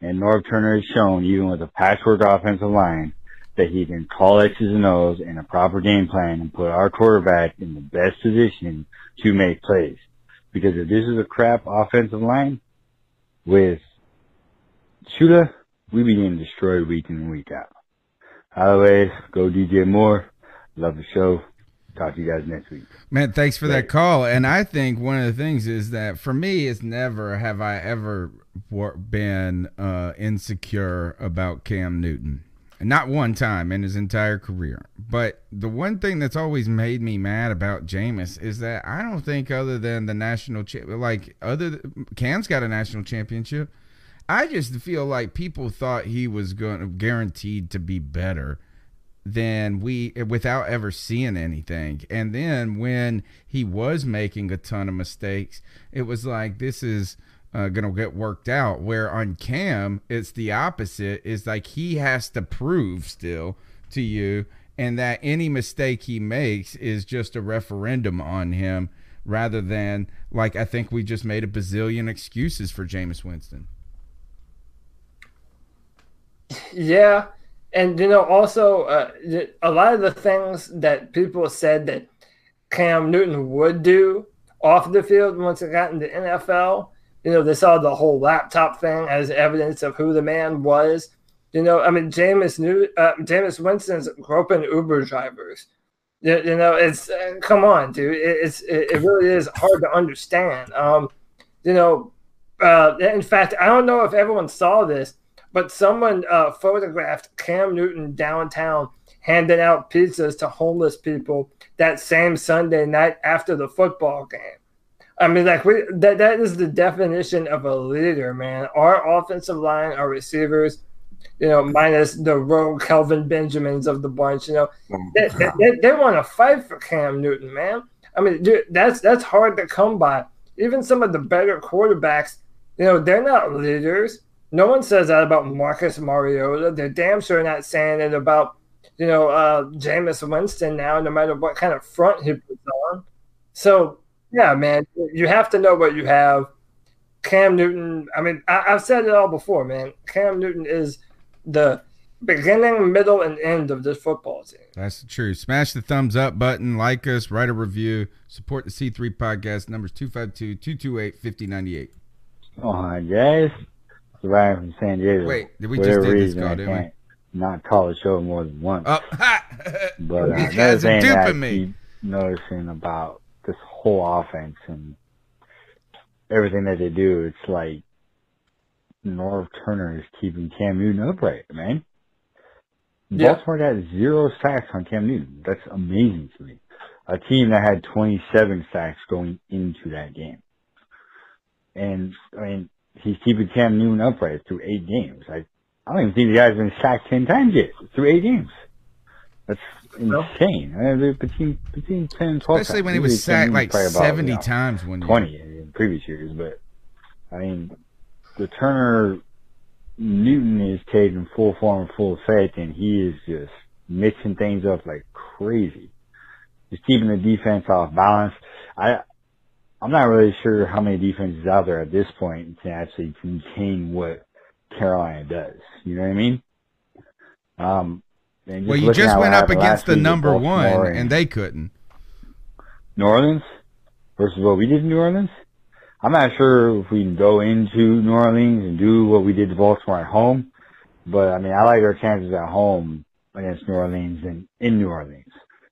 And Norv Turner has shown, even with a patchwork offensive line, that he can call X's and O's and a proper game plan and put our quarterback in the best position to make plays. Because if this is a crap offensive line with Shula, we be getting destroyed week in and week out. Always go D J Moore. Love the show. Talk to you guys next week. Man, thanks for that call. And I think one of the things is that for me, it's never have I ever been uh, insecure about Cam Newton. Not one time in his entire career. But the one thing that's always made me mad about Jameis is that I don't think other than the national cha- like other Cam's got a national championship. I just feel like people thought he was going to guaranteed to be better than we without ever seeing anything. And then when he was making a ton of mistakes, it was like this is Uh, gonna get worked out, where on Cam it's the opposite. It's like he has to prove still to you, and that any mistake he makes is just a referendum on him rather than, like, I think we just made a bazillion excuses for Jameis Winston. Yeah, and you know, also uh, a lot of the things that people said that Cam Newton would do off the field once it got into the N F L, you know, they saw the whole laptop thing as evidence of who the man was. You know, I mean, Jameis knew uh, Jameis Winston's groping Uber drivers. You, you know, it's uh, come on, dude. It, it's it, it really is hard to understand. Um, you know, uh, in fact, I don't know if everyone saw this, but someone uh, photographed Cam Newton downtown handing out pizzas to homeless people that same Sunday night after the football game. I mean, like we that, that is the definition of a leader, man. Our offensive line, our receivers, you know, minus the rogue Kelvin Benjamins of the bunch, you know, they, they, they want to fight for Cam Newton, man. I mean, dude, that's that's hard to come by. Even some of the better quarterbacks, you know, they're not leaders. No one says that about Marcus Mariota. They're damn sure not saying it about, you know, uh, Jameis Winston now, no matter what kind of front he puts on. So, yeah, man, you have to know what you have. Cam Newton, I mean, I, I've said it all before, man. Cam Newton is the beginning, middle, and end of this football team. That's the truth. Smash the thumbs up button, like us, write a review, support the C three Podcast. Numbers two five two, two two eight, five oh nine eight. Oh, hi, guys. Surviving from San Diego. Wait, did we just did this call, didn't we? Not call the show more than once. Oh, ha! But uh, you guys are duping me. I keep noticing about this whole offense and everything that they do, it's like Norv Turner is keeping Cam Newton upright, man. Yeah. Baltimore got zero sacks on Cam Newton. That's amazing to me. A team that had twenty-seven sacks going into that game. And, I mean, he's keeping Cam Newton upright through eight games. I, I don't even think the guy's been sacked ten times yet through eight games. That's insane. I mean, between, between ten and twelve Especially times. when he was sacked like seventy about, you know, times when twenty year. In previous years. But, I mean, the Turner Newton is taking full form, full effect, and he is just mixing things up like crazy. He's keeping the defense off balance. I, I'm not really sure how many defenses out there at this point can actually contain what Carolina does. You know what I mean? Um, and well, you just went up against the number one, and, and they couldn't. New Orleans versus what we did in New Orleans? I'm not sure if we can go into New Orleans and do what we did to Baltimore at home, but, I mean, I like our chances at home against New Orleans and in New Orleans,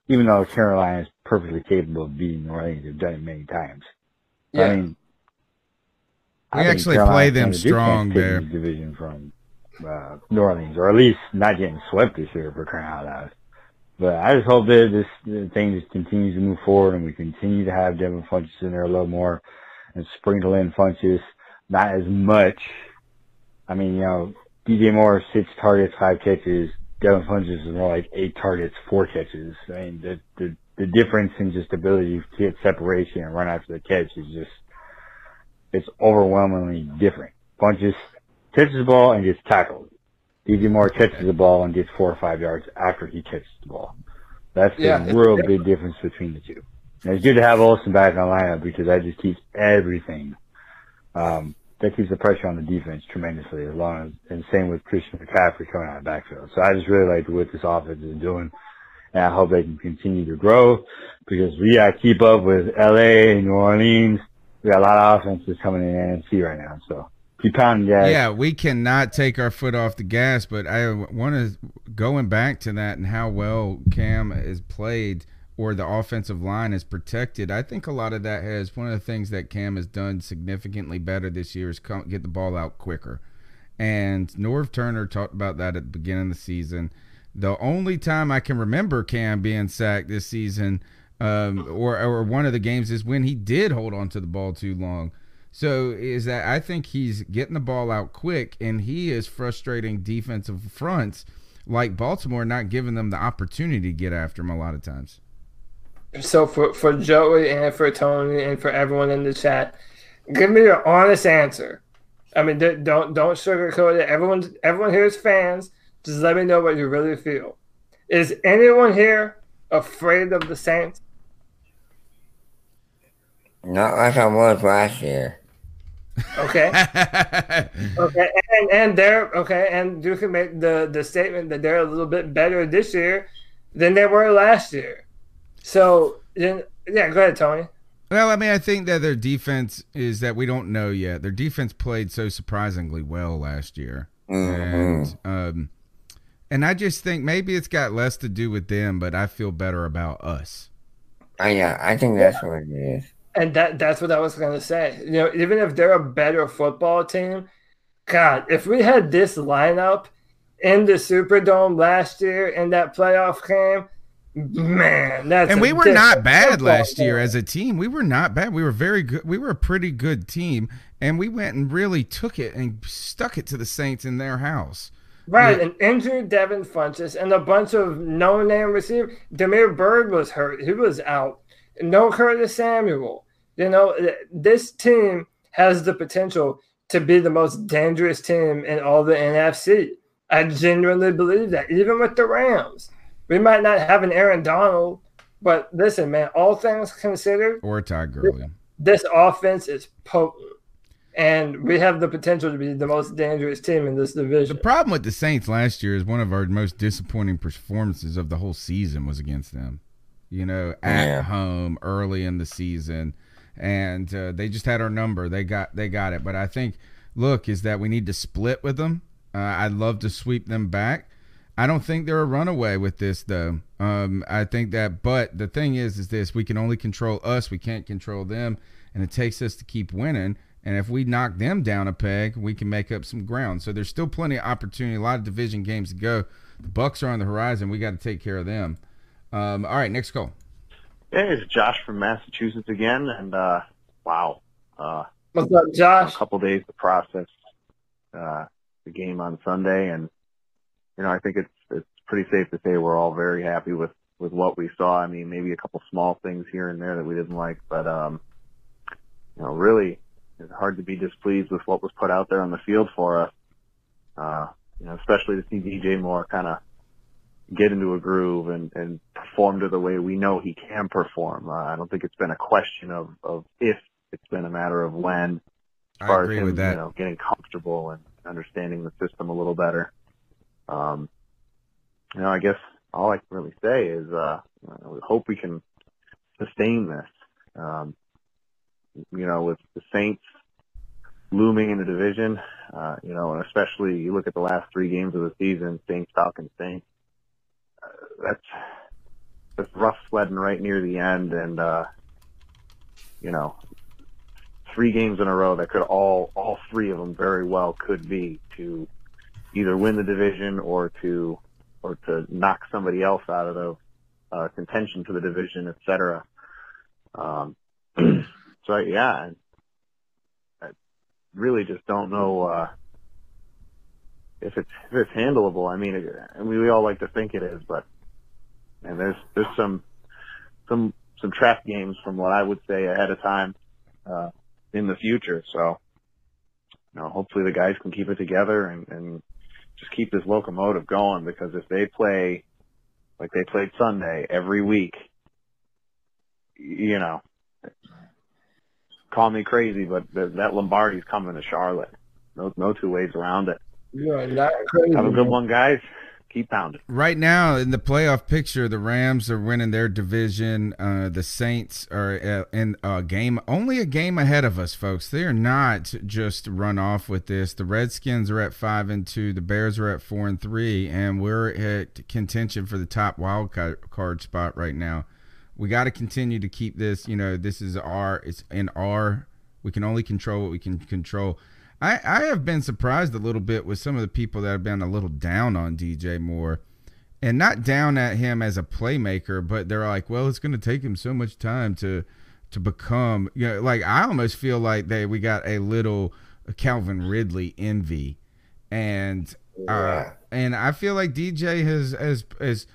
even though Carolina is perfectly capable of beating New Orleans. They've done it many times. Yeah. I mean, we I actually play them strong there. Division from uh, New Orleans, or at least not getting swept this year for crying out loud. But I just hope that this thing just continues to move forward and we continue to have Devin Funchess in there a little more. And sprinkle in Funchess, not as much. I mean, you know, D J Moore, six targets, five catches. Devin Funchess is more like eight targets, four catches. I mean, the, the the difference in just ability to get separation and run after the catch is just, it's overwhelmingly different. Funchess catches the ball and gets tackled. D J Moore catches the ball and gets four or five yards after he catches the ball. That's the yeah, real big difference between the two. And it's good to have Olsen back in the lineup because that just keeps everything. Um, that keeps the pressure on the defense tremendously, as long as, and same with Christian McCaffrey coming out of backfield. So I just really like what this offense is doing, and I hope they can continue to grow because we got to keep up with L A and New Orleans. We got a lot of offenses coming in the N F C right now, so keep pounding gas. Yeah, we cannot take our foot off the gas, but I want to going back to that and how well Cam is played. Or the offensive line is protected. I think a lot of that has, one of the things that Cam has done significantly better this year is come, get the ball out quicker. And Norv Turner talked about that at the beginning of the season. The only time I can remember Cam being sacked this season um, or, or one of the games is when he did hold on to the ball too long. So is that I think he's getting the ball out quick, and he is frustrating defensive fronts like Baltimore, not giving them the opportunity to get after him a lot of times. So for, for Joey and for Tony and for everyone in the chat, give me your honest answer. I mean, don't don't sugarcoat it. Everyone everyone here is fans. Just let me know what you really feel. Is anyone here afraid of the Saints? Not like I was last year. Okay. okay, and and they're okay, and you can make the the statement that they're a little bit better this year than they were last year. So, yeah, go ahead, Tony. Well, I mean, I think that their defense is that we don't know yet. Their defense played so surprisingly well last year. Mm-hmm. And um, and I just think maybe it's got less to do with them, but I feel better about us. Oh, yeah, I think that's what it is. And that that's what I was going to say. You know, even if they're a better football team, God, if we had this lineup in the Superdome last year in that playoff game, man, that's and we were not bad last year as a team. We were not bad. We were very good. We were a pretty good team, and we went and really took it and stuck it to the Saints in their house. Right, yeah. And injured Devin Funchess and a bunch of no-name receivers. Demir Byrd was hurt. He was out. No Curtis Samuel. You know, this team has the potential to be the most dangerous team in all the N F C. I genuinely believe that, even with the Rams. We might not have an Aaron Donald, but listen, man, all things considered, or Todd Gurley, this, this offense is potent. And we have the potential to be the most dangerous team in this division. The problem with the Saints last year is one of our most disappointing performances of the whole season was against them. You know, at yeah. home early in the season. And uh, they just had our number. They got they got it. But I think, look, is that we need to split with them. Uh, I'd love to sweep them back. I don't think they're a runaway with this, though. Um, I think that, but the thing is, is this, we can only control us. We can't control them. And it takes us to keep winning. And if we knock them down a peg, we can make up some ground. So there's still plenty of opportunity, a lot of division games to go. The Bucs are on the horizon. We got to take care of them. Um, all right, next call. Hey, it's Josh from Massachusetts again. And, uh, wow. Uh, What's up, Josh? A couple days to process uh, the game on Sunday. And, you know, I think it's it's pretty safe to say we're all very happy with, with what we saw. I mean, maybe a couple small things here and there that we didn't like. But, um, you know, really – it's hard to be displeased with what was put out there on the field for us, uh, you know, especially to see D J Moore kind of get into a groove and, and perform to the way we know he can perform. Uh, I don't think it's been a question of, of if, it's been a matter of when. As far I agree as him, with that. You know, getting comfortable and understanding the system a little better. Um, you know, I guess all I can really say is uh, I hope we can sustain this. Um, you know, with the Saints looming in the division, uh, you know, and especially you look at the last three games of the season, Saints, Falcons, Saints, uh, that's, that's rough sledding right near the end. And, uh, you know, three games in a row that could all, all three of them very well could be to either win the division or to, or to knock somebody else out of the, uh, contention for the division, et cetera. Um, So, yeah, I really just don't know uh, if, it's, if it's handleable. I mean, I mean, we all like to think it is, but and there's there's some some some trap games from what I would say ahead of time uh, in the future. So, you know, hopefully the guys can keep it together and, and just keep this locomotive going, because if they play like they played Sunday every week, you know, call me crazy, but that Lombardi's coming to Charlotte. No, no two ways around it. You're not crazy. Have a good one, guys. Keep pounding. Right now in the playoff picture, the Rams are winning their division. Uh, the Saints are in a game, only a game ahead of us, folks. They are not just run off with this. The Redskins are at five and two. The Bears are at four and three, and we're at contention for the top wild card spot right now. We got to continue to keep this, you know, this is our, it's in our, we can only control what we can control. I, I have been surprised a little bit with some of the people that have been a little down on D J Moore, and not down at him as a playmaker, but they're like, well, it's going to take him so much time to, to become, you know, like I almost feel like they, we got a little Calvin Ridley envy. And, uh, and I feel like D J has, has, has,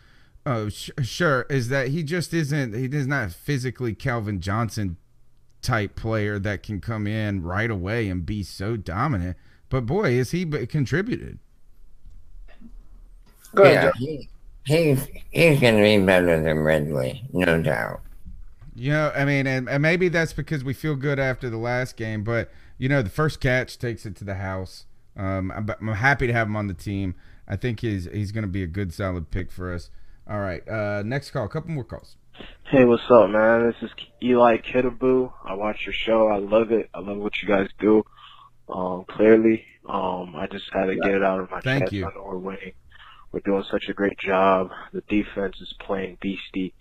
Oh, sh- sure. Is that he just isn't, he is not physically Calvin Johnson type player that can come in right away and be so dominant. But boy, is he b- contributed. Good. Yeah, he, he's he's going to be better than Ridley, no doubt. You know, I mean, and, and maybe that's because we feel good after the last game, but, you know, the first catch takes it to the house. Um, I'm, I'm happy to have him on the team. I think he's, he's going to be a good, solid pick for us. All right, uh, next call. A couple more calls. Hey, what's up, man? This is Eli Kidaboo. I watch your show. I love it. I love what you guys do. Um, clearly, um, I just had to get it out of my Thank chest. You. I know we're winning. We're doing such a great job. The defense is playing beastie,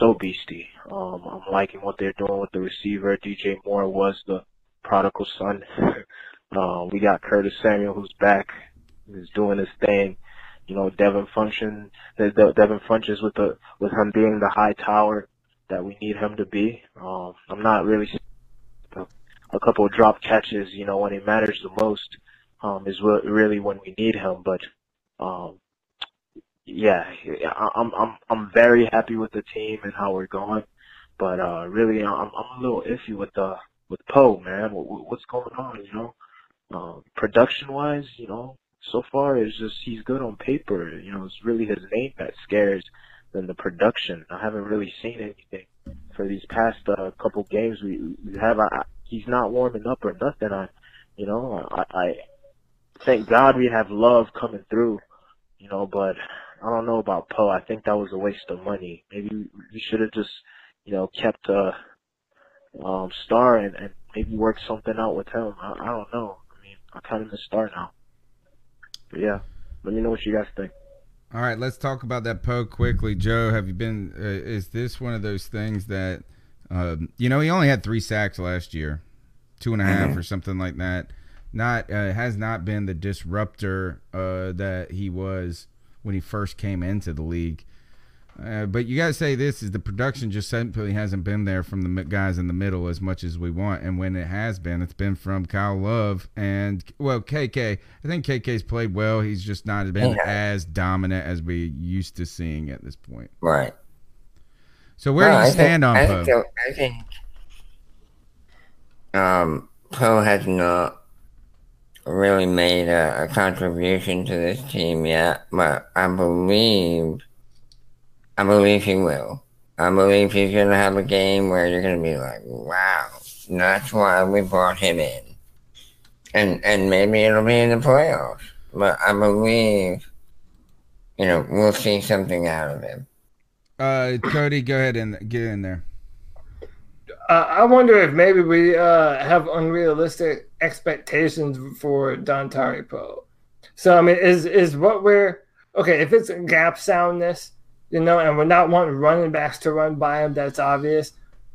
so beastie. Um, I'm liking what they're doing with the receiver. D J Moore was the prodigal son. uh, we got Curtis Samuel, who's back, who's doing his thing. You know, Devin Funchess, Devin Funchess with the with him being the high tower that we need him to be. Um, I'm not really a couple of drop catches. You know, when it matters the most um, is really when we need him. But um, yeah, I'm I'm I'm very happy with the team and how we're going. But uh, really, I'm I'm a little iffy with the with Poe, man. What's going on? You know, uh, production wise, you know. So far, it's just he's good on paper. You know, it's really his name that scares than the production. I haven't really seen anything for these past uh, couple games we, we have. I, he's not warming up or nothing. I, you know, I, I thank God we have Love coming through, you know, but I don't know about Poe. I think that was a waste of money. Maybe we should have just, you know, kept uh, um, Star and, and maybe worked something out with him. I, I don't know. I mean, I kind of miss Star now. But yeah, let me know what you guys think. All right, let's talk about that Poe quickly. Joe, have you been uh, – is this one of those things that um, – you know, he only had three sacks last year, two and a half or something like that. Not uh, has not been the disruptor uh, that he was when he first came into the league. Uh, but you got to say this is the production just simply hasn't been there from the guys in the middle as much as we want. And when it has been, it's been from Kyle Love and, well, K K. I think K K's played well. He's just not been yeah. as dominant as we used to seeing at this point. Right. So where no, do you I stand think, on I Poe? Think, I think um, Poe has not really made a, a contribution to this team yet, but I believe... I believe he will. I believe he's going to have a game where you're going to be like, wow, that's why we brought him in. And and maybe it'll be in the playoffs. But I believe, you know, we'll see something out of him. Uh, Cody, go ahead and get in there. Uh, I wonder if maybe we uh, have unrealistic expectations for Dontari Poe. So, I mean, is, is what we're – okay, if it's gap soundness – you know, and we're not wanting running backs to run by him. That's obvious.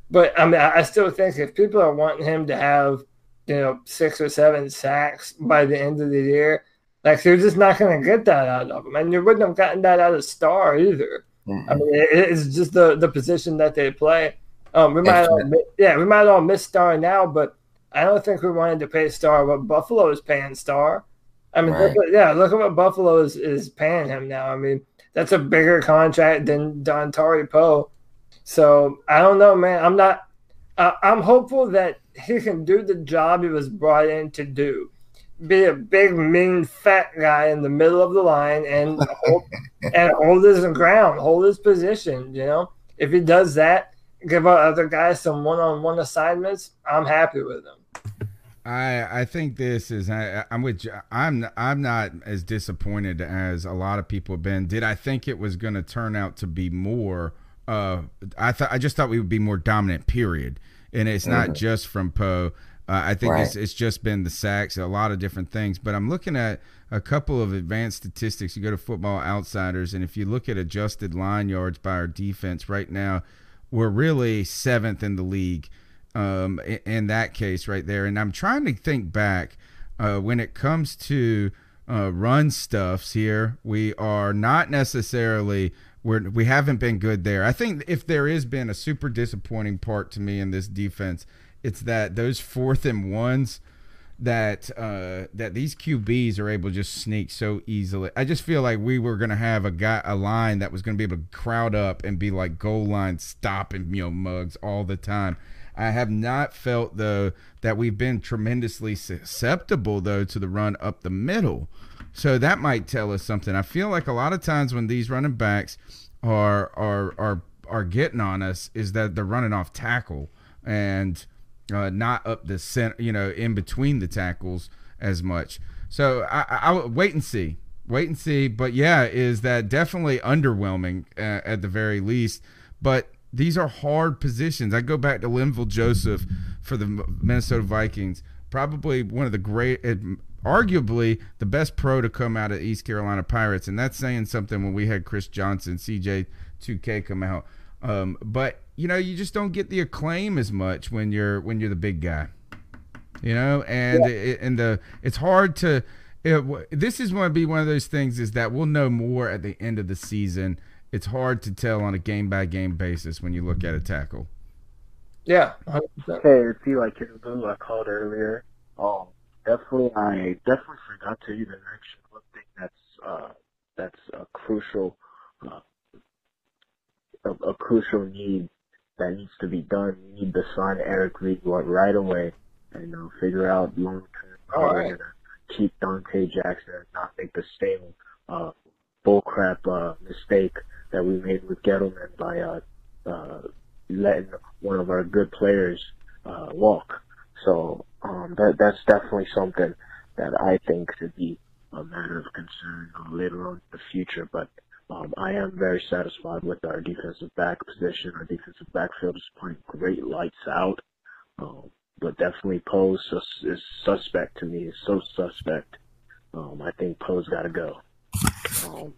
But, I mean, I still think if people are wanting him to have, you know, six or seven sacks by the end of the year, like, they're just not going to get that out of him. And you wouldn't have gotten that out of Star either. Mm-hmm. I mean, it's just the, the position that they play. Um, we might all, yeah, we might all miss Star now, but I don't think we wanted to pay Star what Buffalo is paying Star. I mean, right. look, yeah, look at what Buffalo is, is paying him now. I mean, that's a bigger contract than Dontari Poe. So I don't know, man. I'm not uh, – I'm hopeful that he can do the job he was brought in to do, be a big, mean, fat guy in the middle of the line and hold, and hold his ground, hold his position, you know. If he does that, give our other guys some one-on-one assignments, I'm happy with him. I I think this is I, I'm with I'm I'm not as disappointed as a lot of people have been. Did I think it was going to turn out to be more? Uh, I thought I just thought we would be more dominant. Period. And it's not mm-hmm. just from Poe. Uh, I think right. it's it's just been the sacks, a lot of different things. But I'm looking at a couple of advanced statistics. You go to Football Outsiders, and if you look at adjusted line yards by our defense right now, we're really seventh in the league. Um, in that case right there. And I'm trying to think back uh, when it comes to uh, run stuffs here, we are not necessarily we're, we haven't been good there. I think if there has been a super disappointing part to me in this defense, it's that those fourth and ones that uh, that these Q Bs are able to just sneak so easily. I just feel like we were going to have a guy, a line that was going to be able to crowd up and be like goal line stop and, you know, mugs all the time. I have not felt, though, that we've been tremendously susceptible, though, to the run up the middle. So that might tell us something. I feel like a lot of times when these running backs are are are, are getting on us is that they're running off tackle and uh, not up the center, you know, in between the tackles as much. So I, I, I wait and see. Wait and see. But, yeah, is that definitely underwhelming uh, at the very least. But these are hard positions. I go back to Linval Joseph for the Minnesota Vikings, probably one of the great, arguably the best pro to come out of East Carolina Pirates, and that's saying something when we had Chris Johnson, C J two K come out. Um, but you know, you just don't get the acclaim as much when you're when you're the big guy, you know. And yeah. it, and the it's hard to. It, this is going to be one of those things is that we'll know more at the end of the season. It's hard to tell on a game-by-game basis when you look at a tackle. Yeah. Hey, it's Eli Caribou I called earlier. Um, definitely, I definitely forgot to even mention one thing that's uh, that's a crucial uh, a, a crucial need that needs to be done. You need to sign Eric Reid right away and uh, figure out long-term how we're going to keep Donte Jackson and not make the same uh, bullcrap uh, mistake that we made with Gettleman by uh, uh, letting one of our good players uh, walk. So um, that that's definitely something that I think could be a matter of concern later on in the future. But um, I am very satisfied with our defensive back position. Our defensive backfield is playing great, lights out. Um, but definitely Poe sus- is suspect to me. Is so suspect. Um, I think Poe's got to go. Um,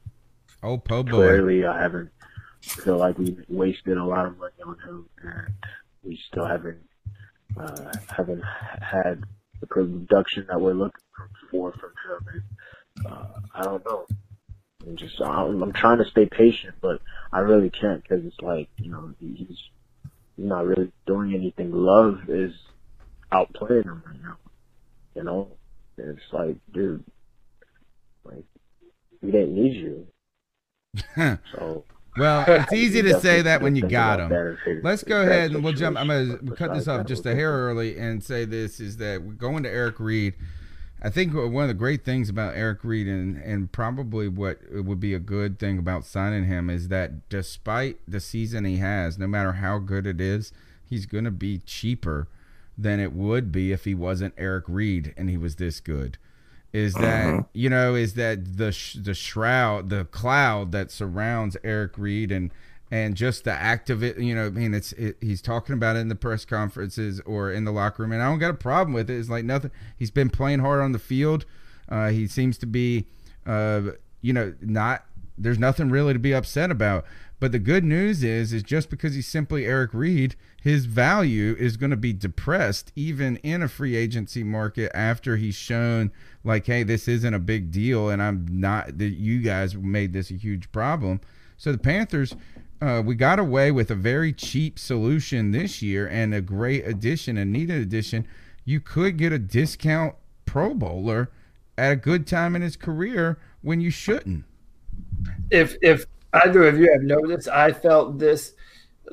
oh, Poe boy. Clearly, I haven't feel like we wasted a lot of money on him, and we still haven't uh, haven't had the production that we're looking for from him. And, uh, I don't know. I'm just I'm, I'm trying to stay patient, but I really can't because it's like you know he's not really doing anything. Love is outplaying him right now. You know, and it's like, dude, like we didn't need you. So. Well, it's easy to say that when you got them. Let's go ahead and we'll jump. I'm going to cut this off just a hair early and say this is that we're going to Eric Reid. I think one of the great things about Eric Reid and, and probably what would be a good thing about signing him is that despite the season he has, no matter how good it is, he's going to be cheaper than it would be if he wasn't Eric Reid and he was this good. Is that, uh-huh. you know, is that the sh- the shroud, the cloud that surrounds Eric Reid and and just the activist, you know, I mean, it's it, he's talking about it in the press conferences or in the locker room, and I don't got a problem with it. It's like nothing. He's been playing hard on the field. Uh, he seems to be, uh, you know, not, there's nothing really to be upset about. But the good news is, is just because he's simply Eric Reid, his value is going to be depressed even in a free agency market after he's shown like, hey, this isn't a big deal. And I'm not that you guys made this a huge problem. So the Panthers, uh, we got away with a very cheap solution this year and a great addition, a needed addition. You could get a discount Pro Bowler at a good time in his career when you shouldn't. If, if, either of you have noticed, I felt this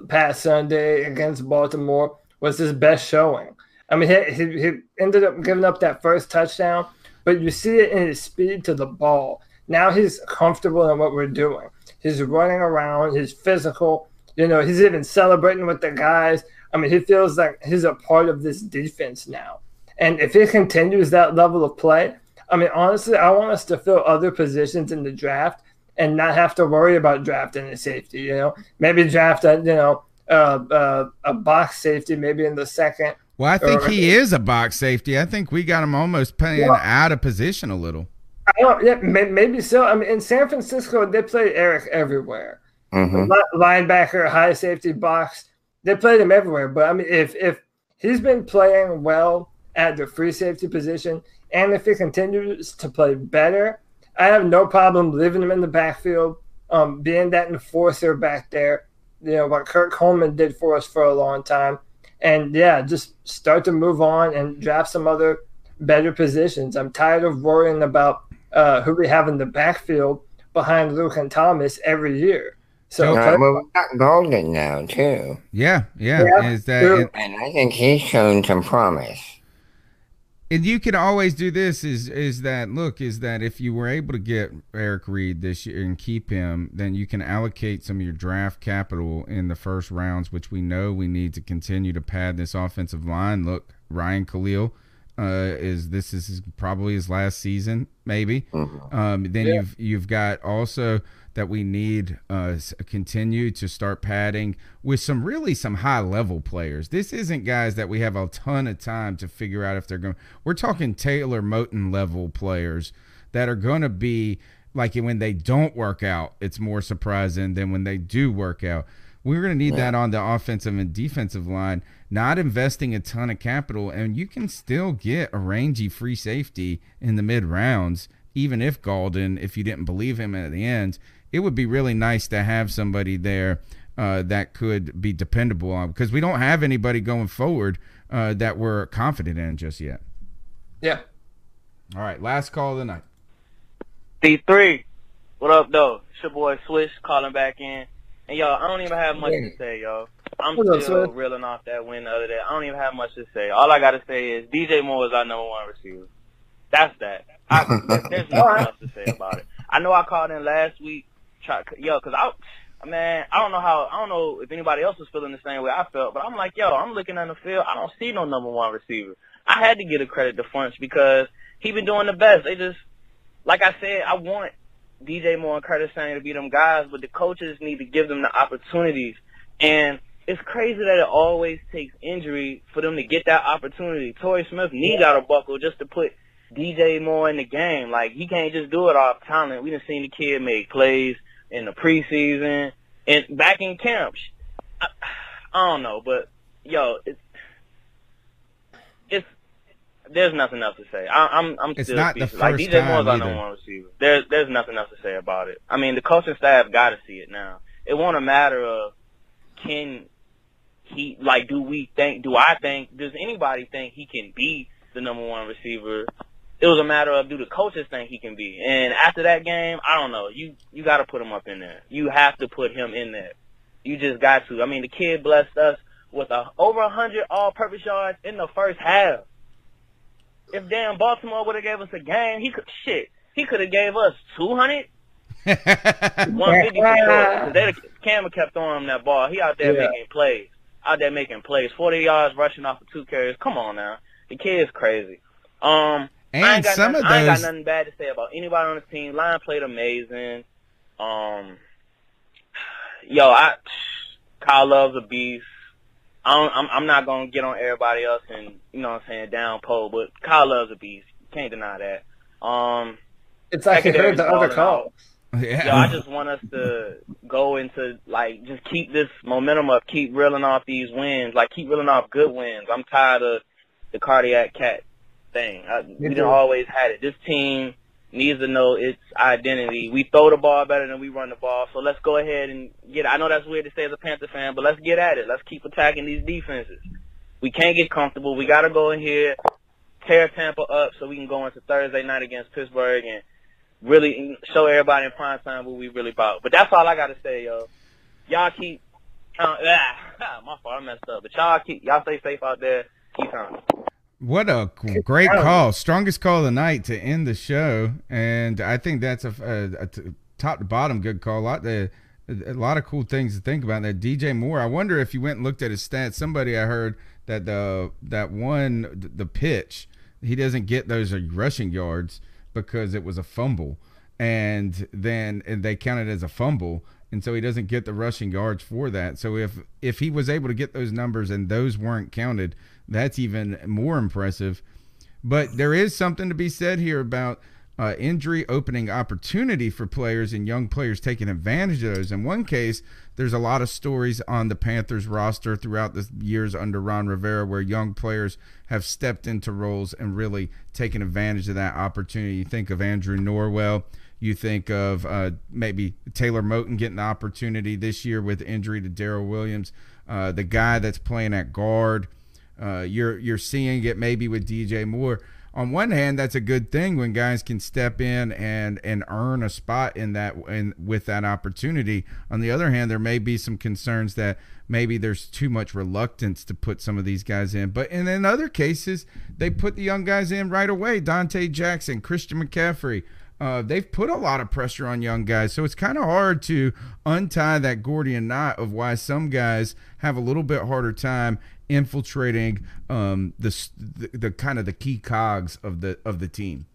past Sunday against Baltimore was his best showing. I mean, he, he, he ended up giving up that first touchdown, but you see it in his speed to the ball. Now he's comfortable in what we're doing. He's running around. He's physical. You know, he's even celebrating with the guys. I mean, he feels like he's a part of this defense now. And if he continues that level of play, I mean, honestly, I want us to fill other positions in the draft and not have to worry about drafting a safety, you know. Maybe draft a, you know, uh, uh, a box safety maybe in the second. Well, I think or, he is a box safety. I think we got him almost playing well, out of position a little. I don't, yeah, maybe so. I mean, in San Francisco, they played Eric everywhere. Mm-hmm. Linebacker, high safety, box. They played him everywhere. But, I mean, if, if he's been playing well at the free safety position and if he continues to play better, I have no problem leaving him in the backfield, um, being that enforcer back there, you know, what Kurt Coleman did for us for a long time. And, yeah, just start to move on and draft some other better positions. I'm tired of worrying about uh, who we have in the backfield behind Luke and Thomas every year. So uh, well, we got Golden now, too. Yeah, yeah. yeah Is that, it, and I think he's shown some promise. And you can always do this is, is that, look, is that if you were able to get Eric Reid this year and keep him, then you can allocate some of your draft capital in the first rounds, which we know we need to continue to pad this offensive line. Look, Ryan Khalil uh, is this is probably his last season, maybe. Mm-hmm. Um, then yeah. you've you've got also that we need uh, continue to start padding with some really some high-level players. This isn't guys that we have a ton of time to figure out if they're going. We're talking Taylor Moton-level players that are going to be, like when they don't work out, it's more surprising than when they do work out. We're going to need yeah. that on the offensive and defensive line, not investing a ton of capital, and you can still get a rangy free safety in the mid-rounds, even if Golden, if you didn't believe him at the end, it would be really nice to have somebody there uh, that could be dependable on because we don't have anybody going forward uh, that we're confident in just yet. Yeah. All right, last call of the night. D three, what up, though? It's your boy Swish calling back in. And, y'all, I don't even have much to say, y'all. I'm What's still up, reeling off that win the other day. I don't even have much to say. All I got to say is D J Moore is our number one receiver. That's that. I, there's nothing else to say about it. I know I called in last week. Try, yo, because I man, I don't know how, I don't know if anybody else was feeling the same way I felt, but I'm like, yo, I'm looking on the field, I don't see no number one receiver. I had to give a credit to Funch because he been doing the best. They just, like I said, I want D J Moore and Curtis Samuel to be them guys, but the coaches need to give them the opportunities. And it's crazy that it always takes injury for them to get that opportunity. Torrey Smith knee got a buckle just to put D J Moore in the game. Like, he can't just do it off talent. We done seen the kid make plays in the preseason and back in camp. I, I don't know, but, yo, it's, it's there's nothing else to say. I, I'm, I'm it's still not the first like, D J Moore's our number one receiver. There's, there's nothing else to say about it. I mean, the coaching staff got to see it now. It won't a matter of can he, like, do we think, do I think, does anybody think he can be the number one receiver? It was a matter of do the coaches think he can be. And after that game, I don't know. You you got to put him up in there. You have to put him in there. You just got to. I mean, the kid blessed us with a, over one hundred all-purpose yards in the first half. If damn Baltimore would have gave us a game, he could shit. He could have gave us two hundred, one fifty for sure. They Cam kept throwing him that ball. He out there yeah. making plays. Out there making plays. forty yards rushing off of two carries. Come on now. The kid's crazy. Um, and I ain't got some nothing, of those... I ain't got nothing bad to say about anybody on the team. Line played amazing. Um, yo, I Kyle Love's a beast. I don't, I'm, I'm not gonna get on everybody else and you know what I'm saying down pole, but Kyle Love's a beast. You can't deny that. Um, it's like you heard the other call. Yeah. Yo, I just want us to go into like just keep this momentum up, keep reeling off these wins, like keep reeling off good wins. I'm tired of the cardiac cat thing. I, we didn't always had it. This team needs to know its identity. We throw the ball better than we run the ball, so let's go ahead and get it. I know that's weird to say as a Panther fan, but let's get at it. Let's keep attacking these defenses. We can't get comfortable. We got to go in here, tear Tampa up so we can go into Thursday night against Pittsburgh and really show everybody in prime time what we really about. But that's all I got to say, yo. Y'all keep uh, – my fault, I messed up. But y'all keep – y'all stay safe out there. Keep on. What a great call. Strongest call of the night to end the show. And I think that's a, a, a top to bottom good call. A lot, a, a lot of cool things to think about there. D J Moore, I wonder if you went and looked at his stats. Somebody I heard that the that one, the pitch, he doesn't get those rushing yards because it was a fumble. And then and they counted as a fumble. And so he doesn't get the rushing yards for that. So if if he was able to get those numbers and those weren't counted, that's even more impressive. But there is something to be said here about uh, injury opening opportunity for players and young players taking advantage of those. In one case, there's a lot of stories on the Panthers roster throughout the years under Ron Rivera where young players have stepped into roles and really taken advantage of that opportunity. You think of Andrew Norwell. You think of uh, maybe Taylor Moton getting the opportunity this year with injury to Darrell Williams, uh, the guy that's playing at guard. Uh, you're you're seeing it maybe with D J Moore. On one hand, that's a good thing when guys can step in and and earn a spot in that in, with that opportunity. On the other hand, there may be some concerns that maybe there's too much reluctance to put some of these guys in. But in, in other cases, they put the young guys in right away. Donte Jackson, Christian McCaffrey. Uh, they've put a lot of pressure on young guys, so it's kind of hard to untie that Gordian knot of why some guys have a little bit harder time infiltrating um, the, the the kind of the key cogs of the of the team.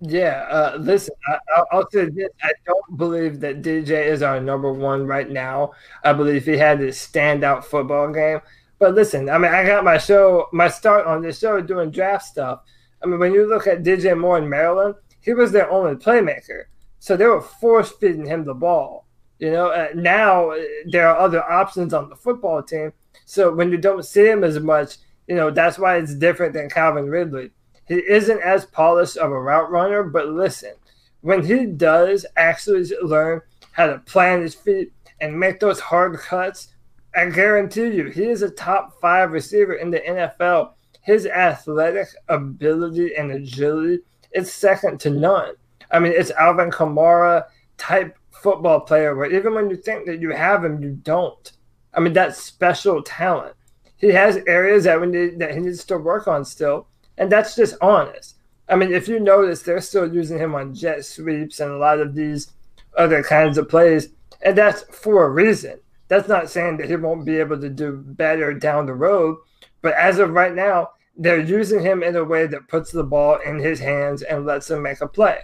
Yeah, uh, listen, I, I'll say this. I don't believe that D J is our number one right now. I believe he had this standout football game. But listen, I mean, I got my show, my start on this show doing draft stuff. I mean, when you look at D J Moore in Maryland, he was their only playmaker. So they were force-feeding him the ball. You know, uh, now uh, there are other options on the football team. So when you don't see him as much, you know, that's why it's different than Calvin Ridley. He isn't as polished of a route runner, but listen, when he does actually learn how to plan his feet and make those hard cuts, I guarantee you, he is a top five receiver in the N F L. His athletic ability and agility is second to none. I mean, it's Alvin Kamara-type football player where even when you think that you have him, you don't. I mean, that's special talent. He has areas that, we need, that he needs to work on still, and that's just honest. I mean, if you notice, they're still using him on jet sweeps and a lot of these other kinds of plays And that's for a reason. That's not saying that he won't be able to do better down the road. But as of right now, they're using him in a way that puts the ball in his hands and lets him make a play.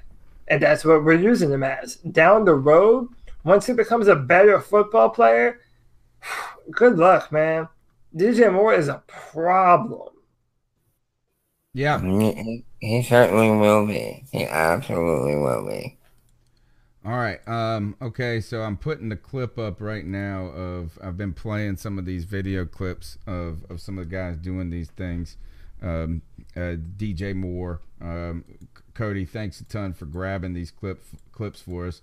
And that's what we're using him as. Down the road, once he becomes a better football player, good luck, man. D J Moore is a problem. Yeah. He, he certainly will be. He absolutely will be. All right. Um, okay, so I'm putting the clip up right now of I've been playing some of these video clips of, of some of the guys doing these things. Um, uh, D J Moore, um, Cody, thanks a ton for grabbing these clip, clips for us.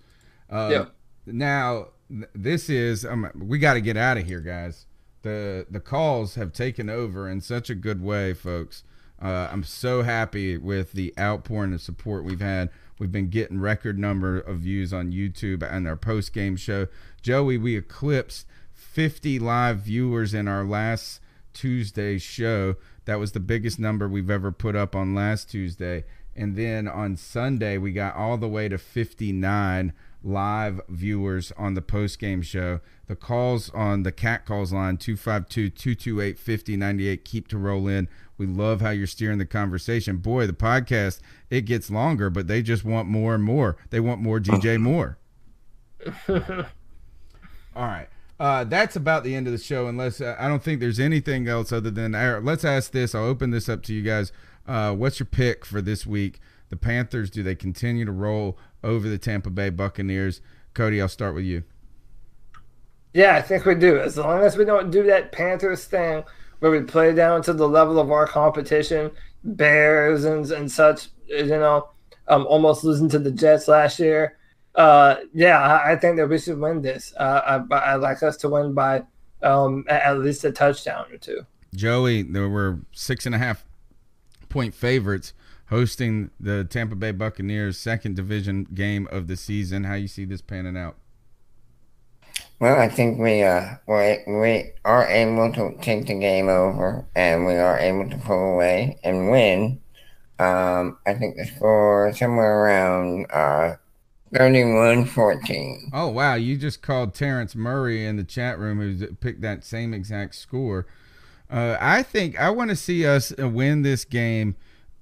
Uh, yeah. Now, this is um, – we got to get out of here, guys. The, the calls have taken over in such a good way, folks. Uh, I'm so happy with the outpouring of support we've had. We've been getting record number of views on YouTube and our post-game show. Joey, we eclipsed fifty live viewers in our last Tuesday show. That was the biggest number we've ever put up on last Tuesday. And then on Sunday, we got all the way to fifty-nine live viewers on the post-game show. The calls on the Cat Calls line, two five two, two two eight, five oh nine eight, keep to roll in. We love how you're steering the conversation. Boy, the podcast, it gets longer, but they just want more and more. They want more D J Moore. All right. Uh, that's about the end of the show, unless uh, I don't think there's anything else other than uh, let's ask this. I'll open this up to you guys. Uh, what's your pick for this week? The Panthers, do they continue to roll over the Tampa Bay Buccaneers? Cody, I'll start with you. Yeah, I think we do. As long as we don't do that Panthers thing where we play down to the level of our competition, Bears and, and such, you know, um, almost losing to the Jets last year. Uh, yeah, I, I think that we should win this. Uh, I, I like us to win by um, at least a touchdown or two. Joey, there were six and a half point favorites hosting the Tampa Bay Buccaneers, second division game of the season. How you see this panning out? Well, I think we uh we, we are able to take the game over, and we are able to pull away and win. Um, I think the score somewhere around uh thirty-one fourteen. Oh wow! You just called Terrence Murray in the chat room, who picked that same exact score. Uh, I think I want to see us win this game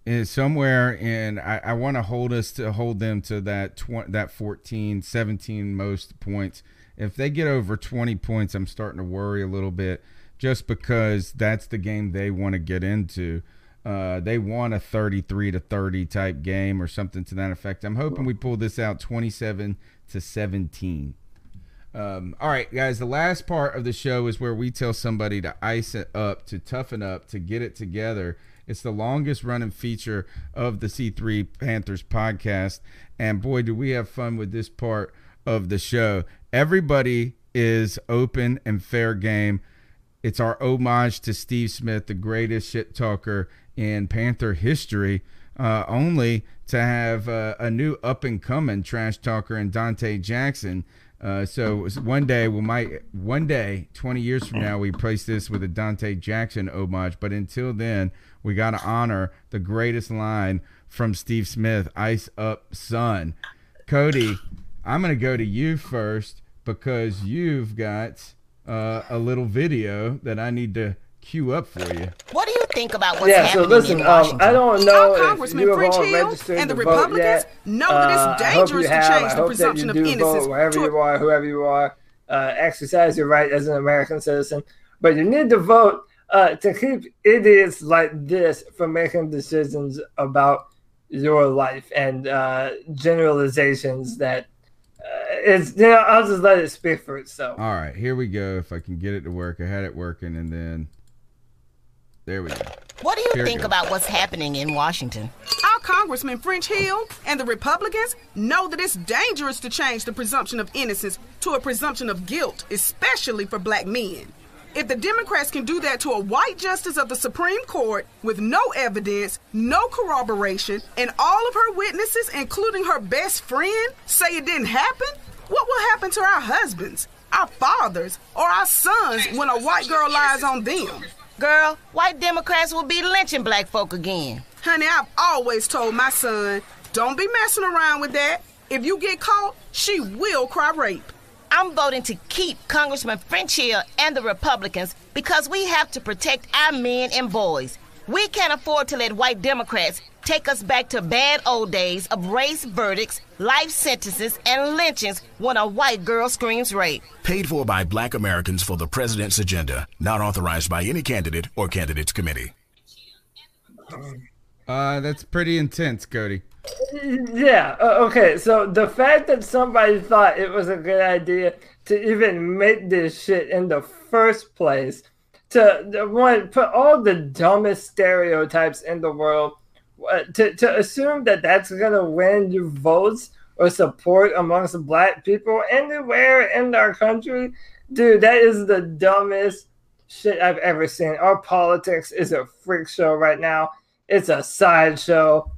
is somewhere in. I, I want to hold us to hold them to that tw- that fourteen, seventeen most points. If they get over twenty points, I'm starting to worry a little bit just because that's the game they want to get into. Uh, they want a thirty-three to thirty type game or something to that effect. I'm hoping we pull this out twenty-seven to seventeen. Um, all right, guys, the last part of the show is where we tell somebody to ice it up, to toughen up, to get it together. It's the longest running feature of the C three Panthers podcast. And boy, do we have fun with this part of the show. Everybody is open and fair game. It's our homage to Steve Smith, the greatest shit talker in Panther history, uh, only to have uh, a new up-and-coming trash talker in Donte Jackson. Uh, so one day, we might, one day, twenty years from now, we place this with a Donte Jackson homage. But until then, we got to honor the greatest line from Steve Smith, "Ice up, son." Cody, I'm going to go to you first because you've got uh, a little video that I need to queue up for you. What do you think about what's yeah, happening so listen, in Washington? Um, I don't know Our Congressman French Hill and the Republicans know that it's dangerous uh, to change the presumption of innocence. Wherever to... you are, whoever you are, uh, exercise your right as an American citizen. But you need to vote uh, to keep idiots like this from making decisions about your life and uh, generalizations that Uh, it's yeah. You know, I'll just let it speak for itself. All right, here we go. If I can get it to work, I had it working, and then there we go. What do you here think about what's happening in Washington? Our Congressman French Hill and the Republicans know that it's dangerous to change the presumption of innocence to a presumption of guilt, especially for black men. If the Democrats can do that to a white justice of the Supreme Court with no evidence, no corroboration, and all of her witnesses, including her best friend, say it didn't happen, what will happen to our husbands, our fathers, or our sons when a white girl lies on them? Girl, white Democrats will be lynching black folk again. Honey, I've always told my son, don't be messing around with that. If you get caught, she will cry rape. I'm voting to keep Congressman Frenchill and the Republicans because we have to protect our men and boys. We can't afford to let white Democrats take us back to bad old days of race verdicts, life sentences, and lynchings when a white girl screams rape. Paid for by Black Americans for the President's Agenda. Not authorized by any candidate or candidates committee. Uh, that's pretty intense, Cody. Yeah, okay, so the fact that somebody thought it was a good idea to even make this shit in the first place, to one, put all the dumbest stereotypes in the world, to, to assume that that's going to win you votes or support amongst black people anywhere in our country, dude, that is the dumbest shit I've ever seen. Our politics is a freak show right now. It's a sideshow.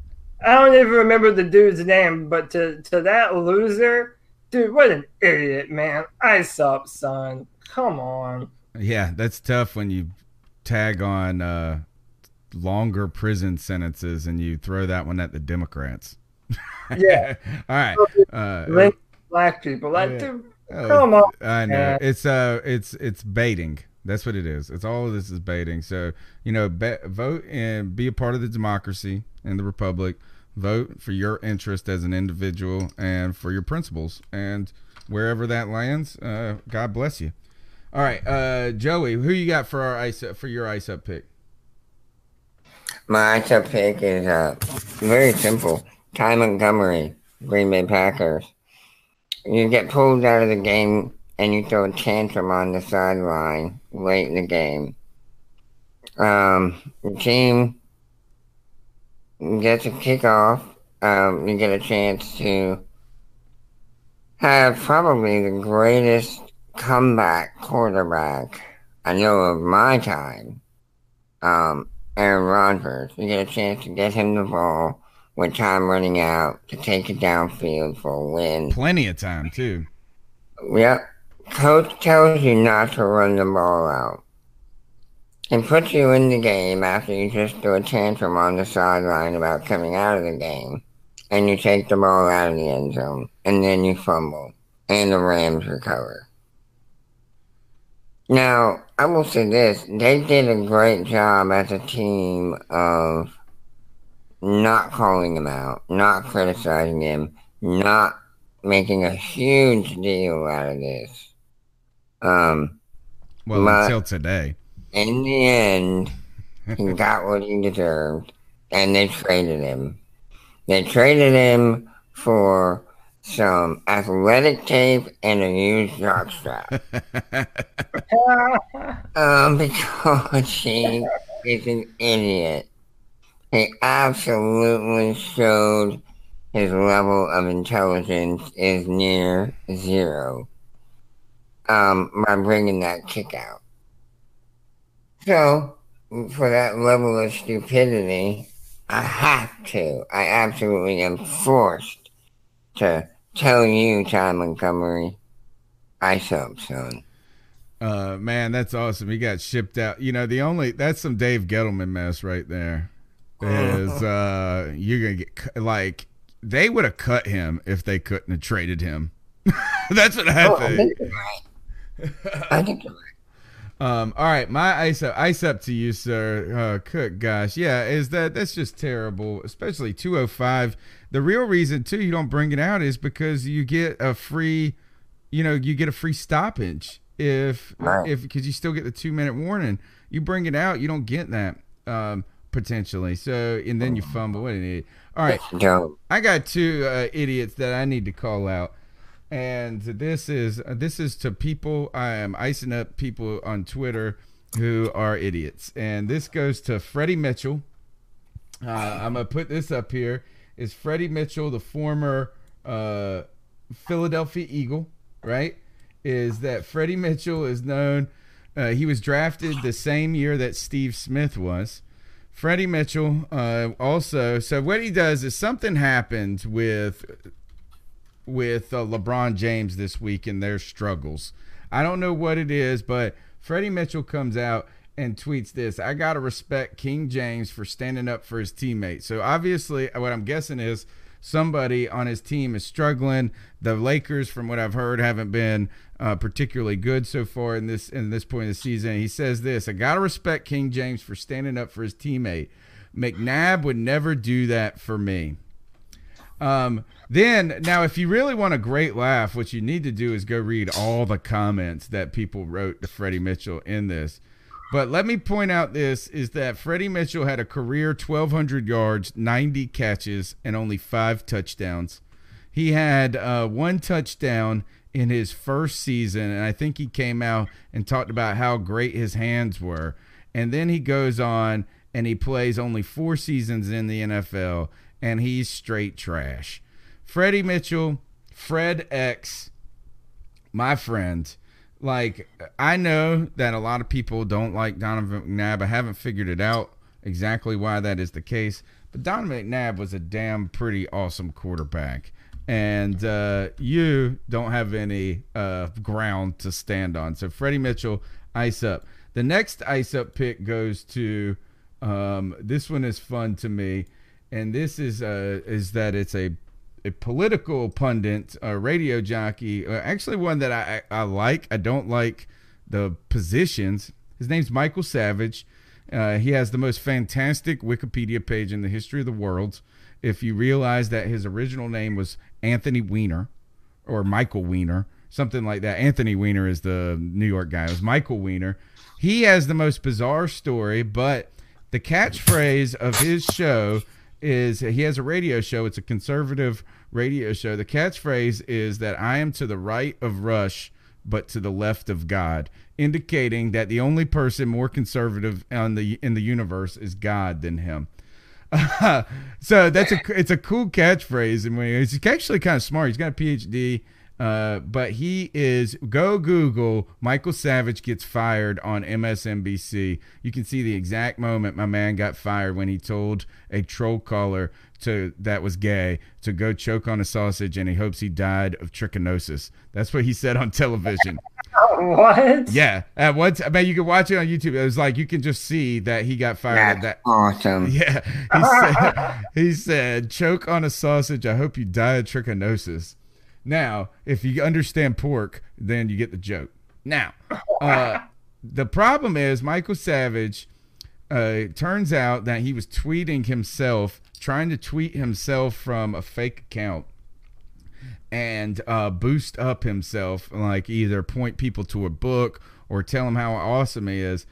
I don't even remember the dude's name, but to, to that loser, dude, what an idiot, man. Ice up, son. Come on. Yeah, that's tough when you tag on uh, longer prison sentences and you throw that one at the Democrats. Yeah. All right. Uh, black people. Like, yeah. Dude, come on. I know. Man. It's uh, it's it's baiting. That's what it is. It's all of this is baiting. So, you know, be, vote and be a part of the democracy and the republic. Vote for your interest as an individual and for your principles. And wherever that lands, uh, God bless you. All right, uh, Joey, who you got for our ice up, for your ice up pick? My ice up pick is uh, very simple. Ty Montgomery, Green Bay Packers. You get pulled out of the game and you throw a tantrum on the sideline late in the game. Um, the team gets a kickoff. Um, you get a chance to have probably the greatest comeback quarterback I know of my time, um, Aaron Rodgers. You get a chance to get him the ball with time running out to take it downfield for a win. Plenty of time, too. Yep. Coach tells you not to run the ball out and puts you in the game after you just threw a tantrum on the sideline about coming out of the game, and you take the ball out of the end zone, and then you fumble, and the Rams recover. Now, I will say this. They did a great job as a team of not calling him out, not criticizing him, not making a huge deal out of this. Um, well, until today. In the end, he got what he deserved, and they traded him. They traded him for some athletic tape and a used jockstrap. um, because he is an idiot. He absolutely showed his level of intelligence is near zero. Um, by bringing that kick out. So, for that level of stupidity, I have to. I absolutely am forced to tell you, Ty Montgomery, I suck, son. Uh, man, that's awesome. He got shipped out. You know, the only, that's some Dave Gettleman mess right there. Is uh, you're going to get, like, they would have cut him if they couldn't have traded him. That's what I oh, think. I think I think um, all right, my ice up, ice up to you, sir. Uh, good gosh, yeah, is that that's just terrible, especially two oh five. The real reason too you don't bring it out is because you get a free, you know, you get a free stoppage if wow. if because you still get the two minute warning. You bring it out, you don't get that um, potentially. So and then you fumble. What an idiot! All right, no. I got two uh, idiots that I need to call out. And this is this is to people. I am icing up people on Twitter who are idiots. And this goes to Freddie Mitchell. Uh, I'm gonna put this up here. Is Freddie Mitchell, the former uh, Philadelphia Eagle, right? Is that Freddie Mitchell is known? Uh, he was drafted the same year that Steve Smith was. Freddie Mitchell uh, also. So what he does is something happened with. with uh, LeBron James this week and their struggles. I don't know what it is, but Freddie Mitchell comes out and tweets this. I got to respect King James for standing up for his teammates. So obviously what I'm guessing is somebody on his team is struggling. The Lakers, from what I've heard, haven't been uh, particularly good so far in this in this point of the season. He says this: I gotta respect King James for standing up for his teammate. McNabb would never do that for me. Um, then now, if you really want a great laugh, what you need to do is go read all the comments that people wrote to Freddie Mitchell in this. But let me point out this is that Freddie Mitchell had a career twelve hundred yards, ninety catches, and only five touchdowns. He had uh, one touchdown in his first season, and I think he came out and talked about how great his hands were. And then he goes on and he plays only four seasons in the N F L, and he's straight trash. Freddie Mitchell, Fred X, my friend. Like, I know that a lot of people don't like Donovan McNabb. I haven't figured it out exactly why that is the case. But Donovan McNabb was a damn pretty awesome quarterback. And uh, you don't have any uh, ground to stand on. So, Freddie Mitchell, ice up. The next ice up pick goes to um, – this one is fun to me. And this is uh, is that it's a – a political pundit, a radio jockey, actually one that I, I like. I don't like the positions. His name's Michael Savage. Uh, he has the most fantastic Wikipedia page in the history of the world. If you realize that his original name was Anthony Weiner or Michael Weiner, something like that. Anthony Weiner is the New York guy. It was Michael Weiner. He has the most bizarre story, but the catchphrase of his show is he has a radio show. It's a conservative radio show. The catchphrase is that I am to the right of Rush, but to the left of God, indicating that the only person more conservative on the, in the universe is God than him. Uh, so that's a, it's a cool catchphrase. And when he's actually kind of smart, he's got a PhD, uh, but he is go Google Michael Savage gets fired on M S N B C. You can see the exact moment my man got fired when he told a troll caller to that was gay to go choke on a sausage, and he hopes he died of trichinosis. That's what he said on television. What? Yeah, at once. I mean, you can watch it on YouTube. It was like you can just see that he got fired. That's at that. Awesome. Yeah, he said, he said, choke on a sausage. I hope you die of trichinosis. Now, if you understand pork, then you get the joke. Now, uh, the problem is Michael Savage, uh, it turns out that he was tweeting himself, trying to tweet himself from a fake account and uh, boost up himself, like either point people to a book or tell them how awesome he is.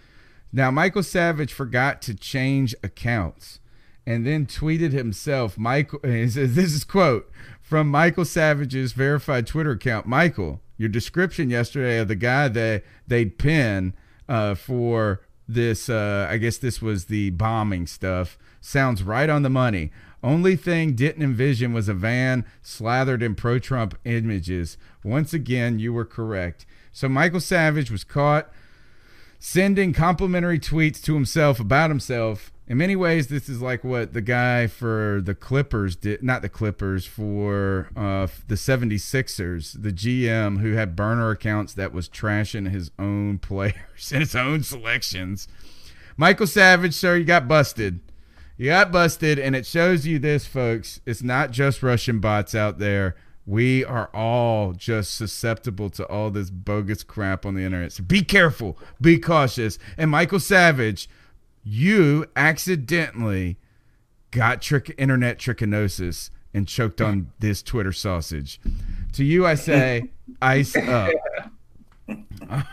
Now, Michael Savage forgot to change accounts and then tweeted himself, Michael, and he says, this is quote, from Michael Savage's verified Twitter account. Michael, your description yesterday of the guy that they'd pin uh, for this, uh, I guess this was the bombing stuff, sounds right on the money. Only thing didn't envision was a van slathered in pro-Trump images. Once again, you were correct. So Michael Savage was caught sending complimentary tweets to himself about himself. In many ways, this is like what the guy for the Clippers did, not the Clippers, for uh, the seventy-sixers, the G M who had burner accounts that was trashing his own players and his own selections. Michael Savage, sir, you got busted. You got busted, and it shows you this, folks. It's not just Russian bots out there. We are all just susceptible to all this bogus crap on the internet. So be careful. Be cautious. And Michael Savage, you accidentally got trick internet trichinosis and choked on this Twitter sausage. To you, I say, ice up. All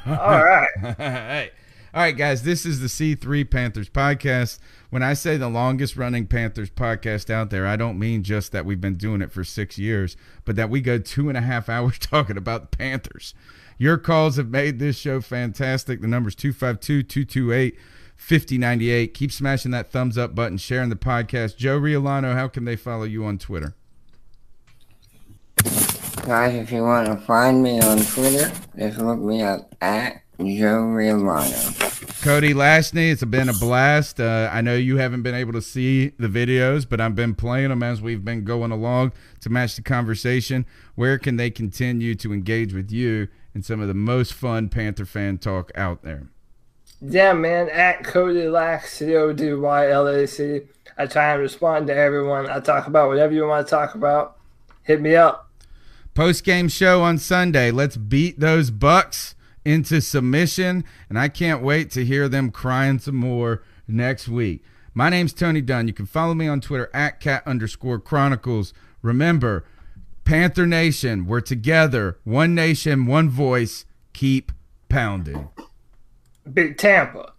right. All right. All right, guys, this is the C three Panthers podcast. When I say the longest running Panthers podcast out there, I don't mean just that we've been doing it for six years, but that we go two and a half hours talking about the Panthers. Your calls have made this show fantastic. The number's two five two, two two eight, five oh nine eight. Keep smashing that thumbs up button, sharing the podcast. Joe Riolano, how can they follow you on Twitter? Guys, if you want to find me on Twitter, just look me up at Joe Riolano. Cody Lashney, it's been a blast. Uh, I know you haven't been able to see the videos, but I've been playing them as we've been going along to match the conversation. Where can they continue to engage with you in some of the most fun Panther fan talk out there? Yeah, man, at Cody Lax, C O D Y L A C. I try and respond to everyone. I talk about whatever you want to talk about. Hit me up. Post-game show on Sunday. Let's beat those Bucks into submission, and I can't wait to hear them crying some more next week. My name's Tony Dunn. You can follow me on Twitter at cat underscore chronicles. Remember, Panther Nation, we're together. One nation, one voice. Keep pounding. Big Tampa.